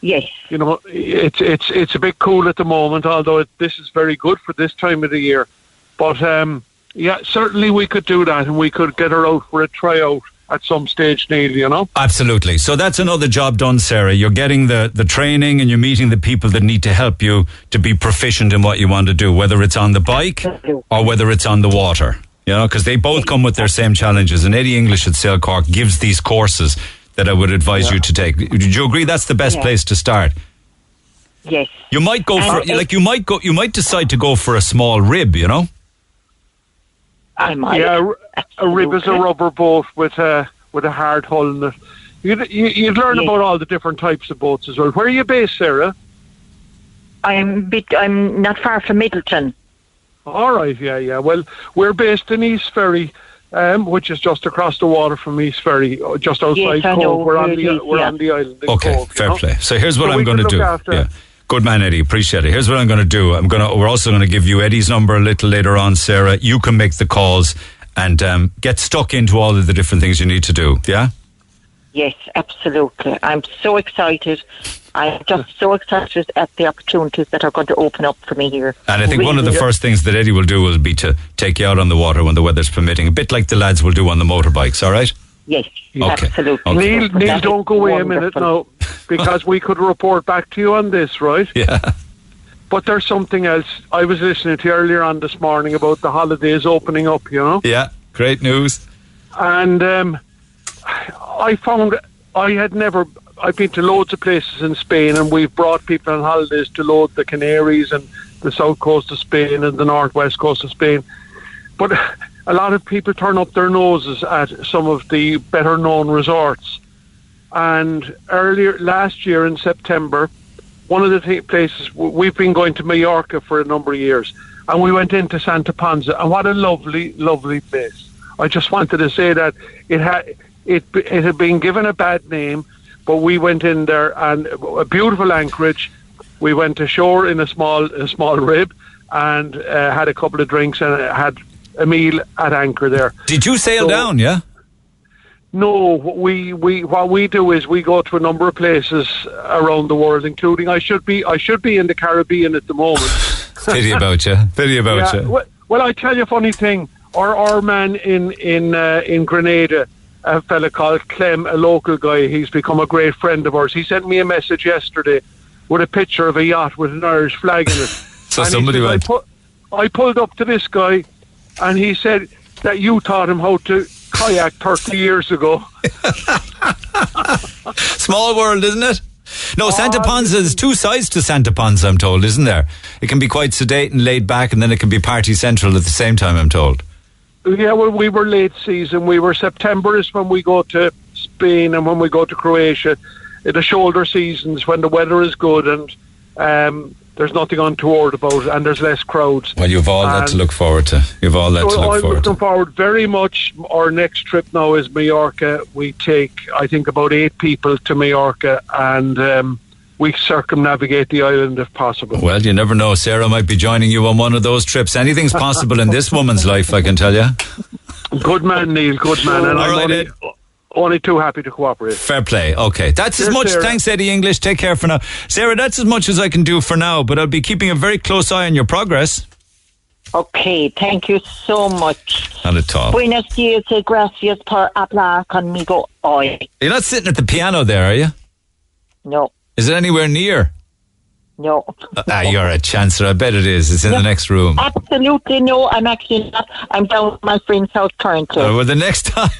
Yes. You know, it's a bit cool at the moment, although this is very good for this time of the year. But, yeah, certainly we could do that, and we could get her out for a tryout at some stage, Neil, you know? Absolutely. So that's another job done, Sarah. You're getting the training and you're meeting the people that need to help you to be proficient in what you want to do, whether it's on the bike or whether it's on the water, you know, because they both come with their same challenges. And Eddie English at Sail Cork gives these courses that I would advise you to take. Do you agree that's the best place to start? Yes. You might go you might decide to go for a small rib, you know? I might. Yeah, a rib is a rubber boat with a hard hull in it. You'd learn about all the different types of boats as well. Where are you based, Sarah? I'm not far from Middleton. All right, yeah. Well, we're based in East Ferry, which is just across the water from East Ferry, just outside Cove. We're on the island. Okay, Cove, fair play. So here's what I'm going to do. Good man, Eddie. Appreciate it. Here's what I'm going to do. We're also going to give you Eddie's number a little later on, Sarah. You can make the calls and get stuck into all of the different things you need to do. Yeah? Yes, absolutely. I'm so excited. I'm just so excited at the opportunities that are going to open up for me here. And I think one of the first things that Eddie will do will be to take you out on the water when the weather's permitting, a bit like the lads will do on the motorbikes, all right? Yes, okay. Absolutely. Okay. Neil, don't go away a minute now, because we could report back to you on this, right? Yeah. But there's something else. I was listening to you earlier on this morning about the holidays opening up, you know? Yeah, great news. And I've been to loads of places in Spain, and we've brought people on holidays to load the Canaries and the south coast of Spain and the northwest coast of Spain. But a lot of people turn up their noses at some of the better known resorts. And earlier last year in September, one of the places, we've been going to Mallorca for a number of years, and we went into Santa Ponsa, and what a lovely, lovely place. I just wanted to say that it had been given a bad name, but we went in there, and a beautiful anchorage. We went ashore in a small rib, and had a couple of drinks and had a meal at anchor there. Did you sail down? Yeah. No, what we do is we go to a number of places around the world, including I should be in the Caribbean at the moment. Pity about you. Well, I tell you a funny thing. Our man in Grenada, a fella called Clem, a local guy, he's become a great friend of ours. He sent me a message yesterday with a picture of a yacht with an Irish flag in it. So and somebody went. I pulled up to this guy, and he said that you taught him how to kayak 30 years ago. Small world, isn't it? No, Santa Ponsa, there's two sides to Santa Ponsa, I'm told, isn't there? It can be quite sedate and laid back, and then it can be party central at the same time, I'm told. Yeah, well, we were late season. September is when we go to Spain and when we go to Croatia. The shoulder seasons when the weather is good and there's nothing untoward about it and there's less crowds. Well, you've all that to look forward to. I'm looking forward very much. Our next trip now is Mallorca. We take, I think, about 8 people to Mallorca and we circumnavigate the island if possible. Well, you never know. Sarah might be joining you on one of those trips. Anything's possible in this woman's life, I can tell you. Good man, Neil. Good man. And I'm only too happy to cooperate. Fair play. Okay. Cheers, Sarah. Thanks, Eddie English. Take care for now. Sarah, that's as much as I can do for now, but I'll be keeping a very close eye on your progress. Okay. Thank you so much. Not at all. Buenos dias y gracias por hablar conmigo hoy. You're not sitting at the piano there, are you? No. Is it anywhere near? No. You're a chancer. I bet it is. It's in the next room. Absolutely no. I'm actually not. I'm down at my friend's house currently. Well, the next time...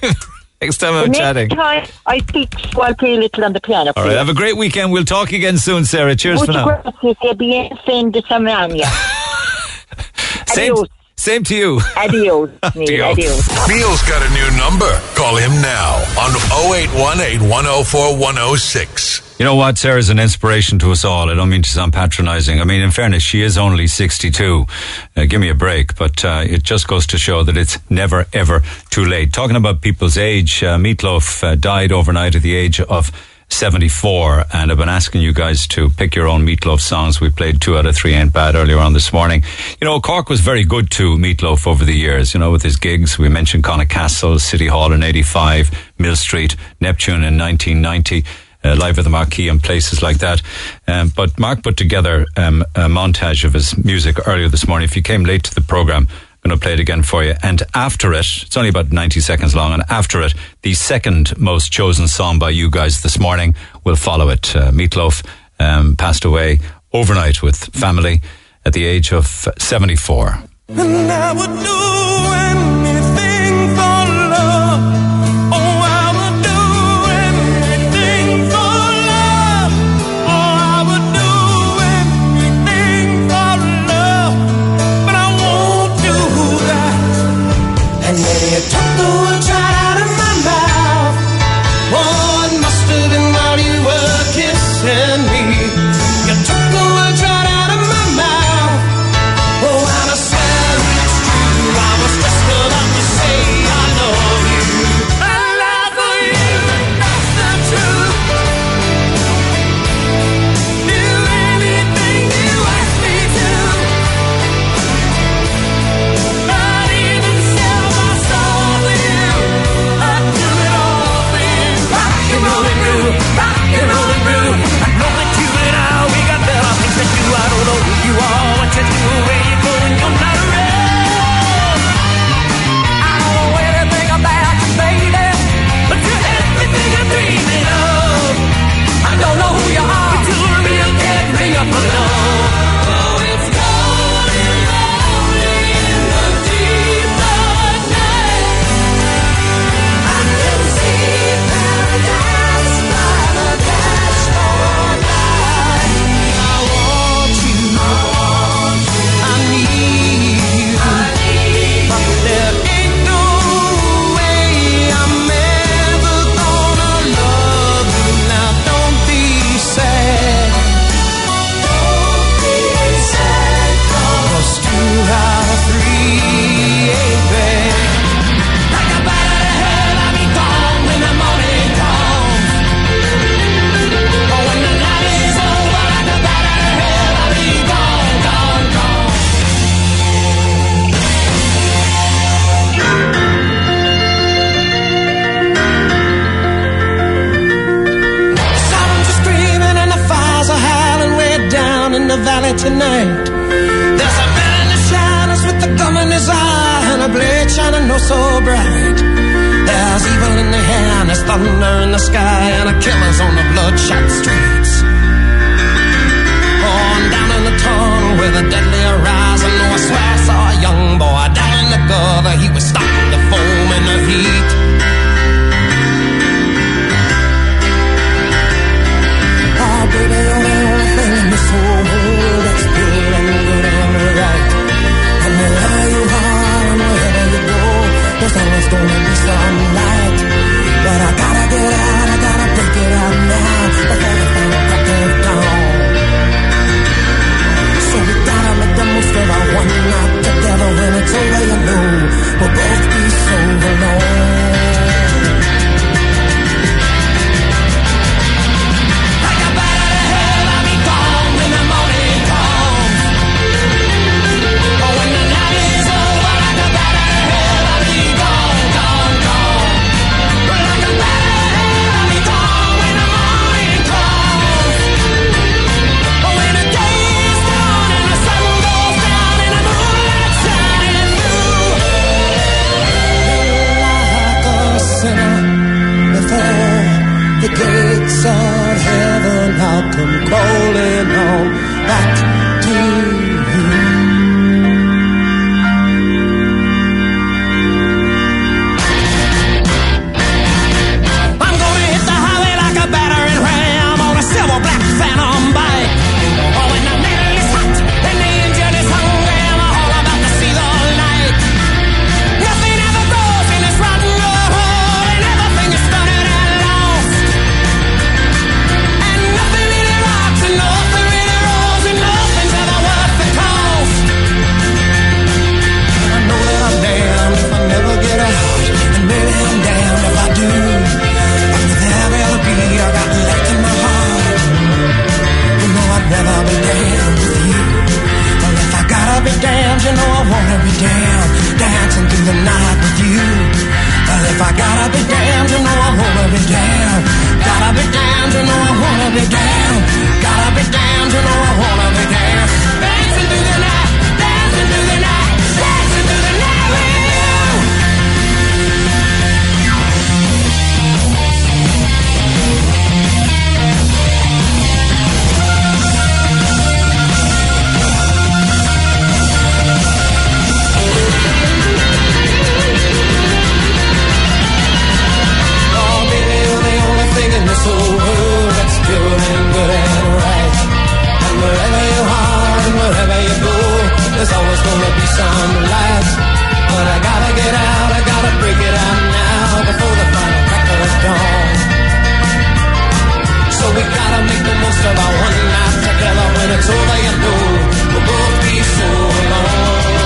Next time I speak, I'll play a little on the piano. All right, have a great weekend. We'll talk again soon, Sarah. Cheers for now. Same to you. Adios. Adios. Neil's got a new number. Call him now on 0818 104 106. You know what, Sarah's an inspiration to us all. I don't mean to sound patronising. I mean, in fairness, she is only 62. Give me a break. But it just goes to show that it's never, ever too late. Talking about people's age, Meatloaf died overnight at the age of 74. And I've been asking you guys to pick your own Meatloaf songs. We played 2 out of 3 Ain't Bad earlier on this morning. You know, Cork was very good to Meatloaf over the years, you know, with his gigs. We mentioned Connacht Castle, City Hall in 85, Mill Street, Neptune in 1990. Live at the Marquee and places like that. But Mark put together a montage of his music earlier this morning. If you came late to the programme, I'm going to play it again for you. And after it, it's only about 90 seconds long, and after it, the second most chosen song by you guys this morning will follow it. Meatloaf passed away overnight with family at the age of 74. And I would do anything for love. tonight. There's a man in the shadows with a gun in his eye and a blade shining oh so bright. There's evil in the hair and there's thunder in the sky and a killer's on the bloodshot streets. On down in the tunnel with a deadly horizon, oh I swear I saw a young boy down in the gutter. He was starting to foam in the heat. Baby, you're the only thing in this whole world that's good and good and right. And wherever you are and wherever you go, there's always gonna be sunlight. But I gotta get out, I gotta break it out now before the final crack of dawn. So we gotta make the most of our one night together. When it's over, you know we'll both be so alone. Gates of heaven, I'll come calling on back to you. I'm gonna hit the highway like a battering ram on a silver black phantom bike. Oh, and the metal is hot and the engine is hungry. I'm all about to see the light. Nothing ever goes in this rotten old world and everything is done. Never be damned with you. Well, if I gotta be damned, you know I wanna be damned, dancing through the night with you. Well, if I gotta be damned, you know I wanna be damned. Gotta be damned, you know I wanna be damned. Gotta be damned, you know I wanna be damned. Dancing through the night, dancing through the night, dancing through the night with you. In this whole world that's pure and good and right. And wherever you are and wherever you go, there's always gonna be some light. But I gotta get out, I gotta break it out now before the final crack of dawn. So we gotta make the most of our one night together. When it's over, you know we'll both be so alone.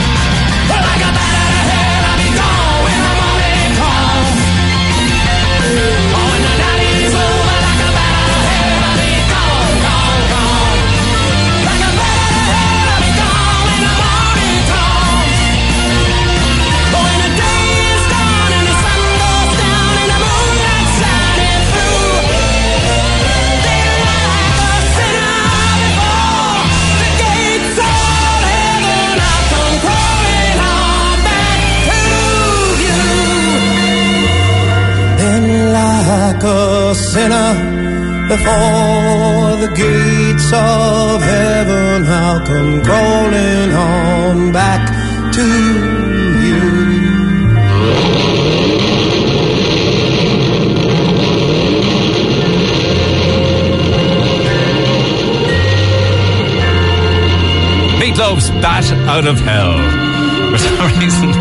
Like a sinner before the gates of heaven, I'll come crawling on back to you. Meatloaf's Bat Out of Hell. For some reason,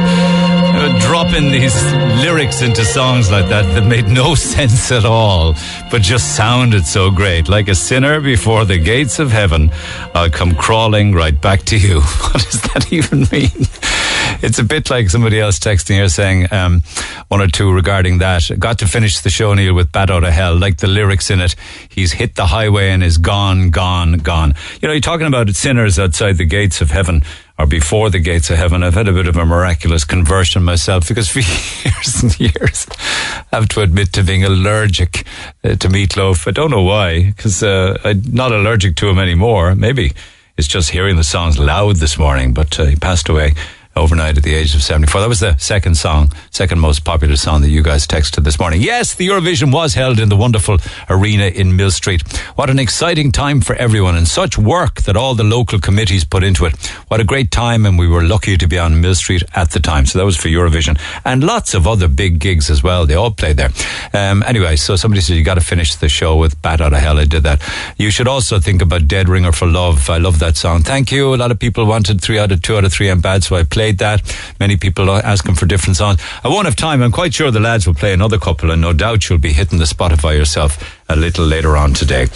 dropping these lyrics into songs like that made no sense at all, but just sounded so great. Like a sinner before the gates of heaven, I'll come crawling right back to you. What does that even mean? It's a bit like somebody else texting here saying one or two regarding that. Got to finish the show, Neil, with Bat Out of Hell. Like the lyrics in it, he's hit the highway and is gone, gone, gone. You know, you're talking about sinners outside the gates of heaven. or before the gates of heaven. I've had a bit of a miraculous conversion myself, because for years and years I have to admit to being allergic to meatloaf. I don't know why, because I'm not allergic to him anymore. Maybe it's just hearing the songs loud this morning, but he passed away overnight at the age of 74. That was the second song, second most popular song that you guys texted this morning. Yes, the Eurovision was held in the wonderful arena in Mill Street. What an exciting time for everyone, and such work that all the local committees put into it. What a great time, and we were lucky to be on Mill Street at the time. So that was for Eurovision, and lots of other big gigs as well. They all played there. Anyway, so somebody said you got to finish the show with Bat Out of Hell. I did that. You should also think about Dead Ringer for Love. I love that song. Thank you. A lot of people wanted 3 out of 2 out of 3 and bad, so I played that. Many people are asking for different songs. I won't have time. I'm quite sure the lads will play another couple, and no doubt you'll be hitting the Spotify yourself a little later on today.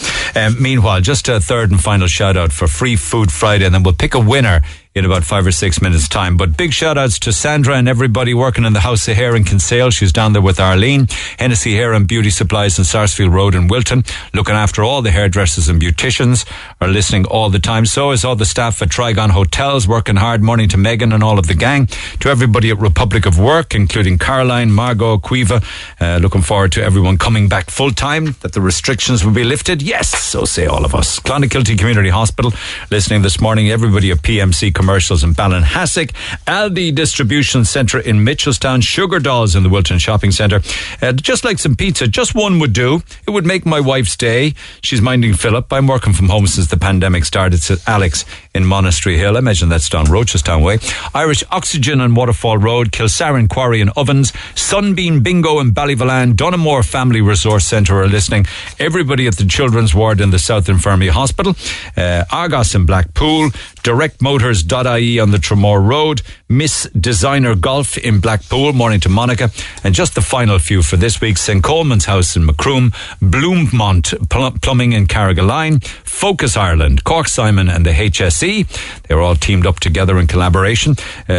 Meanwhile, just a third and final shout out for Free Food Friday, and then we'll pick a winner in about 5 or 6 minutes time. But big shout outs to Sandra and everybody working in the House of Hair in Kinsale. She's down there with Arlene. Hennessy Hair and Beauty Supplies in Sarsfield Road in Wilton, looking after all the hairdressers and beauticians, are listening all the time. So is all the staff at Trigon Hotels, working hard. Morning to Megan and all of the gang. To everybody at Republic of Work, including Caroline, Margot, Cueva. Looking forward to everyone coming back full time, that the restrictions will be lifted. Yes, so say all of us. Clonakilty Community Hospital listening this morning. Everybody at PMC Commercials in Ballinhassack, Aldi Distribution Centre in Mitchelstown, Sugar Dolls in the Wilton Shopping Centre. Just like some pizza, just one would do. It would make my wife's day. She's minding Philip. I'm working from home since the pandemic started, says Alex in Monastery Hill. I imagine that's down Rochestown way. Irish Oxygen on Waterfall Road, Kilsarran Quarry in Ovens, Sunbeam Bingo in Ballyvalan, Dunamore Family Resource Centre are listening. Everybody at the Children's Ward in the South Infirmary Hospital, Argos in Blackpool, Direct Motors .ie on the Tremore Road, Miss Designer Golf in Blackpool. Morning to Monica. And just the final few for this week: St. Coleman's House in Macroom, Bloommont Plumbing in Carrigaline, Focus Ireland, Cork Simon and the HSE. They were all teamed up together in collaboration.